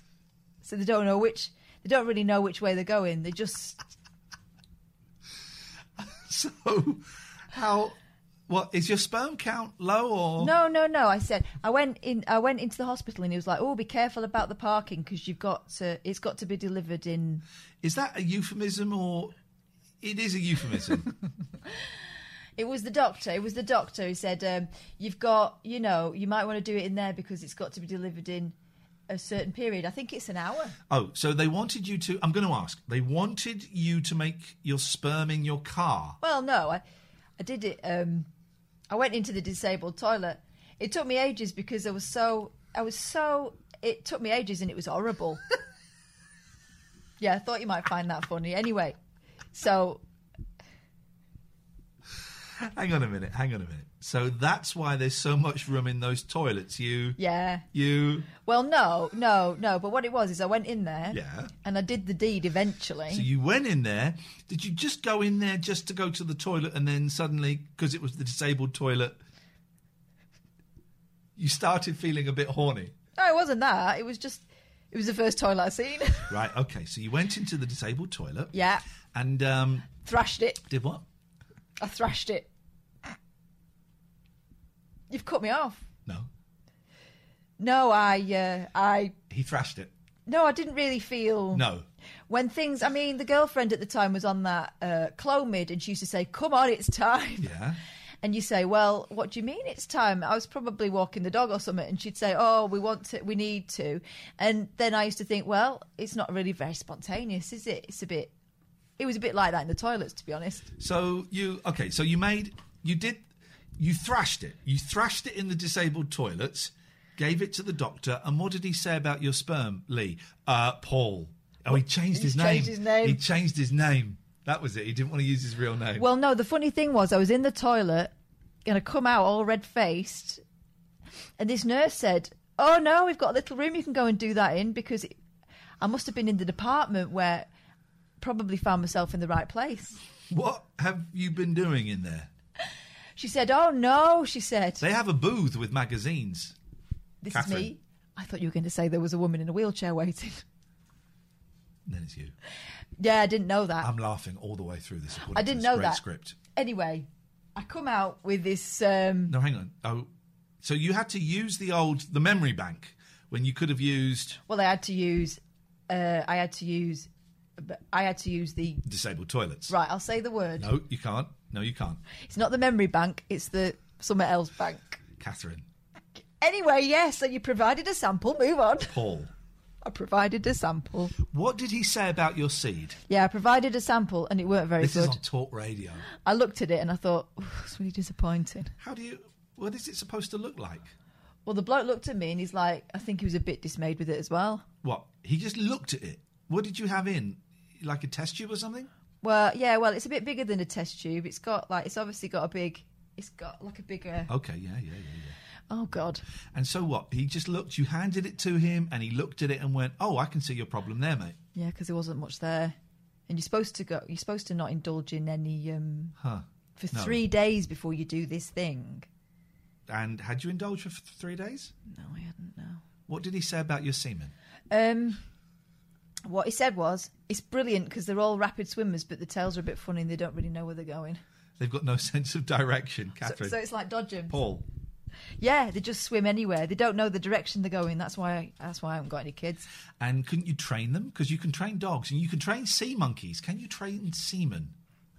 so they don't know which. They don't really know which way they're going. They just. So, how What is your sperm count low or? No, no, no. I said I went in. I went into the hospital and he was like, "Oh, be careful about the parking because you've got to. It's got to be delivered in." Is that a euphemism or? It is a euphemism. It was the doctor. It was the doctor who said, um, "You've got. You know, you might want to do it in there because it's got to be delivered in a certain period." I think it's an hour. Oh, so they wanted you to. I'm going to ask. They wanted you to make your sperm in your car. Well, no, I, I did it. Um, I went into the disabled toilet. It took me ages because I was so... I was so... It took me ages and it was horrible. Yeah, I thought you might find that funny. Anyway, so... Hang on a minute, hang on a minute. So that's why there's so much room in those toilets. You... Yeah. You... Well, no, no, no. But what it was is I went in there. Yeah. And I did the deed eventually. So you went in there. Did you just go in there just to go to the toilet and then suddenly, because it was the disabled toilet, you started feeling a bit horny? No, it wasn't that. It was just... It was the first toilet I'd seen. Right, okay. So you went into the disabled toilet. Yeah. And... um thrashed it. Did what? I thrashed it. You've cut me off. No. No, I, uh, I... He thrashed it. No, I didn't really feel... No. When things... I mean, the girlfriend at the time was on that uh, Clomid, and she used to say, come on, it's time. Yeah. And you say, well, what do you mean it's time? I was probably walking the dog or something, and she'd say, oh, we want to, we need to. And then I used to think, well, it's not really very spontaneous, is it? It's a bit... It was a bit like that in the toilets, to be honest. So you... Okay, so you made... You did... You thrashed it. You thrashed it in the disabled toilets, gave it to the doctor, and what did he say about your sperm, Lee? Uh, Paul. Oh, he changed his name. He changed his name. He changed his name. That was it. He didn't want to use his real name. Well, no, the funny thing was I was in the toilet, and I come out all red-faced, and this nurse said, oh, no, we've got a little room you can go and do that in, because it, I must have been in the department where probably found myself in the right place. What have you been doing in there? She said, oh, no, she said. They have a booth with magazines. This Catherine. Is me. I thought you were going to say there was a woman in a wheelchair waiting. And then it's you. Yeah, I didn't know that. I'm laughing all the way through this. I didn't know that. Script. Anyway, I come out with this... Um... No, hang on. Oh, so you had to use the old, the memory bank when you could have used... Well, I had to use... Uh, I had to use... I had to use the... Disabled toilets. Right, I'll say the word. No, you can't. No, you can't. It's not the memory bank. It's the somewhere else bank. Catherine. Anyway, yes, and you provided a sample. Move on. Paul. I provided a sample. What did he say about your seed? Yeah, I provided a sample and it weren't very this good. This is on talk radio. I looked at it and I thought, it's really disappointing. How do you... What is it supposed to look like? Well, the bloke looked at me and he's like, I think he was a bit dismayed with it as well. What? He just looked at it? What did you have in? Like a test tube or something? Well, yeah, well, it's a bit bigger than a test tube. It's got, like, it's obviously got a big, it's got, like, a bigger... Okay, yeah, yeah, yeah, yeah. Oh, God. And so what? He just looked, you handed it to him, and he looked at it and went, oh, I can see your problem there, mate. Yeah, because there wasn't much there. And you're supposed to go, you're supposed to not indulge in any, um... Huh. For no. three days before you do this thing. And had you indulged for three days? No, I hadn't, no. What did he say about your semen? Um... What he said was, it's brilliant because they're all rapid swimmers, but the tails are a bit funny and they don't really know where they're going. They've got no sense of direction, Catherine. So, so it's like dodging. Paul. Yeah, they just swim anywhere. They don't know the direction they're going. That's why That's why I haven't got any kids. And couldn't you train them? Because you can train dogs and you can train sea monkeys. Can you train seamen?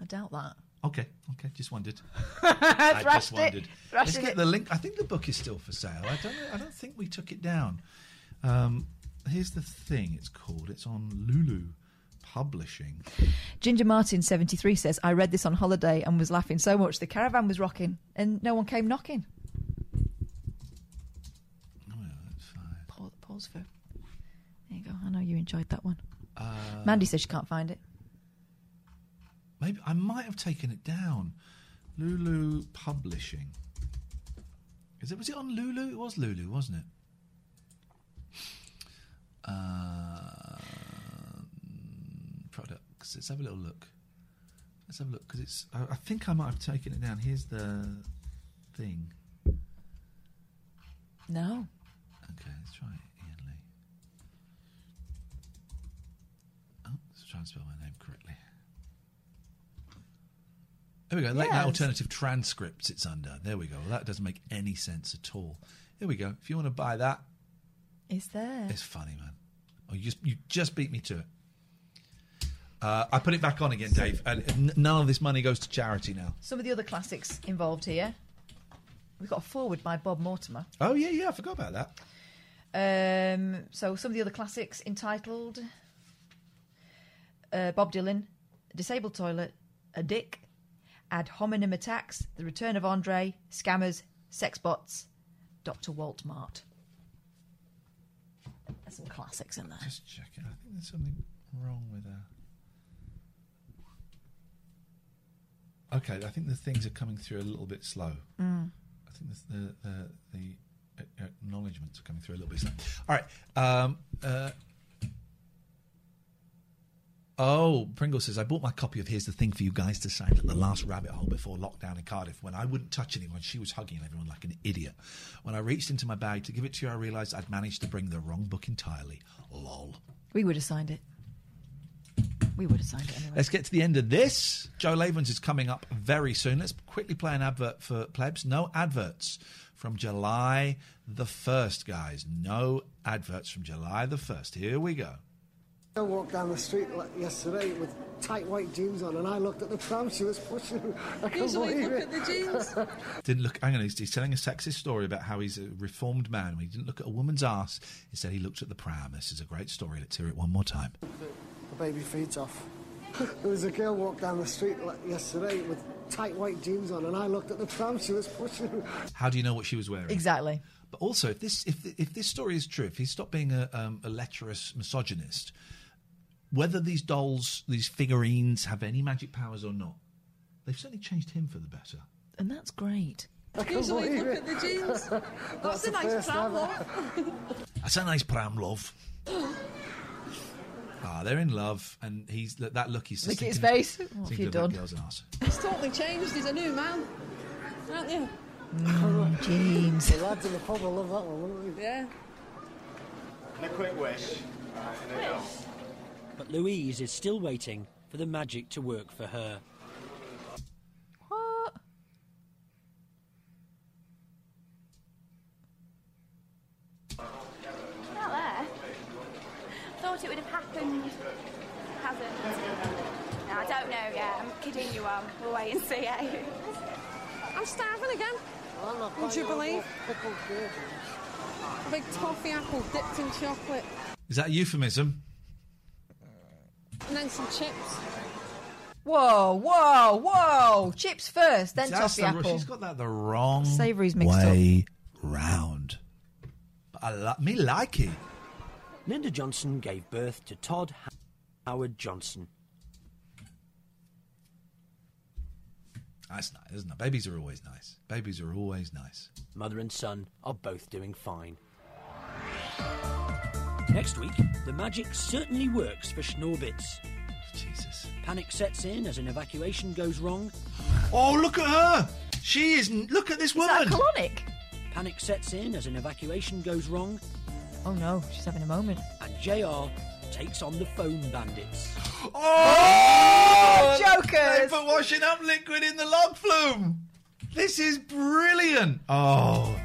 I doubt that. Okay, okay, just wondered. I just wondered. It. Let's get it. The link. I think the book is still for sale. I don't, I don't think we took it down. Um... Here's the thing it's called. It's on Lulu Publishing. Ginger Martin seventy-three says, I read this on holiday and was laughing so much the caravan was rocking and no one came knocking. Oh, yeah, that's fine. Pause, pause for... There you go. I know you enjoyed that one. Uh, Mandy says she can't find it. Maybe I might have taken it down. Lulu Publishing. Is it? Was it on Lulu? It was Lulu, wasn't it? Uh, products. Let's have a little look. Let's have a look because it's. I, I think I might have taken it down. Here's the thing. No. Okay, let's try it, Ian Lee. Oh, let's try and spell my name correctly. There we go. Late yes. Night Alternative transcripts, it's under. There we go. Well, that doesn't make any sense at all. There we go. If you want to buy that. It's there. It's funny, man. Oh, you just, you just beat me to it. Uh, I put it back on again, Dave. And none of this money goes to charity now. Some of the other classics involved here. We've got a foreword by Bob Mortimer. Oh, yeah, yeah. I forgot about that. Um, so some of the other classics entitled uh, Bob Dylan, Disabled Toilet, A Dick, Ad Hominem Attacks, The Return of Andre, Scammers, Sexbots, Doctor Walt Mart. There's some classics in there. Just checking. I think there's something wrong with that. Okay, I think the things are coming through a little bit slow. Mm. I think the the, the, the acknowledgements are coming through a little bit slow. All right. Um, uh, oh, Pringle says, I bought my copy of Here's the Thing for You Guys to Sign at the last rabbit hole before lockdown in Cardiff when I wouldn't touch anyone. She was hugging everyone like an idiot. When I reached into my bag to give it to you, I realised I'd managed to bring the wrong book entirely. Lol. We would have signed it. We would have signed it anyway. Let's get to the end of this. Joe Lavens is coming up very soon. Let's quickly play an advert for plebs. No adverts from July the first, guys. No adverts from July the first. Here we go. I walked down the street yesterday with tight white jeans on, and I looked at the tram she was pushing. I can't believe it. At the jeans. Didn't look. Hang on, he's, he's telling a sexist story about how he's a reformed man. He didn't look at a woman's ass. Instead, he looked at the pram. This is a great story. Let's hear it one more time. The baby feeds off. There was a girl walked down the street yesterday with tight white jeans on, and I looked at the tram she was pushing. How do you know what she was wearing? Exactly. But also, if this if if this story is true, if he stopped being a, um, a lecherous misogynist. Whether these dolls, these figurines, have any magic powers or not, they've certainly changed him for the better. And that's great. Usually look at the jeans. That's, that's a nice pram, love. That's a nice pram, love. Ah, they're in love, and he's that look. He's look at his face. What have you done? He's totally changed. He's a new man, aren't you? Mm, James. The lads in the pub will love that one, won't they? Yeah. And a quick wish. All right, here we go. But Louise is still waiting for the magic to work for her. What? It's not there. Thought it would have happened. It hasn't. No, I don't know yet. I'm kidding you on. We'll wait and see, eh? I'm starving again. Well, would you believe? A big toffee apple dipped in chocolate. Is that a euphemism? And then some chips. Whoa, whoa, whoa. Chips first, then That's toffee the, apple. She's got that the wrong Savory's mixed way up. round. But I li- me like it. Linda Johnson gave birth to Todd Howard Johnson. That's nice, isn't it? Babies are always nice. Babies are always nice. Mother and son are both doing fine. Next week, the magic certainly works for Schnorbits. Jesus. Panic sets in as an evacuation goes wrong. Oh, look at her! She is... Look at this woman! Is that colonic? Panic sets in as an evacuation goes wrong. Oh, no. She's having a moment. And J R takes on the foam bandits. Oh! oh jokers! They put washing up liquid in the log flume! This is brilliant! Oh...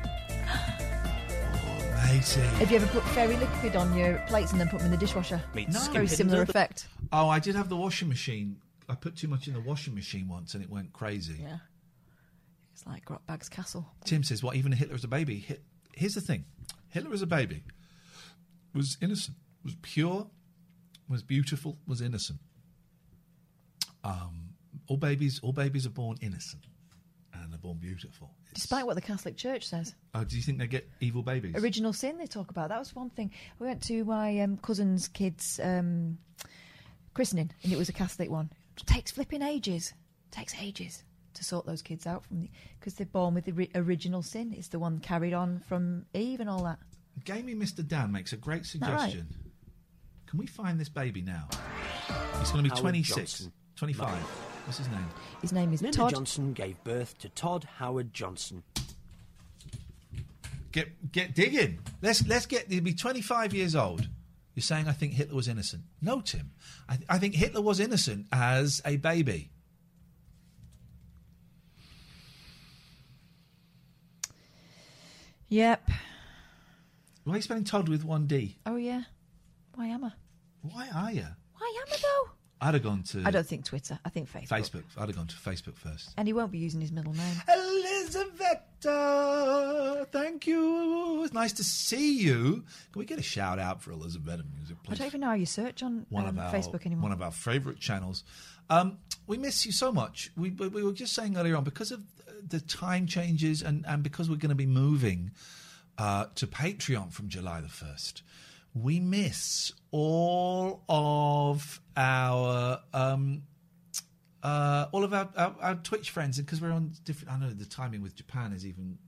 Have you ever put fairy liquid on your plates and then put them in the dishwasher? No. Very similar effect. Oh, I did have the washing machine. I put too much in the washing machine once and it went crazy. Yeah. It's like Grotbag's Castle. Tim says, what, even Hitler as a baby? Here's the thing. Hitler as a baby was innocent, was pure, was beautiful, was innocent. Um, all babies, all babies are born innocent. And they're born beautiful. It's... Despite what the Catholic Church says. Oh, do you think they get evil babies? Original sin they talk about. That was one thing. We went to my um, cousin's kid's um, christening, and it was a Catholic one. It takes flipping ages. It takes ages to sort those kids out from the because they're born with the ri- original sin. It's the one carried on from Eve and all that. Gaming Mister Dan makes a great suggestion. Right? Can we find this baby now? He's going to be twenty-six, twenty-five. No. What's his name? His name is Linda Todd. Johnson gave birth to Todd Howard Johnson. Get get digging. Let's let's get. He'll be twenty-five years old. You're saying I think Hitler was innocent. No, Tim. I, th- I think Hitler was innocent as a baby. Yep. Why are you spelling Todd with one D? Oh, yeah. Why am I? Why are you? Why am I, though? I'd have gone to... I don't think Twitter. I think Facebook. Facebook. I'd have gone to Facebook first. And he won't be using his middle name. Elizabetta, thank you. It's nice to see you. Can we get a shout-out for Elizabetta Music, please? I don't even know how you search on one um, of our, Facebook anymore. One of our favourite channels. Um, we miss you so much. We, we were just saying earlier on, because of the time changes and, and because we're going to be moving uh, to Patreon from July the first, we miss all of our um, uh, all of our, our, our Twitch friends, because we're on different. I know the timing with Japan is even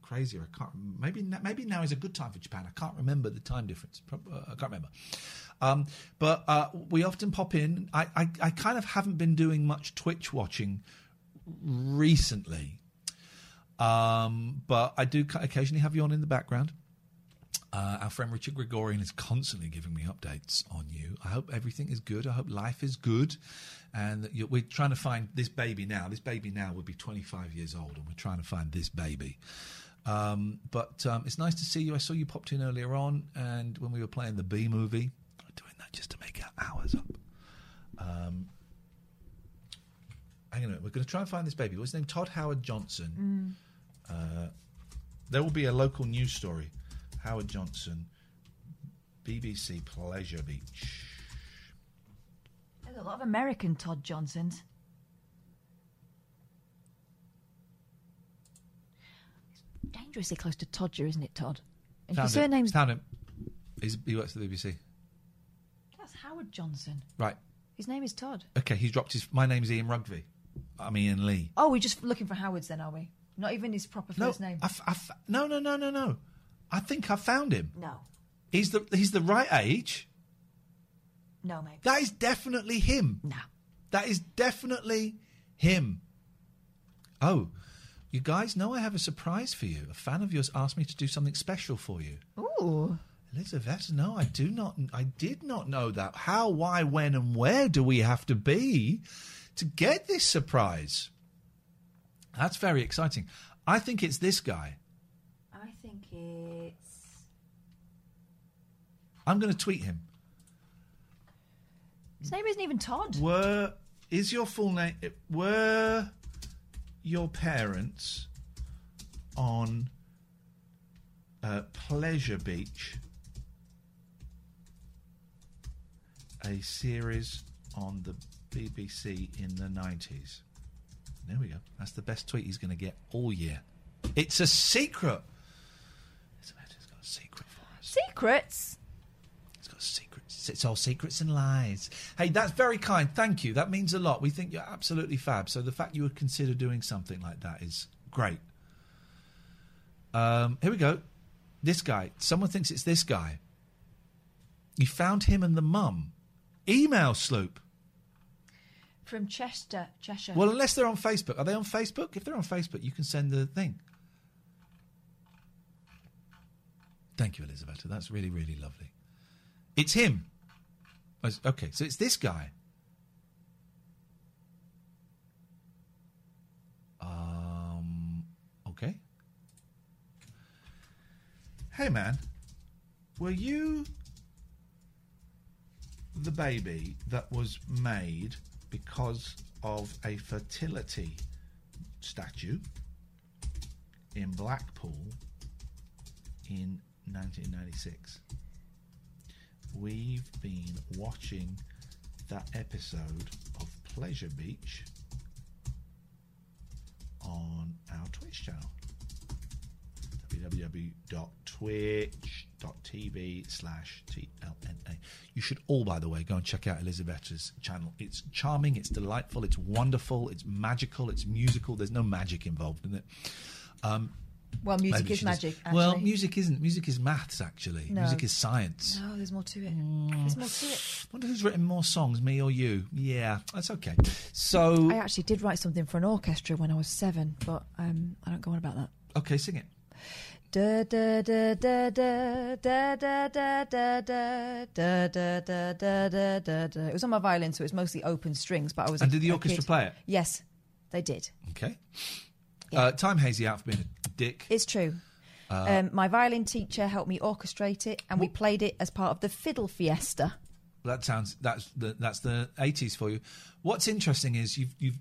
crazier. I can't. Maybe maybe now is a good time for Japan. I can't remember the time difference. I can't remember. Um, but uh, we often pop in. I, I I kind of haven't been doing much Twitch watching recently, um, but I do occasionally have you on in the background. Uh, our friend Richard Gregorian is constantly giving me updates on you. I hope everything is good. I hope life is good. And that you're, we're trying to find this baby now. This baby now would be twenty-five years old, and we're trying to find this baby. Um, but um, it's nice to see you. I saw you popped in earlier on, and when we were playing the B movie, I'm doing that just to make our hours up. Um, hang on a minute. We're going to try and find this baby. What's his name? Todd Howard Johnson. Mm. Uh, there will be a local news story. Howard Johnson, B B C Pleasure Beach. There's a lot of American Todd Johnsons. It's dangerously close to Todger, isn't it, Todd? And found his him. surname's found him. He's, he works for the B B C. That's Howard Johnson. Right. His name is Todd. Okay, he's dropped his. My name's Ian Rugby. I'm Ian Lee. Oh, we're just looking for Howards then, are we? Not even his proper no, first name. I f- I f- no, no, no, no, no. I think I found him. No. He's the he's the right age. No, maybe. That is definitely him. No. That is definitely him. Oh, you guys know I have a surprise for you. A fan of yours asked me to do something special for you. Ooh. Elizabeth, no, I do not. I did not know that. How, why, when, and where do we have to be to get this surprise? That's very exciting. I think it's this guy. It's... I'm going to tweet him. His name isn't even Todd. Were is your full name? Were your parents on uh, Pleasure Beach? A series on the B B C in the nineties. There we go. That's the best tweet he's going to get all year. It's a secret. Secret for us. Secrets? It's got secrets. It's all secrets and lies. Hey, that's very kind. Thank you. That means a lot. We think you're absolutely fab. So the fact you would consider doing something like that is great. Um, here we go. This guy. Someone thinks it's this guy. You found him and the mum. Email Sloop. From Chester, Cheshire. Well, unless they're on Facebook. Are they on Facebook? If they're on Facebook, you can send the thing. Thank you, Elizabetta. That's really, really lovely. It's him. Okay, so it's this guy. Um. Okay. Hey, man. Were you the baby that was made because of a fertility statue in Blackpool in nineteen ninety-six? We've been watching that episode of Pleasure Beach on our Twitch channel, w w w dot twitch dot t v slash t l n a. You should all, by the way, go and check out Elizabetta's channel. It's charming, it's delightful, it's wonderful, it's magical, it's musical. There's no magic involved in it. Um, Well, music Maybe is magic, actually. Well, music isn't. Music is maths, actually. No. Music is science. No, there's more to it. Mm. There's more to it. I wonder who's written more songs, me or you? Yeah, that's okay. So I actually did write something for an orchestra when I was seven, but um, I don't go on about that. Okay, sing it. Da da da da da da da da da da da da da da da. It was on my violin, so it was mostly open strings, but I was. And did the orchestra play it? Yes, they did. Okay. Yeah. Uh, time Hazy out for being a dick. It's true. Uh, um, my violin teacher helped me orchestrate it, and we played it as part of the Fiddle Fiesta. That sounds that's the, that's the eighties for you. What's interesting is you've you've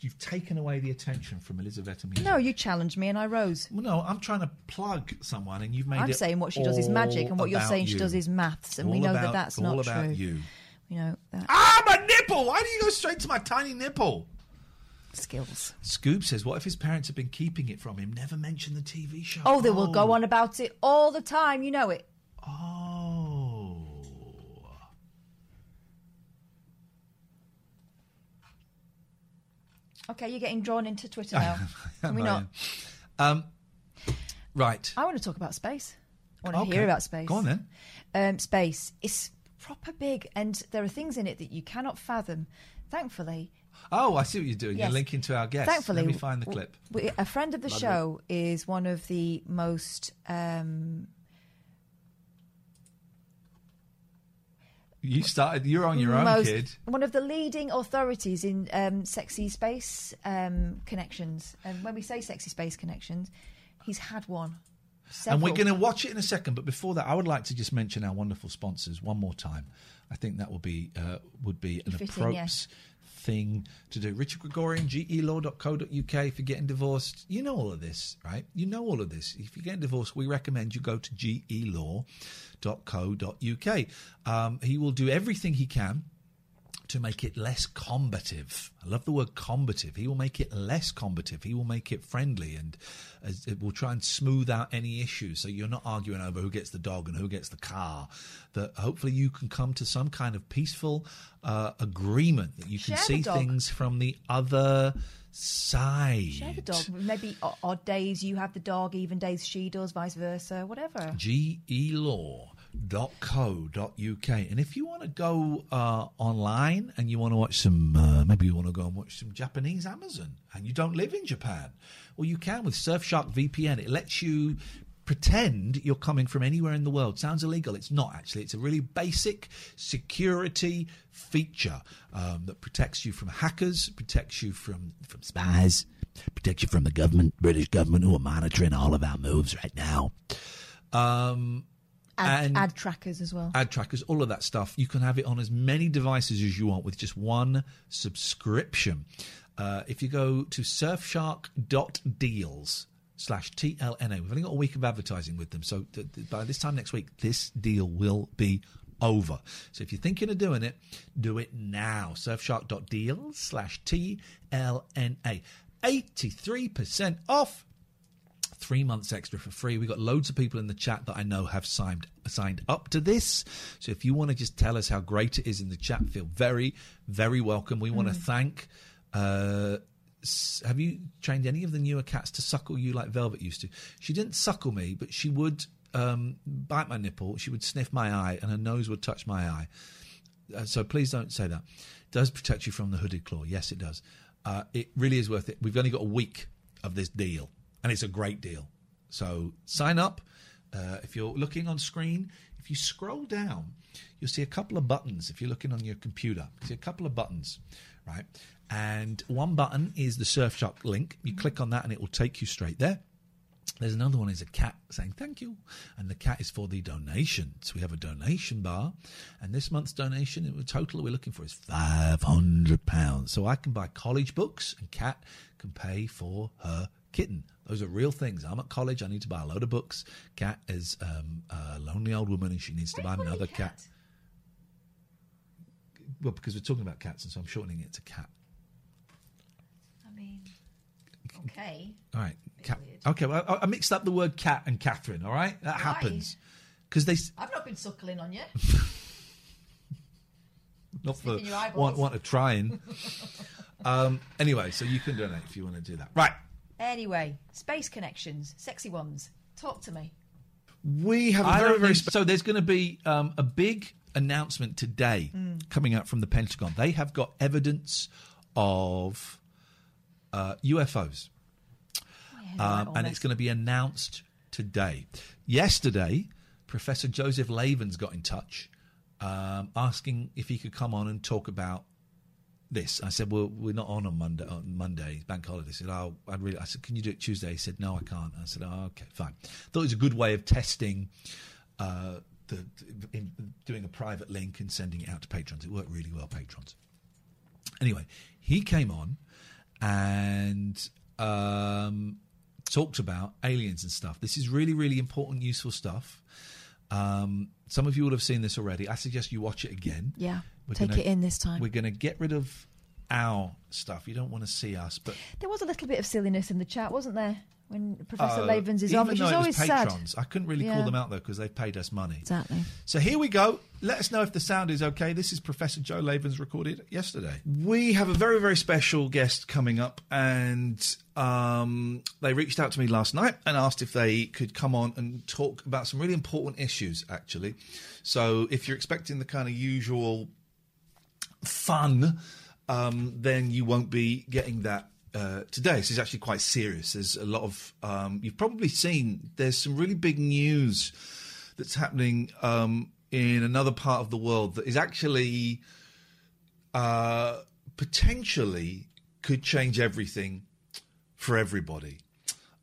you've taken away the attention from Elizabetta Music. No, you challenged me and I rose. Well, no, I'm trying to plug someone, and you've made. I'm it saying what she does is magic, and what you're saying you. she does is maths, and all we know about, that that's all not about true. You. You know that. Ah, my nipple! Why do you go straight to my tiny nipple? Skills. Scoob says, what if his parents have been keeping it from him? Never mention the T V show. Oh, they will oh. go on about it all the time. You know it. Oh. Okay, you're getting drawn into Twitter now. Can we not? Um, right. I want to talk about space. I want to okay. hear about space. Go on then. Um, space. It's proper big, and there are things in it that you cannot fathom. Thankfully... Oh, I see what you're doing. Yes. You're linking to our guests. Thankfully, let me find the clip. We, a friend of the Love show it. is one of the most. Um... You started. You're on your own, most, kid. One of the leading authorities in um, sexy space um, connections, and when we say sexy space connections, he's had one. Several. And we're going to watch it in a second, but before that, I would like to just mention our wonderful sponsors one more time. I think that will be uh, would be an Fitting, appropriate. Yes. thing to do. Richard Gregorian, G E law dot co dot U K if you're getting divorced. You know all of this, right? You know all of this. If you're getting divorced, we recommend you go to G E law dot co dot U K. Um, he will do everything he can to make it less combative. I love the word combative. He will make it less combative. He will make it friendly, and as it will try and smooth out any issues. So you're not arguing over who gets the dog and who gets the car. That hopefully you can come to some kind of peaceful uh, agreement that you can Share see things from the other side. Share the dog. Maybe odd days you have the dog, even days she does, vice versa, whatever. G E law dot co dot U K. And if you want to go uh, online and you want to watch some, uh, maybe you want to go and watch some Japanese Amazon and you don't live in Japan, well, you can with Surfshark V P N. It lets you pretend you're coming from anywhere in the world. Sounds illegal. It's not, actually. It's a really basic security feature um, that protects you from hackers, protects you from, from spies, protects you from the government, British government, who are monitoring all of our moves right now. Um... Ad, and ad trackers as well. Ad trackers, all of that stuff. You can have it on as many devices as you want with just one subscription. Uh, if you go to surfshark.deals slash TLNA, we've only got a week of advertising with them. So th- th- by this time next week, this deal will be over. So if you're thinking of doing it, do it now. Surfshark.deals slash TLNA. eighty-three percent off. Three months extra for free. We've got loads of people in the chat that I know have signed signed up to this. So if you want to just tell us how great it is in the chat, feel very, very welcome. We mm. want to thank... Uh, have you trained any of the newer cats to suckle you like Velvet used to? She didn't suckle me, but she would um, bite my nipple. She would sniff my eye, and her nose would touch my eye. Uh, so please don't say that. It does protect you from the hooded claw. Yes, it does. Uh, it really is worth it. We've only got a week of this deal. And it's a great deal. So sign up. Uh, if you're looking on screen, if you scroll down, you'll see a couple of buttons. If you're looking on your computer, you see a couple of buttons, right? And one button is the Surfshark link. You mm-hmm. click on that and it will take you straight there. There's another one is a cat saying thank you. And the cat is for the donation. So we have a donation bar. And this month's donation, the total we're looking for is five hundred pounds. So I can buy college books and Cat can pay for her kitten. Those are real things. I'm at college. I need to buy a load of books. Cat is um, a lonely old woman, and she needs to buy another cat. cat. Well, because we're talking about cats, and so I'm shortening it to Cat. I mean, okay. All right. Cat. Okay, well, I, I mixed up the word Cat and Catherine, all right? That right. happens. Because they. I've not been suckling on you. Not for want, want of trying. um, anyway, so you can donate if you want to do that. Right. Anyway, space connections, sexy ones. Talk to me. We have a very, very... Sp- so there's going to be um, a big announcement today mm. coming out from the Pentagon. They have got evidence of uh, U F Os. Yeah, um, and it's going to be announced today. Yesterday, Professor Joe Lavens got in touch um, asking if he could come on and talk about this. I said, well, we're not on on Monday, on Monday bank holiday. He said, oh, I'd really, I said, can you do it Tuesday? He said, no, I can't. I said, oh, okay, fine. Thought it was a good way of testing, uh, the, in, doing a private link and sending it out to patrons. It worked really well, patrons. Anyway, he came on and um, talked about aliens and stuff. This is really, really important, useful stuff. Um, some of you will have seen this already. I suggest you watch it again. Yeah, we're take gonna, it in this time. We're going to get rid of our stuff. You don't want to see us. But there was a little bit of silliness in the chat, wasn't there? When Professor uh, Lavens is on, which is always patrons, sad. I couldn't really yeah. call them out, though, because they've paid us money. Exactly. So here we go. Let us know if the sound is okay. This is Professor Joe Lavens, recorded yesterday. We have a very, very special guest coming up, and um, they reached out to me last night and asked if they could come on and talk about some really important issues, actually. So if you're expecting the kind of usual fun, um, then you won't be getting that. Uh, today, this is actually quite serious. There's a lot of, um, you've probably seen, there's some really big news that's happening um, in another part of the world that is actually uh, potentially could change everything for everybody.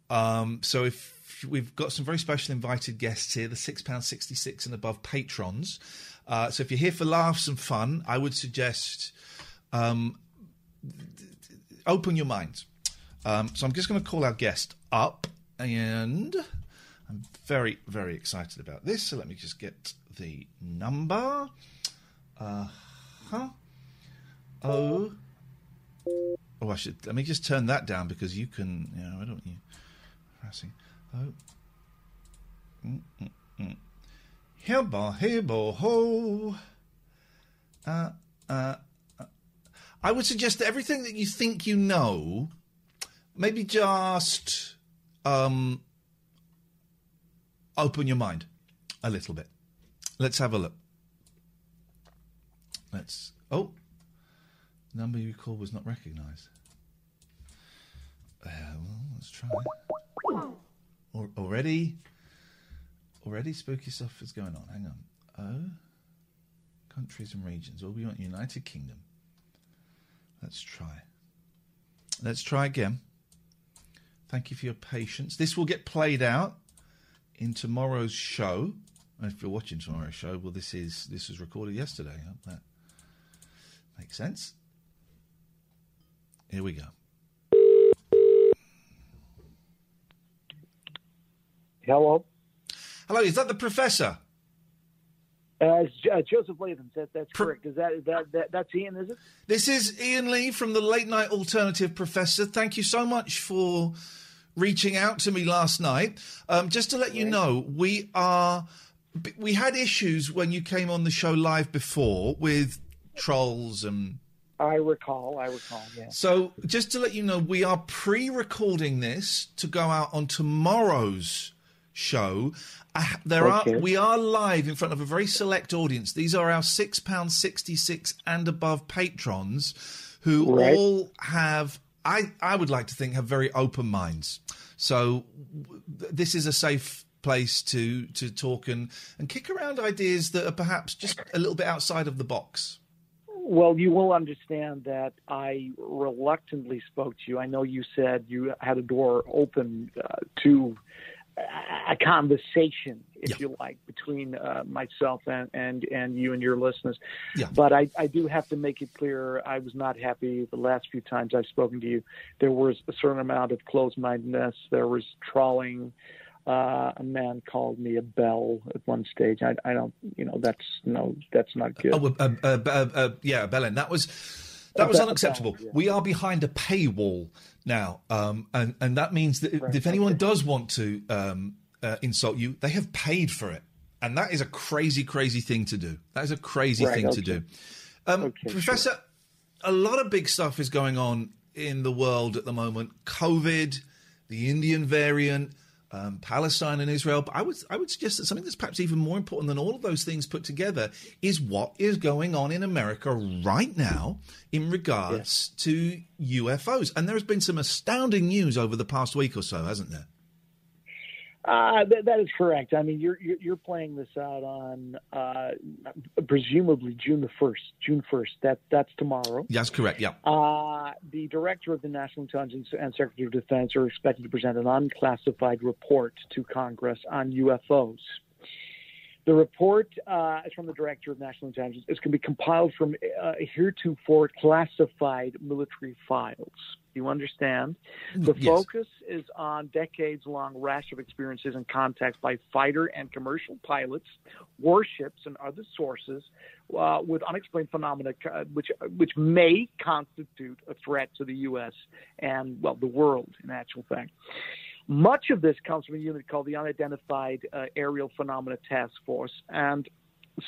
Um, so if we've got some very special invited guests here, the six pounds sixty-six and above patrons. Uh, so if you're here for laughs and fun, I would suggest... Um, open your minds. Um, so I'm just going to call our guest up, and I'm very, very excited about this. So let me just get the number. Uh-huh. Oh. Oh, I should... Let me just turn that down, because you can... You know, I don't... You, harassing. Oh. Mm-mm-mm. Hibba, hibba, ho. Uh, uh. I would suggest that everything that you think you know, maybe just um, open your mind a little bit. Let's have a look. Let's... Oh. Number you called was not recognised. Uh, well, let's try. Or, already... Already spooky stuff is going on. Hang on. Oh. Countries and regions. Well, we want United Kingdom. Let's try. Let's try again. Thank you for your patience. This will get played out in tomorrow's show. And if you're watching tomorrow's show, well, this is this was recorded yesterday. I hope that makes sense. Here we go. Hello. Hello. Is that the professor? Uh, uh, Joseph Latham said that's Pro- correct. Is that, that that that's Ian? Is it? This is Ian Lee from the Late Night Alternative. Professor, thank you so much for reaching out to me last night. Um, just to let you know, we are we had issues when you came on the show live before with trolls and. I recall. I recall. Yeah. So just to let you know, we are pre-recording this to go out on tomorrow's show. Uh, there okay. are we are live in front of a very select audience. These are our six pounds sixty-six and above patrons who right. all have, I, I would like to think, have very open minds. So w- this is a safe place to, to talk and, and kick around ideas that are perhaps just a little bit outside of the box. Well, you will understand that I reluctantly spoke to you. I know you said you had a door open uh, to... a conversation, if yeah. you like, between uh, myself and, and, and you and your listeners. Yeah. But I, I do have to make it clear I was not happy the last few times I've spoken to you. There was a certain amount of closed-mindedness. There was trawling. Uh, a man called me a bell at one stage. I, I don't, you know, that's no, that's not good. Oh, uh, uh, uh, uh, yeah, Belen. That was... That was unacceptable. Yeah. We are behind a paywall now, um, and, and that means that right. if anyone does want to um, uh, insult you, they have paid for it. And that is a crazy, crazy thing to do. That is a crazy right, thing okay. to do. Um, okay, Professor, sure. a lot of big stuff is going on in the world at the moment. COVID, the Indian variant, um, Palestine and Israel. But I would, I would suggest that something that's perhaps even more important than all of those things put together is what is going on in America right now in regards yeah. to U F Os. And there has been some astounding news over the past week or so, hasn't there? Uh, that, that is correct. I mean, you're you're playing this out on uh, presumably June the first. June first. That that's tomorrow. That's correct. Yeah. Uh, the director of the National Intelligence and Secretary of Defense are expected to present an unclassified report to Congress on U F Os. The report uh, is from the director of National Intelligence. It's going to be compiled from uh, heretofore classified military files. You understand? The yes. focus is on decades-long rash of experiences and contacts by fighter and commercial pilots, warships, and other sources uh, with unexplained phenomena, which which may constitute a threat to the U S and, well, the world, in actual fact. Much of this comes from a unit called the Unidentified uh, Aerial Phenomena Task Force, and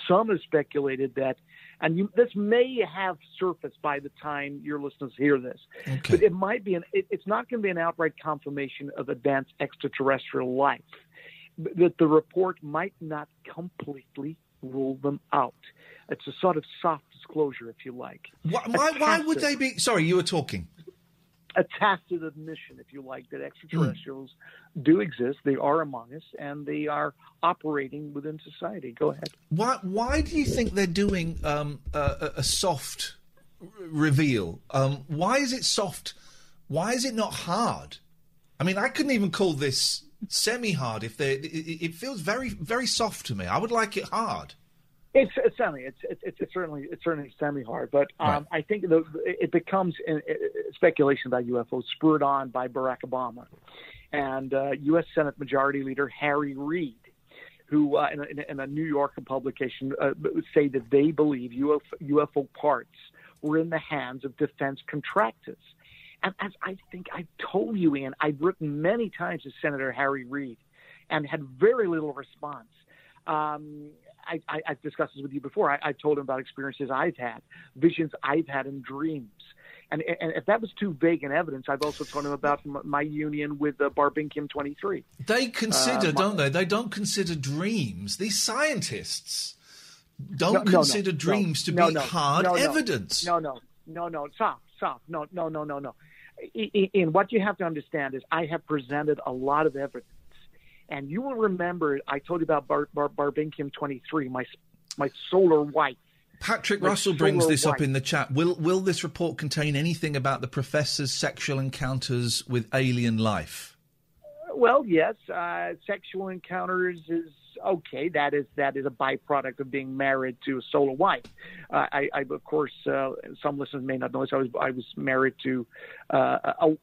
some have speculated that, and you, this may have surfaced by the time your listeners hear this, okay. but it might be an, it, it's not going to be an outright confirmation of advanced extraterrestrial life, but that the report might not completely rule them out. It's a sort of soft disclosure, if you like. Why, why, why would they be? Sorry, you were talking. A tacit admission, if you like, that extraterrestrials mm. do exist. They are among us, and they are operating within society. Go ahead. Why Why do you think they're doing um, a, a soft r- reveal? Um, why is it soft? Why is it not hard? I mean, I couldn't even call this semi-hard. If they, it, it feels very, very soft to me. I would like it hard. It's, it's certainly it's, it's it's certainly it's certainly semi-hard, but um, right. I think the, it becomes a, a speculation about U F Os spurred on by Barack Obama and uh, U S Senate Majority Leader Harry Reid, who uh, in, a, in a New Yorker publication uh, say that they believe U F O, U F O parts were in the hands of defense contractors. And as I think I've told you, Ian, I've written many times to Senator Harry Reid and had very little response. Um, I, I, I've discussed this with you before. I, I've told him about experiences I've had, visions I've had in dreams. And, and if that was too vague an evidence, I've also told him about m- my union with uh, Barbinkium twenty-three. They consider, uh, don't my, they? They don't consider dreams. These scientists don't no, no, consider no, dreams no, to no, be no, hard no, no, evidence. No, no, no, no, soft, soft. No, no, no, no, no. Ian, what you have to understand is I have presented a lot of evidence. And you will remember, I told you about Bar- Bar- Barbinkium twenty-three, my my solar wife. Patrick my Russell brings this wife. up in the chat. Will will this report contain anything about the professor's sexual encounters with alien life? Well, yes, uh, sexual encounters is okay. That is that is a byproduct of being married to a solar wife. Uh, I, I of course, uh, some listeners may not know this. I was I was married to uh, a,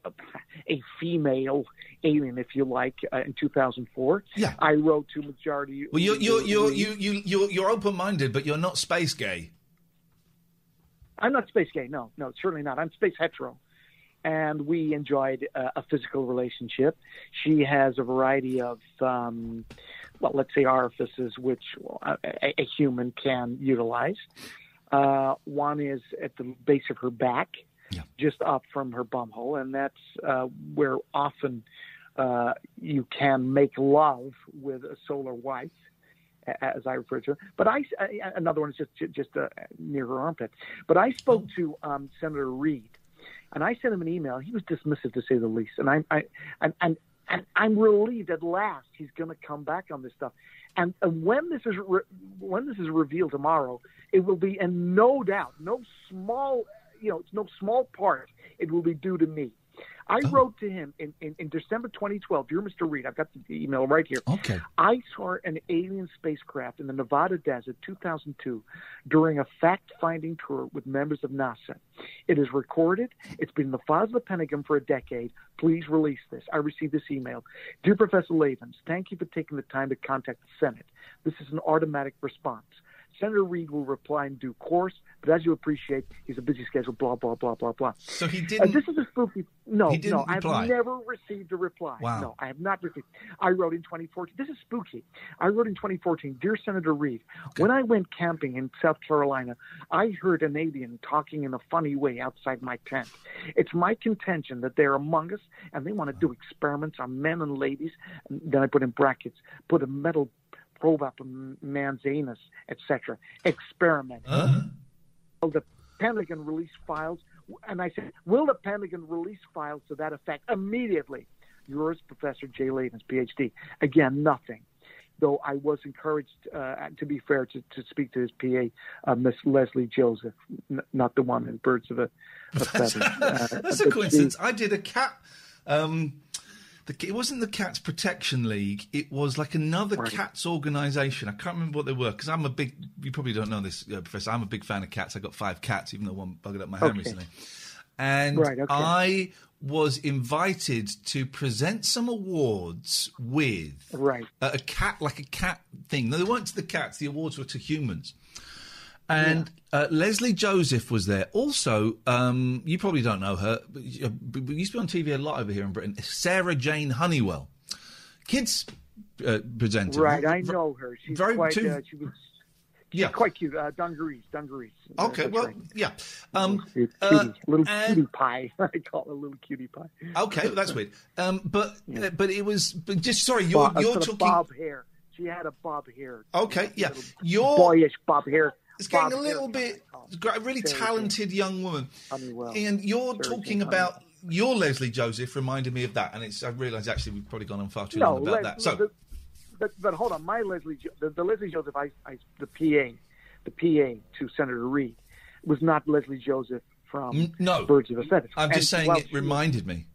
a female alien, if you like, uh, in two thousand four. Yeah. I wrote to majority. Well, you're you're you're you you you're, you're open-minded, but you're not space gay. I'm not space gay. No, no, certainly not. I'm space hetero. And we enjoyed uh, a physical relationship. She has a variety of, um, well, let's say orifices which a, a human can utilize. Uh, one is at the base of her back, yeah. just up from her bumhole, and that's uh, where often uh, you can make love with a solar wife, as I refer to it. But I, another one is just just uh, near her armpit. But I spoke to um, Senator Reid. And I sent him an email. He was dismissive, to say the least. And I'm, I, and, and, and I'm relieved at last he's going to come back on this stuff. And, and when this is re- when this is revealed tomorrow, it will be, and no doubt, no small, you know, it's no small part. It will be due to me. I oh. wrote to him in, in, in December twenty twelve. Dear Mister Reid, I've got the email right here. Okay. I saw an alien spacecraft in the Nevada desert two thousand two during a fact-finding tour with members of NASA. It is recorded. It's been in the files of the Pentagon for a decade. Please release this. I received this email. Dear Professor Lavens, thank you for taking the time to contact the Senate. This is an automatic response. Senator Reid will reply in due course, but as you appreciate, he's a busy schedule, blah, blah, blah, blah, blah. So he didn't... Uh, this is a spooky... No, no, I've never received a reply. Wow. No, I have not received... I wrote in twenty fourteen... This is spooky. I wrote in twenty fourteen, Dear Senator Reid, okay. when I went camping in South Carolina, I heard an alien talking in a funny way outside my tent. It's my contention that they're among us, and they want to do experiments on men and ladies. And then I put in brackets, put a metal... probe up a man's anus, et cetera. Experiment. Uh-huh. Will the Pentagon release files? And I said, will the Pentagon release files to that effect immediately? Yours, Professor Jay Lavens, P H D. Again, nothing. Though I was encouraged, uh, to be fair, to, to speak to his P A, uh, Miss Leslie Joseph, n- not the one in Birds of a, a Feather. Uh, That's a coincidence. She, I did a cat. Um, the, it wasn't the Cats Protection League. It was like another right. Cats organisation. I can't remember what they were because I'm a big. You probably don't know this, uh, Professor. I'm a big fan of cats. I got five cats, even though one bugged up my hand okay. recently. And right, okay. I was invited to present some awards with right. a, a cat, like a cat thing. No, they weren't to the cats. The awards were to humans. And yeah. uh, Leslie Joseph was there. Also, um, you probably don't know her, but she, but used to be on T V a lot over here in Britain. Sarah Jane Honeywell, kids uh, presenter. Right, I know her. She's very quite, too, uh, she was Yeah, quite cute. Uh, dungarees, dungarees. Okay, well, right. yeah. Um, cutie, uh, little cutie and, pie. I call it a little cutie pie. Okay, well, that's weird. Um, but yeah. but it was but just sorry. You're Bob, you're talking bob hair. She had a bob hair. Okay, yeah. You're boyish bob hair. It's getting a little bit. A really talented young woman. I mean, well, and you're talking about your Leslie Joseph reminded me of that, and it's. I realise actually we've probably gone on far too no, long about Les- that. So. The, But, but hold on, my Leslie, the, the Leslie Joseph, I, I, the P A, the P A to Senator Reid, was not Leslie Joseph from no, Birds of a Feather. I'm and, just saying well, it reminded she, me.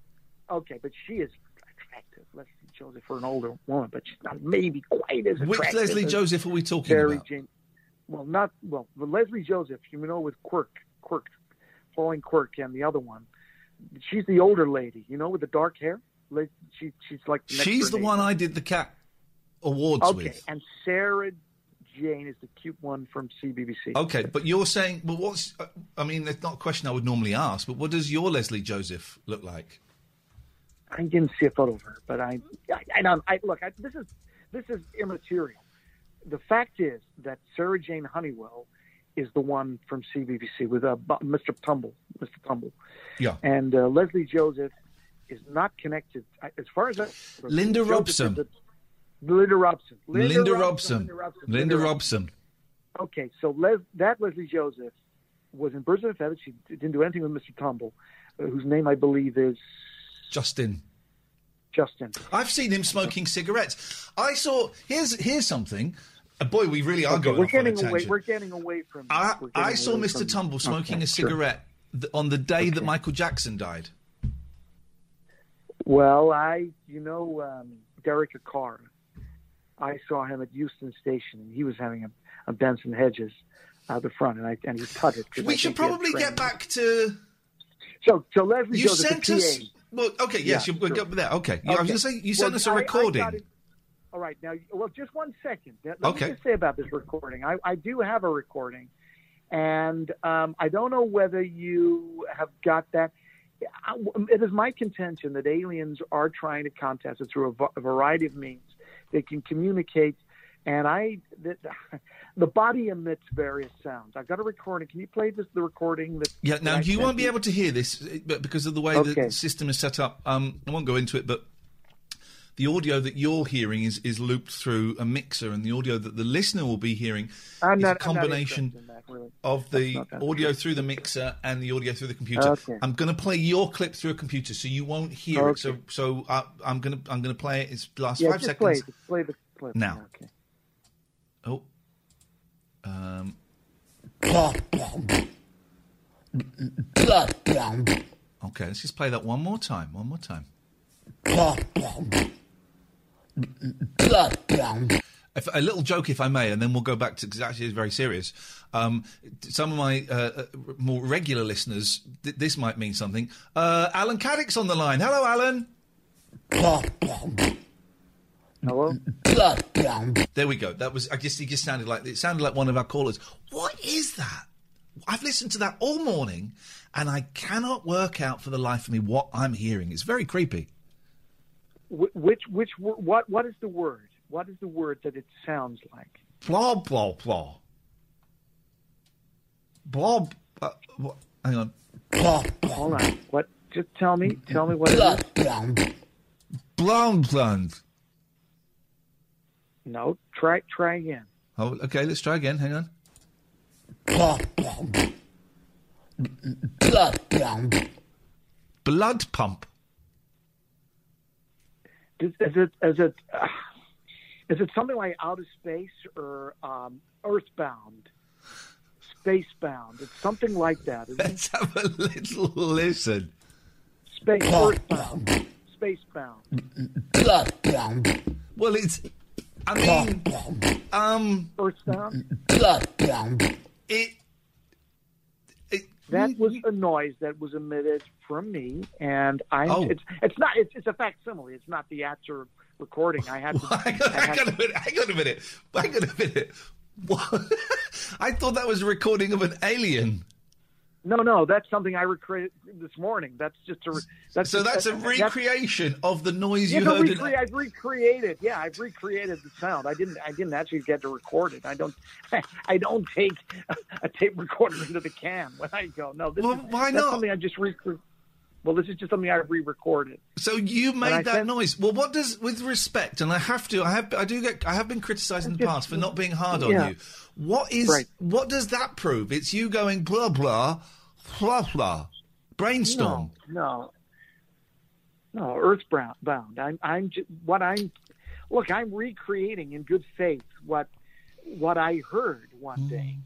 Okay, but she is attractive, Leslie Joseph, for an older woman, but she's not maybe quite as attractive. Which Leslie as Joseph are we talking Jerry about? Jane, well, not well. The Leslie Joseph, you know, with Quirk, Quirk, Pauline Quirk, and the other one. She's the older lady, you know, with the dark hair. She, she's like the next she's the name. One I did the cat. Awards okay, with. Okay, and Sarah Jane is the cute one from C B B C. Okay, but you're saying, well, what's, uh, I mean, that's not a question I would normally ask, but what does your Leslie Joseph look like? I didn't see a photo of her, but I, I, I, don't, I look, I, this is this is immaterial. The fact is that Sarah Jane Honeywell is the one from C B B C with uh, Mister Tumble, Mister Tumble. Yeah. And uh, Leslie Joseph is not connected, as far as I Linda Robson. Linda Robson. Linda, Linda Robson. Robson. Linda Robson. Linda Robson. Okay, so Les- that Leslie Joseph was in Birds of a Feather. She didn't do anything with Mister Tumble, uh, whose name I believe is... Justin. Justin. I've seen him smoking cigarettes. I saw... Here's here's something. Uh, boy, we really are okay, going we're off getting on a tangent. Away, we're getting away from... I, I saw Mister From, Tumble smoking okay, a cigarette sure. th- on the day okay. that Michael Jackson died. Well, I... You know, um, Derek Carr... I saw him at Euston Station, and he was having a, a Benson Hedges out the front, and I and he cut it. We I should probably get back to. So, so Leslie you Joseph, sent us. Well, okay, yes, yeah, you sure. got there. Okay, okay. I was going to say you sent well, us a recording. I, I all right, now, well, just one second. Let okay. me just say about this recording. I, I do have a recording, and um, I don't know whether you have got that. It is my contention that aliens are trying to contact us through a, a variety of means. They can communicate, and I the, the body emits various sounds. I've got a recording. Can you play this? The recording that yeah. Now that you won't be able to hear this, but because of the way okay. the system is set up, um, I won't go into it. But the audio that you're hearing is, is looped through a mixer, and the audio that the listener will be hearing I'm is not, a combination that, really. Of the audio through the mixer and the audio through the computer. Okay. I'm going to play your clip through a computer, so you won't hear okay. it. So, so I, I'm going to I'm going to play it. It's the last yeah, five just seconds. Play, play the clip now. Okay. Oh, um, okay. Let's just play that one more time. One more time. If, a little joke, if I may, and then we'll go back to because actually it's very serious. Um, some of my uh, more regular listeners, th- this might mean something. Uh, Alan Caddick's on the line. Hello, Alan. Hello. There we go. That was. I guess it just sounded like it sounded like one of our callers. What is that? I've listened to that all morning, and I cannot work out for the life of me what I'm hearing. It's very creepy. Which which what what is the word? What is the word that it sounds like? Blah blah blah. Blah. Uh, what, hang on. Blah, blah. Hold on. What? Just tell me. Tell me what it is. Blonde blonde. No. Try try again. Oh, okay. Let's try again. Hang on. Blood pump. Blood pump. Blood pump. Is it is it uh, is it something like outer space or um, earthbound, spacebound? It's something like that. Isn't Let's it? have a little listen. Space earthbound, spacebound. Well, it's. I mean, um, earthbound. It. That was a noise that was emitted from me, and I. Oh. It's, it's not. It's, it's a facsimile. It's not the actor recording. I had. To, well, hang, on, I had hang, on a minute, hang on a minute. Hang on a minute. What? I thought that was a recording of an alien. No, no, that's something I recreated this morning. That's just a. That's so just, that's a recreation that's, of the noise you heard. Recre- in... I've recreated. Yeah, I've recreated the sound. I didn't. I didn't actually get to record it. I don't. I, I don't take a, a tape recorder into the can when I go. No, this well, is, why that's not? Something I just re- Well, this is just something I re-recorded. So you made that said, noise. Well, what does with respect? And I have to. I have. I do get. I have been criticised in the just, past for not being hard yeah. on you. What is? Right. What does that prove? It's you going blah blah. Blah, blah. Brainstorm. No, no, no. Earthbound. I'm. I'm. Just, what I'm. Look, I'm recreating in good faith what what I heard one mm. day,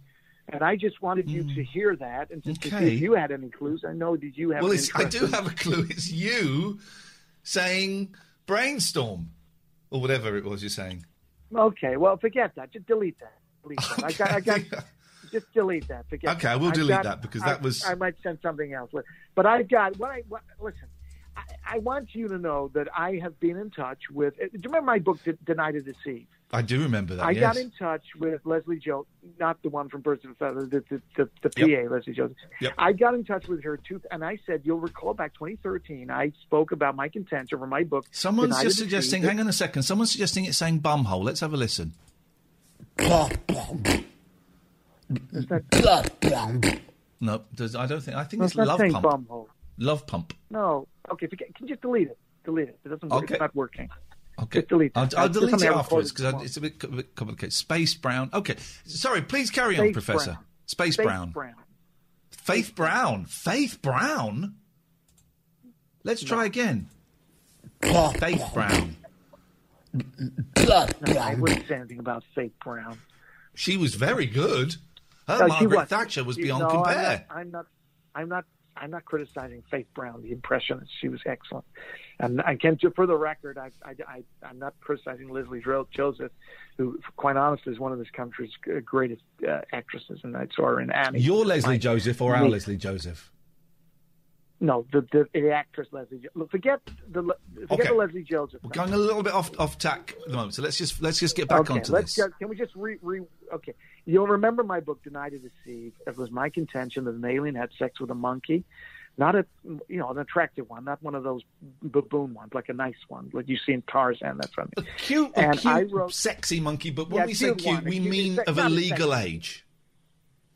and I just wanted mm. you to hear that and just okay. to see if you had any clues. I know that you have. Well, it's, I do have a clue. It's you saying brainstorm or whatever it was you're saying. Okay. Well, forget that. Just delete that. Delete that. Okay. I got. I got Just delete that. Forget okay, I will delete got, that because that I, was. I might send something else. But I've got. What I what, listen. I, I want you to know that I have been in touch with. Do you remember my book, De- Deny to Deceive? I do remember that. I yes. got in touch with Leslie Jones, not the one from Birds of a Feather, the the, the, the P A, yep. Leslie Jones. Yep. I got in touch with her too, and I said, "You'll recall back twenty thirteen. I spoke about my contention for my book." Someone's Deny just suggesting. Deceive. Hang on a second. Someone's suggesting it's saying bumhole. Let's have a listen. That... No, does, I don't think. I think no, it's, it's love pump. Bumhole. Love pump. No. Okay. Forget, can you just delete it? Delete it. It doesn't. Okay. It's not working. Okay. Just delete it. I'll, I'll delete it afterwards because it's a bit, a bit complicated. Space Brown. Okay. Sorry. Please carry Space on, Professor. Brown. Space, Space Brown. Brown. Faith Brown. Faith Brown. Let's try no. again. Faith Brown. No, I wouldn't say anything about Faith Brown. She was very good. Her no, Margaret was. Thatcher was she, beyond no, compare. I'm not, I'm not. I'm not. I'm not criticizing Faith Brown, the impressionist. She was excellent. And I can, for the record, I, I, I, I'm not criticizing Leslie Joseph, who, quite honestly, is one of this country's greatest uh, actresses. And I saw her in Annie. Your Leslie I, Joseph or our me. Leslie Joseph? No, the, the, the actress Leslie. Look, forget the forget okay. the Leslie Joseph. We're going a little bit off off tack at the moment, so let's just let's just get back okay, onto let's this. Just, can we just re, re? Okay, you'll remember my book, Deny to Deceive. It was my contention that an alien had sex with a monkey, not a you know an attractive one, not one of those baboon ones, like a nice one, like you see in Tarzan. That's what I mean. A cute, and a cute I wrote, sexy monkey. But when yeah, we say cute, one, we cute, mean sex, of a legal sexy. Age.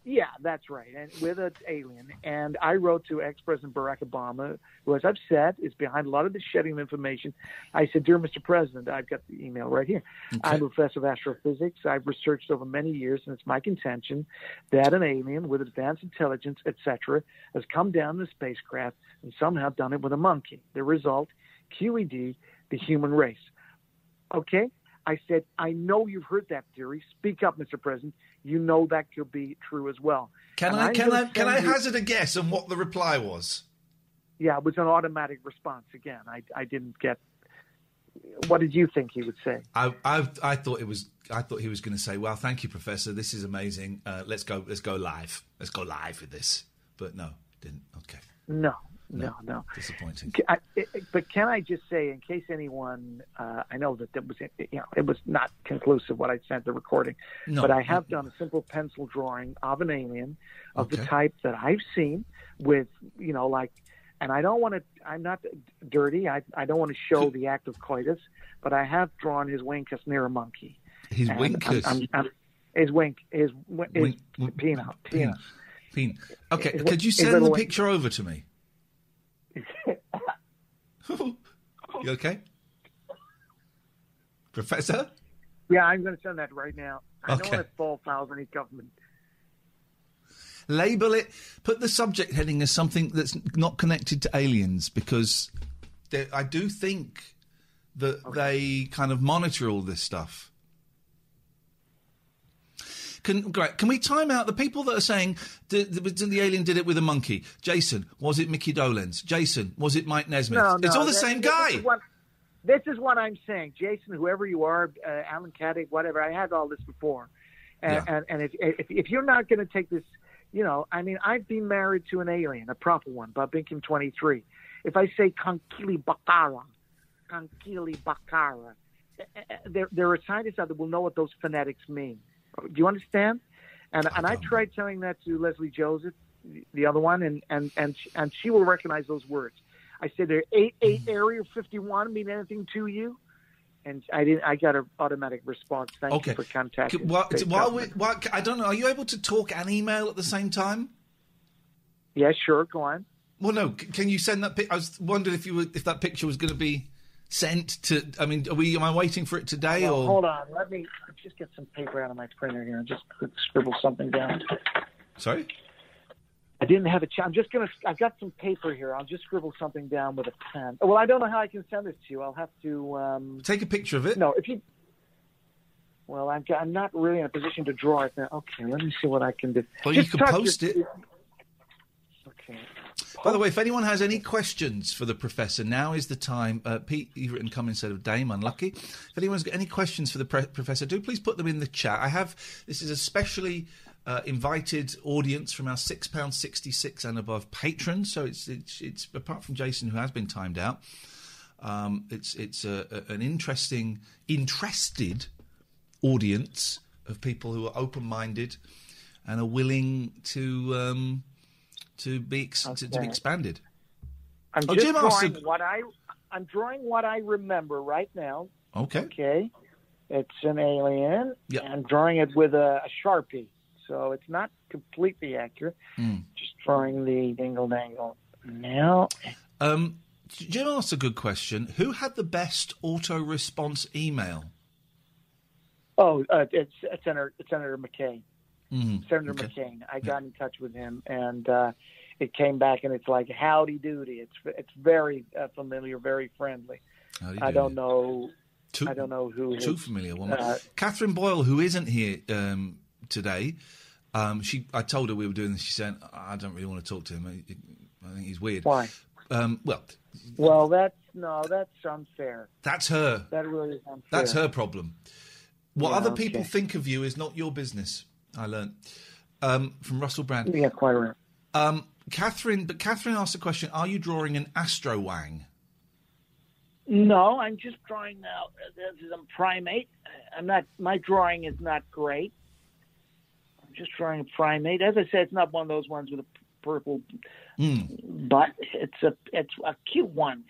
Yeah, that's right, and with an alien. And I wrote to ex-President Barack Obama, who, as I've said, is behind a lot of the shedding of information. I said, "Dear Mister President," I've got the email right here. Okay. "I'm a professor of astrophysics. I've researched over many years, and it's my contention that an alien with advanced intelligence, et cetera, has come down in a spacecraft and somehow done it with a monkey. The result, Q E D, the human race." Okay? I said, "I know you've heard that theory. Speak up, Mister President. You know that could be true as well." Can I, can I can I hazard a guess on what the reply was? Yeah, it was an automatic response again. I I didn't get. What did you think he would say? I I, I thought it was I thought he was going to say, "Well, thank you, Professor. This is amazing. Uh, let's go let's go live. Let's go live with this." But no, didn't. Okay. No. No, no, no. Disappointing. I, it, but can I just say, in case anyone, uh, I know that that was, you know, it was not conclusive what I sent the recording, no, but I have no. done a simple pencil drawing of an alien of okay. the type that I've seen with, you know, like, and I don't want to, I'm not dirty. I I don't want to show the act of coitus, but I have drawn his winkus near a monkey. His and winkus? I'm, I'm, I'm, his wink, his, his, wink, his penis. Penis. Penis. Okay, his, could you send the picture wink. Over to me? You okay, Professor? Yeah, I'm going to send that right now. I okay. don't want to fall foul of any government. Label it. Put the subject heading as something that's not connected to aliens, because there, I do think that okay. they kind of monitor all this stuff. Can, great. Can we time out the people that are saying the, the, the alien did it with a monkey? Jason, was it Mickey Dolenz? Jason, was it Mike Nesmith? No, no, it's all the that, same guy. This is, what, this is what I'm saying. Jason, whoever you are, uh, Alan Caddick, whatever, I had all this before. And, yeah. and, and if, if, if you're not going to take this, you know, I mean, I've been married to an alien, a proper one, Barbinkium twenty-three. If I say Kankili Bakara, Kankili Bakara, there, there are scientists out there will know what those phonetics mean. Do you understand? And I and I tried telling that to Leslie Joseph, the other one, and and and she, and she will recognize those words. I said, "There eight eight area fifty one mean anything to you?" And I didn't. I got an automatic response. Thank okay. you for contacting. Well, while we, while, I don't know. Are you able to talk and email at the same time? Yeah, sure. Go on. Well, no. Can you send that? Pic- I was wondering if you were, if that picture was going to be sent to. I mean, are we? Am I waiting for it today? Well, or hold on. Let me just get some paper out of my printer here and just scribble something down. Sorry, I didn't have a chance. I'm just gonna. I've got some paper here. I'll just scribble something down with a pen. Well, I don't know how I can send this to you. I'll have to um... take a picture of it. No, if you. Well, I'm. I'm not really in a position to draw it now. Okay, let me see what I can do. Well, just you can post your... it. Okay. By the way, if anyone has any questions for the professor, now is the time. Uh, Pete, you've written come instead of Dame, unlucky. If anyone's got any questions for the pre- professor, do please put them in the chat. I have, this is a specially uh, invited audience from our six pounds sixty-six and above patrons. So it's, it's, it's apart from Jason, who has been timed out, um, it's, it's a, a, an interesting, interested audience of people who are open-minded and are willing to... Um, To be ex- okay. to, to be expanded. I'm oh, just Jim drawing also... what I I'm drawing what I remember right now. Okay. Okay. It's an alien. Yeah. I'm drawing it with a, a Sharpie, so it's not completely accurate. Mm. Just drawing the dingle dangle now. Um, Jim asked a good question. Who had the best auto response email? Oh, uh, it's, it's Senator it's Senator McCain. Mm-hmm. Senator okay. McCain. I got yeah. in touch with him, and uh, it came back, and it's like howdy doody. It's it's very uh, familiar, very friendly. Howdy I doody. don't know. Too, I don't know who. Too his, familiar. Woman. Uh, Catherine Boyle, who isn't here um, today, um, she. I told her we were doing this. She said, "I don't really want to talk to him. I, I think he's weird." Why? Um, well. Well, that's no. That's unfair. That's her. That really is unfair. That's her problem. What yeah, other okay. people think of you is not your business. I learned um, from Russell Brand. Yeah, quite right. Um, Catherine, but Catherine asked the question: are you drawing an astro wang? No, I'm just drawing now. This is a primate. I'm not. My drawing is not great. I'm just drawing a primate. As I said, it's not one of those ones with a purple mm. butt. It's a it's a cute one.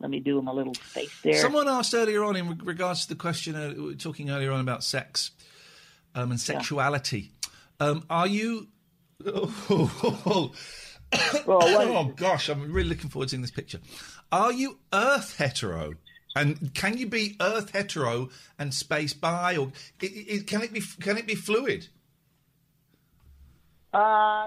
Let me do him a little face there. Someone asked earlier on in regards to the question uh, we were talking earlier on about sex. Um, and sexuality. Yeah. Um, are you... Oh, oh, oh, oh. Well, oh gosh, I'm really looking forward to seeing this picture. Are you Earth hetero? And can you be Earth hetero and space bi? Or it, it, can it be Can it be fluid? Uh,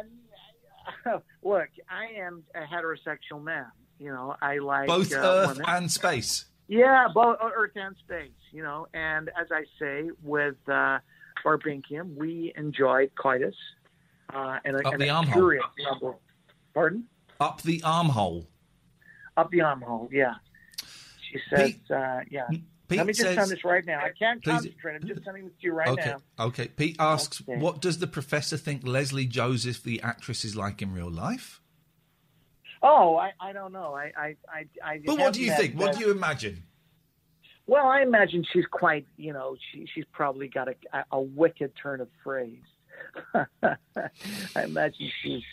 look, I am a heterosexual man. You know, I like... Both uh, Earth women. and space. Yeah, both Earth and space, you know. And as I say, with... Uh, Barbinkium, we enjoyed coitus uh, and a, up the and a curious level. Pardon? Up the armhole. Up the armhole, yeah. She says, Pete, uh, yeah. Pete Let me just says, send this right now. I can't please, concentrate. I'm just sending this to you right okay, now. Okay. Pete asks, okay. what does the professor think Leslie Joseph, the actress, is like in real life? Oh, I, I don't know. I, I, I, I But what do you think? That. What do you imagine? Well, I imagine she's quite, you know, she, she's probably got a, a, a wicked turn of phrase. I imagine she's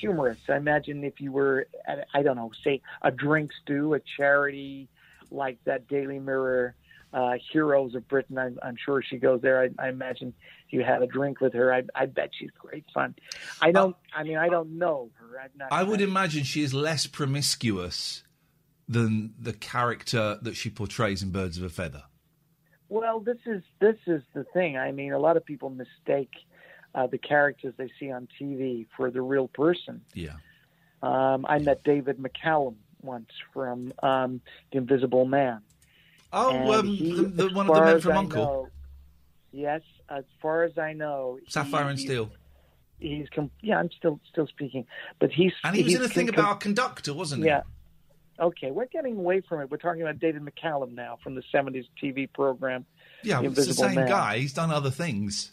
humorous. I imagine if you were, at, I don't know, say a drinks do, a charity like that Daily Mirror uh, Heroes of Britain. I'm, I'm sure she goes there. I, I imagine you had a drink with her. I, I bet she's great fun. I don't, uh, I mean, I don't know her. I've not I would her. imagine she is less promiscuous than the character that she portrays in Birds of a Feather. Well, this is this is the thing. I mean, a lot of people mistake uh, the characters they see on T V for the real person. Yeah. Um, I met David McCallum once from um, The Invisible Man, Oh, um, the, the one of the men from I Uncle. Know, yes, as far as I know, Sapphire he, and Steel. He's, he's yeah. I'm still still speaking, but he's and he was he's in a thing com- about a conductor, wasn't he? Yeah. Okay, we're getting away from it. We're talking about David McCallum now from the seventies T V program. Yeah, well, it's the same Man. guy. He's done other things.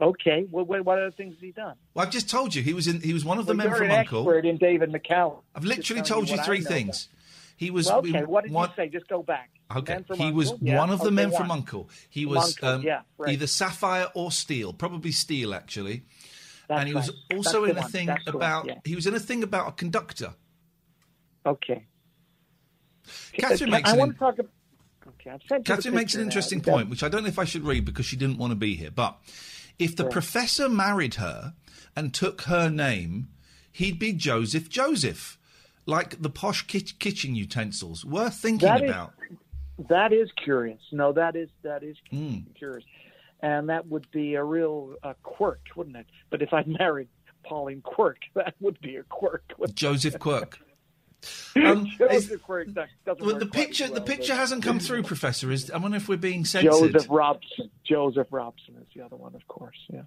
Okay, well, what other things has he done? Well, I've just told you he was in. He was one of the well, men from Uncle. You're an expert in David McCallum. I've literally told you, you three things. About. He was. Well, okay, we, what did one, you say? Just go back. Okay, he Uncle? was yeah. one of the okay, men one. from Uncle. He was Uncle, um, yeah, right. either Sapphire or Steel, probably Steel actually. That's and he was right. also That's in a thing That's about. One, yeah. He was in a thing about a conductor. Okay. Catherine uh, makes. I an, want to talk. About, okay, I've sent Catherine makes an interesting now. point, which I don't know if I should read because she didn't want to be here. But if the right. professor married her and took her name, he'd be Joseph Joseph. Like the posh kit- kitchen utensils. Worth thinking that is, about. That is curious. No, that is that is mm. curious. And that would be a real uh, quirk, wouldn't it? But if I married Pauline Quirk, that would be a quirk. Joseph Quirk. Um, Joseph Quirk doesn't well, the picture well, the picture hasn't come through, Professor. Is I wonder if we're being censored. Joseph Robson. Joseph Robson is the other one, of course, yeah.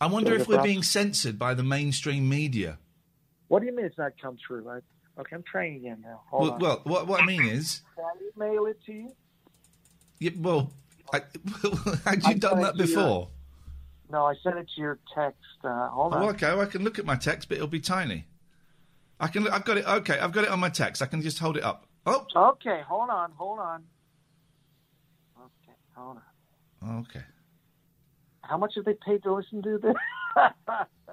I wonder Joseph if we're Robson. being censored by the mainstream media. What do you mean it's not come through? Right? Okay, I'm trying again now. Hold well, on. well, what what I mean is, can I email it to you? Yeah, well, I, well had you I done that before? Your, no, I sent it to your text. Uh, hold oh, on. Okay, well, I can look at my text, but it'll be tiny. I can. I've got it. Okay, I've got it on my text. I can just hold it up. Oh. Okay, hold on, hold on. Okay, hold on. Okay. How much have they paid to listen to this?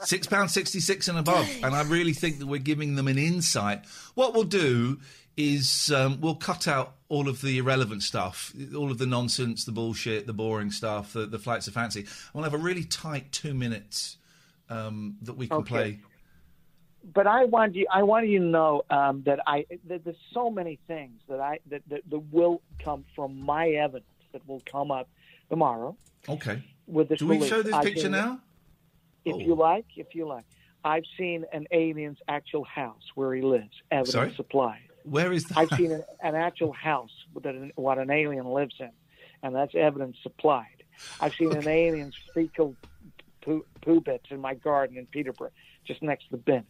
six pounds sixty-six and above. And I really think that we're giving them an insight. What we'll do is um, we'll cut out all of the irrelevant stuff, all of the nonsense, the bullshit, the boring stuff, the, the flights of fancy. And we'll have a really tight two minutes um, that we can okay. play. But I want you. I want you to know um, that I. That there's so many things that I that, that that will come from my evidence that will come up tomorrow. Okay. With this Do we release. show this I picture can, now? If oh. you like, if you like. I've seen an alien's actual house where he lives, evidence Sorry? supplied. Where is that? I've seen an, an actual house that an, what an alien lives in, and that's evidence supplied. I've seen okay. an alien's fecal poo, poo bits in my garden in Peterborough, just next to the bins.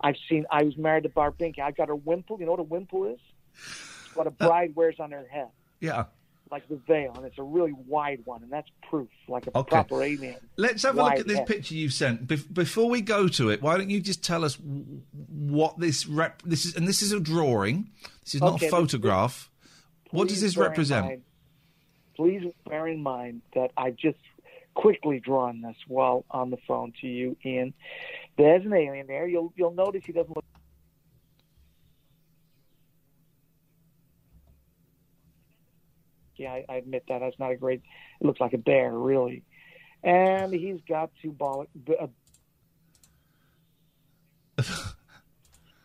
I've seen, I was married to Barbinkium. I got a wimple. You know what a wimple is? It's what a bride uh, wears on her head. Yeah. Like the veil, and it's a really wide one, and that's proof, like a okay. proper alien. Let's have a look at this head. picture you sent. Be- before we go to it, why don't you just tell us what this rep? This is, and this is a drawing. This is okay, not a photograph. Please, what does this represent? Mind, please bear in mind that I just quickly drawn this while on the phone to you, Ian. There's an alien there. You'll you'll notice he doesn't look. Yeah, I, I admit that. That's not a great... It looks like a bear, really. And he's got two bollock... Uh,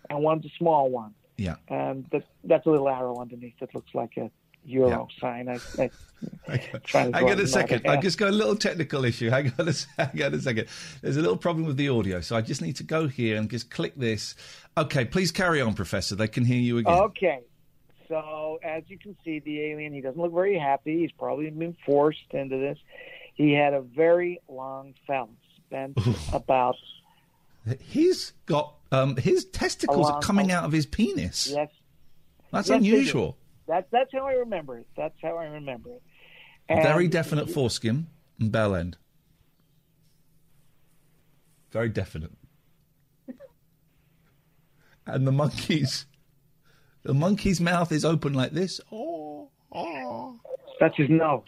and one's a small one. Yeah. And that's, that's a little arrow underneath that looks like a euro yeah. sign. I, I, I, I got a second. I've just got a little technical issue. I got, a, I got a second. There's a little problem with the audio, so I just need to go here and just click this. Okay, please carry on, Professor. They can hear you again. Okay. So, as you can see, the alien, he doesn't look very happy. He's probably been forced into this. He had a very long phallus, bent about... He's got... Um, his testicles are coming out of his penis. Yes. That's yes, unusual. That, that's how I remember it. That's how I remember it. And very definite foreskin and bell end. Very definite. And the monkeys... The monkey's mouth is open like this. Oh, oh. That's his nose.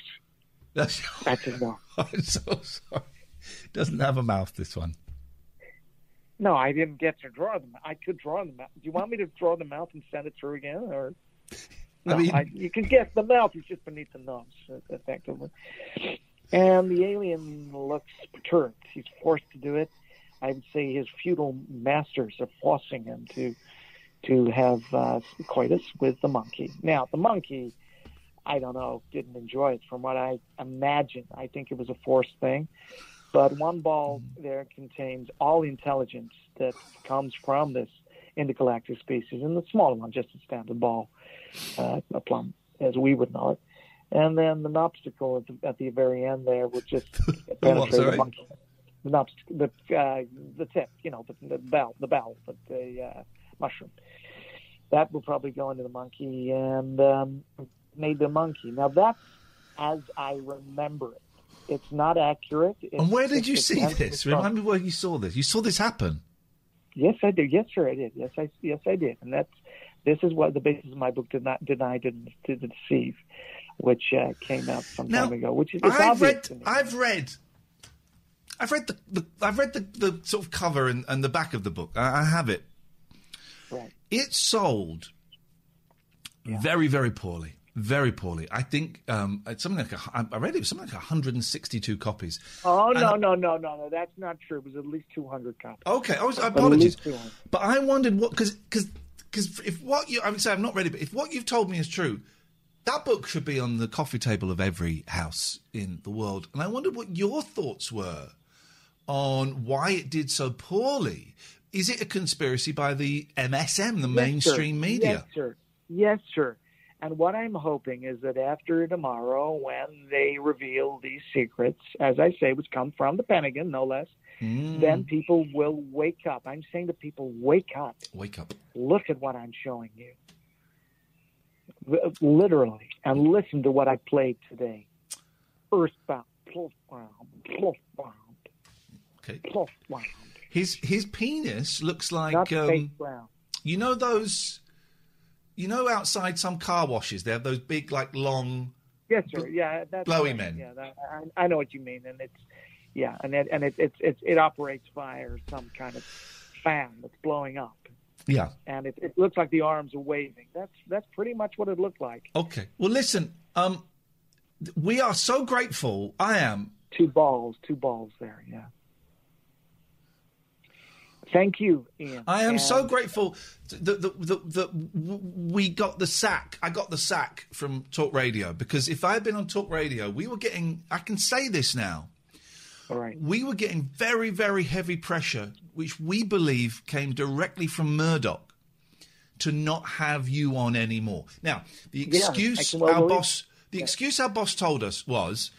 That's, That's his nose. I'm so sorry. Doesn't have a mouth, this one. No, I didn't get to draw them. I could draw the mouth. Do you want me to draw the mouth and send it through again? Or no, I mean, I, you can guess the mouth is just beneath the nose, effectively. And the alien looks perturbed. He's forced to do it. I would say his feudal masters are forcing him to... to have uh, coitus with the monkey. Now, the monkey, I don't know, didn't enjoy it from what I imagine. I think it was a forced thing. But one ball there contains all the intelligence that comes from this intergalactic species, and the smaller one, just a standard ball, uh, a plum. as we would know it. And then the knobstacle at the, at the very end there would just penetrate the monkey. The knobstacle, the, uh, the tip, you know, the, the bell, the bell, but the uh, mushroom. That would probably go into the monkey and um, made the monkey. Now, that's as I remember it. It's not accurate. It's, and where did you see this? Remind me where you saw this. You saw this happen. Yes, I did. Yes, sir, I did. Yes, I yes, I did. And that's this is what the basis of my book did not deny to, to deceive, which uh, came out some now, time ago. Which is I've read, to me. I've read. I've read the, the I've read the, the sort of cover and, and the back of the book. I, I have it. Right. It sold yeah. very, very poorly. Very poorly. I think um, it's something like a, I read it was something like one hundred sixty-two copies. Oh no, and, no, no, no, no! That's not true. It was at least two hundred copies. Okay, I was, apologies, but I wondered what because because because if what you I would say I've not read it, but if what you've told me is true, that book should be on the coffee table of every house in the world. And I wondered what your thoughts were on why it did so poorly. Is it a conspiracy by the M S M, the yes, mainstream sir. media? Yes, sir. Yes, sir. And what I'm hoping is that after tomorrow, when they reveal these secrets, as I say, which come from the Pentagon, no less, mm. then people will wake up. I'm saying to people, wake up. Wake up. Look at what I'm showing you. Literally. And listen to what I played today. Earthbound. Okay. His, his penis looks like... Um, you know those... You know, outside some car washes, they have those big, like, long, yes, sir. Yeah, that's blowy right. men. Yeah, that, I, I know what you mean, and it's yeah, and it and it it it, it operates via some kind of fan that's blowing up. Yeah, and it, it looks like the arms are waving. That's that's pretty much what it looked like. Okay, well, listen, um, we are so grateful. I am two balls, two balls there. Yeah. Thank you, Ian. I am and, so grateful that, that, that, that we got the sack. I got the sack from Talk Radio, because if I had been on Talk Radio, we were getting, I can say this now. All right. We were getting very, very heavy pressure, which we believe came directly from Murdoch, to not have you on anymore. Now, the excuse yeah, well our believe. boss, the yeah. excuse our boss told us was,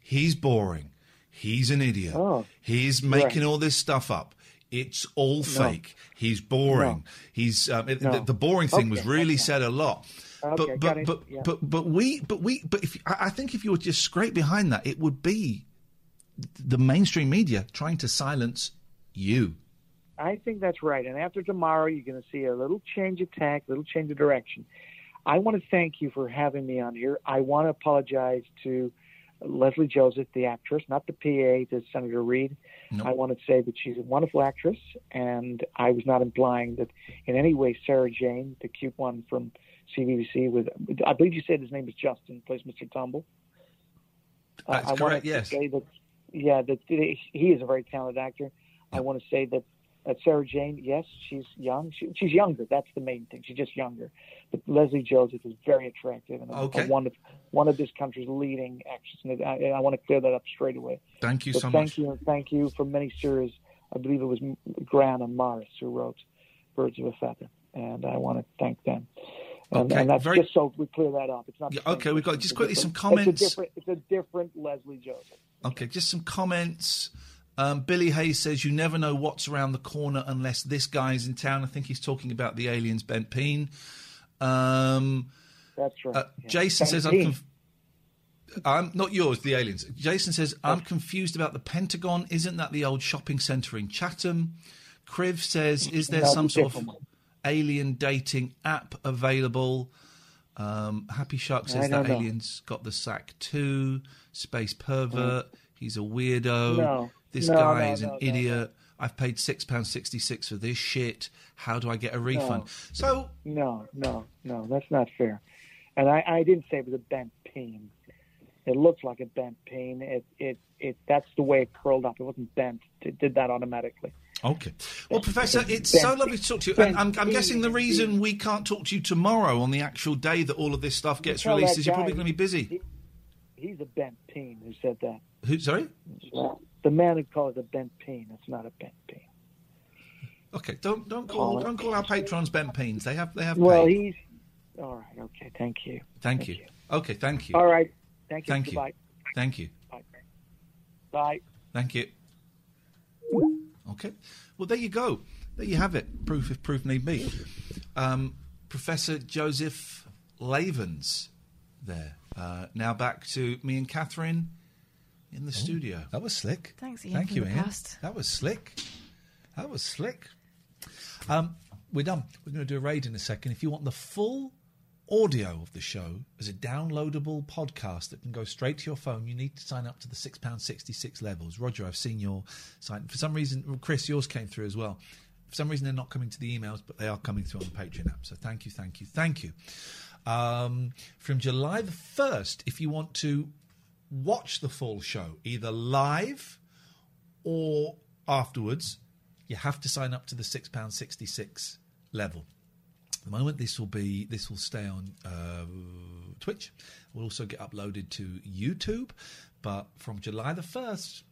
he's boring, he's an idiot, oh, he's making right. all this stuff up. It's all fake. No. He's boring. No. He's um, no. the, the boring thing okay. was really okay. said a lot. Okay. But but but, yeah. but but we but we but if I think if you were just scrape behind that, it would be the mainstream media trying to silence you. I think that's right. And after tomorrow, you're going to see a little change of tack, little change of direction. I want to thank you for having me on here. I want to apologize to Leslie Joseph, the actress, not the P A, to Senator Reid. Nope. I want to say that she's a wonderful actress, and I was not implying that in any way Sarah Jane, the cute one from C B B C, with I believe you said his name is Justin, plays Mister Tumble. That's uh, I correct, yes. To say that, yeah, that he is a very talented actor. Yep. I want to say that uh, Sarah Jane, yes, she's young. She, she's younger. That's the main thing. She's just younger. But Leslie Joseph is very attractive and okay. a, a wonderful, one of this country's leading actors. And I, I want to clear that up straight away. Thank you but so thank much. Thank you, and thank you for many series. I believe it was Gran and Morris who wrote Birds of a Feather, and I want to thank them. And, okay, and that's very... just so we clear that up. It's not. Yeah, okay, we've got just quickly some comments. It's a, it's a different Leslie Joseph. Okay, just some comments. Um, Billy Hayes says, you never know what's around the corner unless this guy's in town. I think he's talking about the aliens, Ben Peen. Um, That's right. Uh, yeah. Jason says, I'm, conf- I'm not yours, the aliens. Jason says, I'm confused about the Pentagon. Isn't that the old shopping centre in Chatham? Criv says, is there some sort of alien dating app available? Um, Happy Shark says that know. aliens got the sack too. Space pervert. Mm. He's a weirdo. No. This no, guy no, is an no, idiot. No. I've paid six pounds sixty-six for this shit. How do I get a refund? No, so no, no, no, that's not fair. And I, I didn't say it was a bent peen. It looked like a bent peen. It, it, it. That's the way it curled up. It wasn't bent. It did that automatically. Okay. Well, it's, Professor, it's so lovely to talk to you. And I'm, I'm guessing the reason we can't talk to you tomorrow on the actual day that all of this stuff gets released is you're probably going to be busy. He, he's a bent peen who said that. Who? Sorry? Yeah. The man who calls it a bent peen, it's not a bent peen. Okay, don't don't call don't call our patrons bent peens. They have they have. Well, paid. he's All right. Okay. Thank you. Thank, thank you. you. Okay. Thank you. All right. Thank you. Thank Goodbye. you. Thank you. Bye. Bye. Thank you. Okay. Well, there you go. There you have it. Proof, if proof need be. Um, Professor Joseph Lavens there. Uh, now back to me and Catherine in the oh, studio. That was slick. Thanks, Ian. Thank you, Ian. Past. That was slick. That was slick. Um, we're done. We're going to do a raid in a second. If you want the full audio of the show as a downloadable podcast that can go straight to your phone, you need to sign up to the six pounds sixty-six levels. Roger, I've seen your sign. For some reason, well, Chris, yours came through as well. For some reason, they're not coming to the emails, but they are coming through on the Patreon app. So thank you, thank you, thank you. Um, from July the first, if you want to watch the full show, either live or afterwards, you have to sign up to the six pounds sixty-six level. At the moment, this will be this will stay on uh, Twitch. It will also get uploaded to YouTube. But from July the first,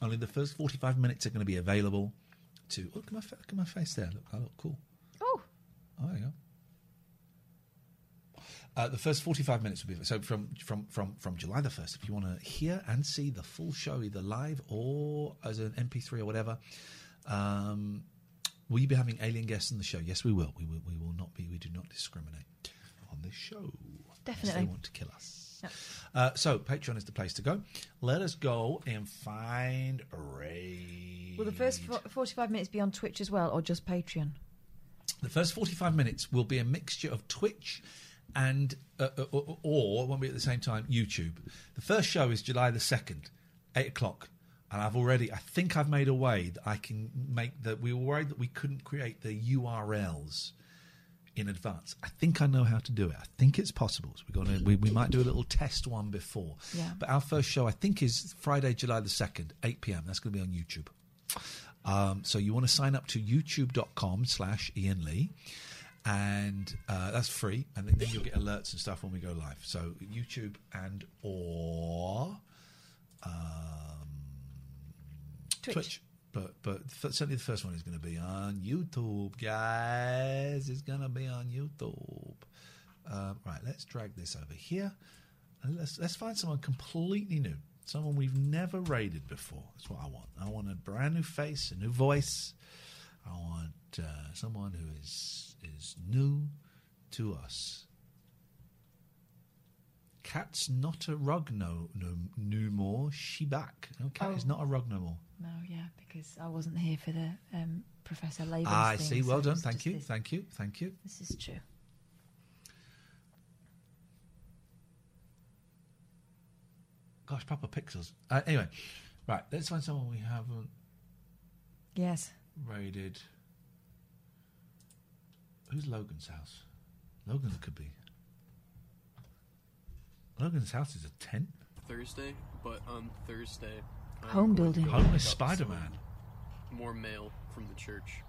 only the first forty-five minutes are going to be available. To oh, look at my look at my face there. Look, I look cool. Oh, oh, there you go. Uh, the first forty-five minutes will be so from from from from July the first. If you want to hear and see the full show, either live or as an M P three or whatever. Um, Will you be having alien guests on the show? Yes, we will. We will. We will not be. We do not discriminate on this show. Definitely, they want to kill us. No. Uh, so Patreon is the place to go. Let us go and find Ray. Will the first forty-five minutes be on Twitch as well, or just Patreon? The first forty-five minutes will be a mixture of Twitch and, uh, or, or won't be at the same time, YouTube. The first show is July the second, eight o'clock. And I've already, I think I've made a way that I can make that. We were worried that we couldn't create the U R Ls in advance. I think I know how to do it. I think it's possible. So we're gonna, we we might do a little test one before. Yeah. But our first show, I think, is Friday, July the second, eight p.m. That's going to be on YouTube. Um, so you want to sign up to youtube.com slash Ian Lee. And uh, that's free. And then, then you'll get alerts and stuff when we go live. So YouTube and or... Um, Twitch. Twitch, but but certainly the first one is going to be on YouTube, guys. It's going to be on YouTube. Um, right, let's drag this over here. And let's let's find someone completely new, someone we've never raided before. That's what I want. I want a brand new face, a new voice. I want uh, someone who is is new to us. Cat's not a rug no no, no more. She back. No, cat oh. is not a rug no more. No, yeah, because I wasn't here for the um, Professor Lavens. Ah, I thing, see. Well so done. Thank you. This. Thank you. Thank you. This is true. Gosh, proper pixels. Uh, anyway, right. Let's find someone we haven't. Yes. Raided. Who's Logan's house? Logan could be. Logan's house is a tent. Thursday, but on Thursday, I'm home building. Homeless Spider-Man. More mail from the church.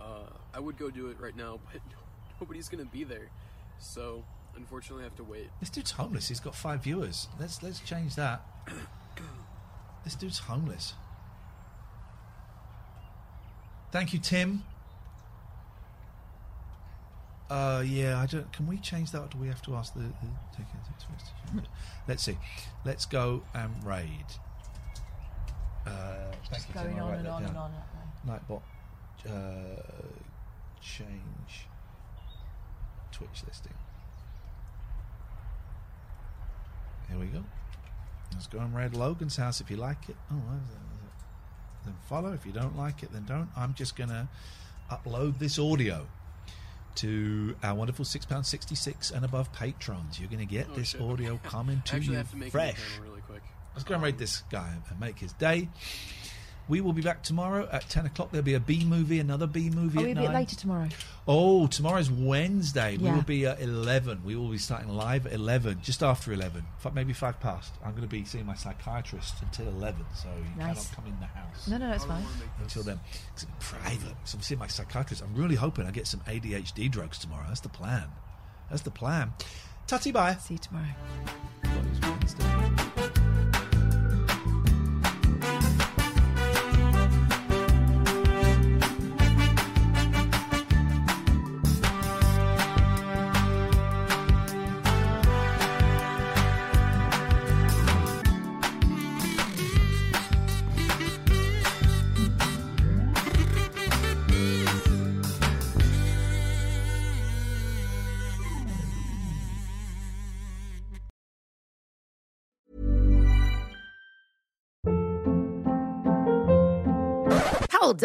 Uh, I would go do it right now, but nobody's going to be there, so unfortunately, I have to wait. This dude's homeless. He's got five viewers. Let's let's change that. This dude's homeless. Thank you, Tim. Uh, yeah, I don't. Can we change that? Or do we have to ask the? the Let's see. Let's go and raid. Uh, thank you, going Tim. on and on, and on and on. Nightbot. Uh, change Twitch listing. Here we go. Let's go and raid Logan's house if you like it. Oh, then follow. If you don't like it, then don't. I'm just gonna upload this audio to our wonderful six pounds sixty-six and above patrons. You're going to get oh, this shit. audio coming to you fresh. Really quick. Let's go um, and raid this guy and make his day. We will be back tomorrow at ten o'clock. There'll be a B movie, another B movie at nine. Are we a bit later tomorrow? Oh, tomorrow's Wednesday. Yeah. We will be at eleven. We will be starting live at eleven, just after eleven, maybe five past. I'm going to be seeing my psychiatrist until eleven, so you nice. cannot come in the house. No, no, that's fine. Until then, it's private. So I'm seeing my psychiatrist. I'm really hoping I get some A D H D drugs tomorrow. That's the plan. That's the plan. Tutty bye. See you tomorrow. God, it's Wednesday. Hold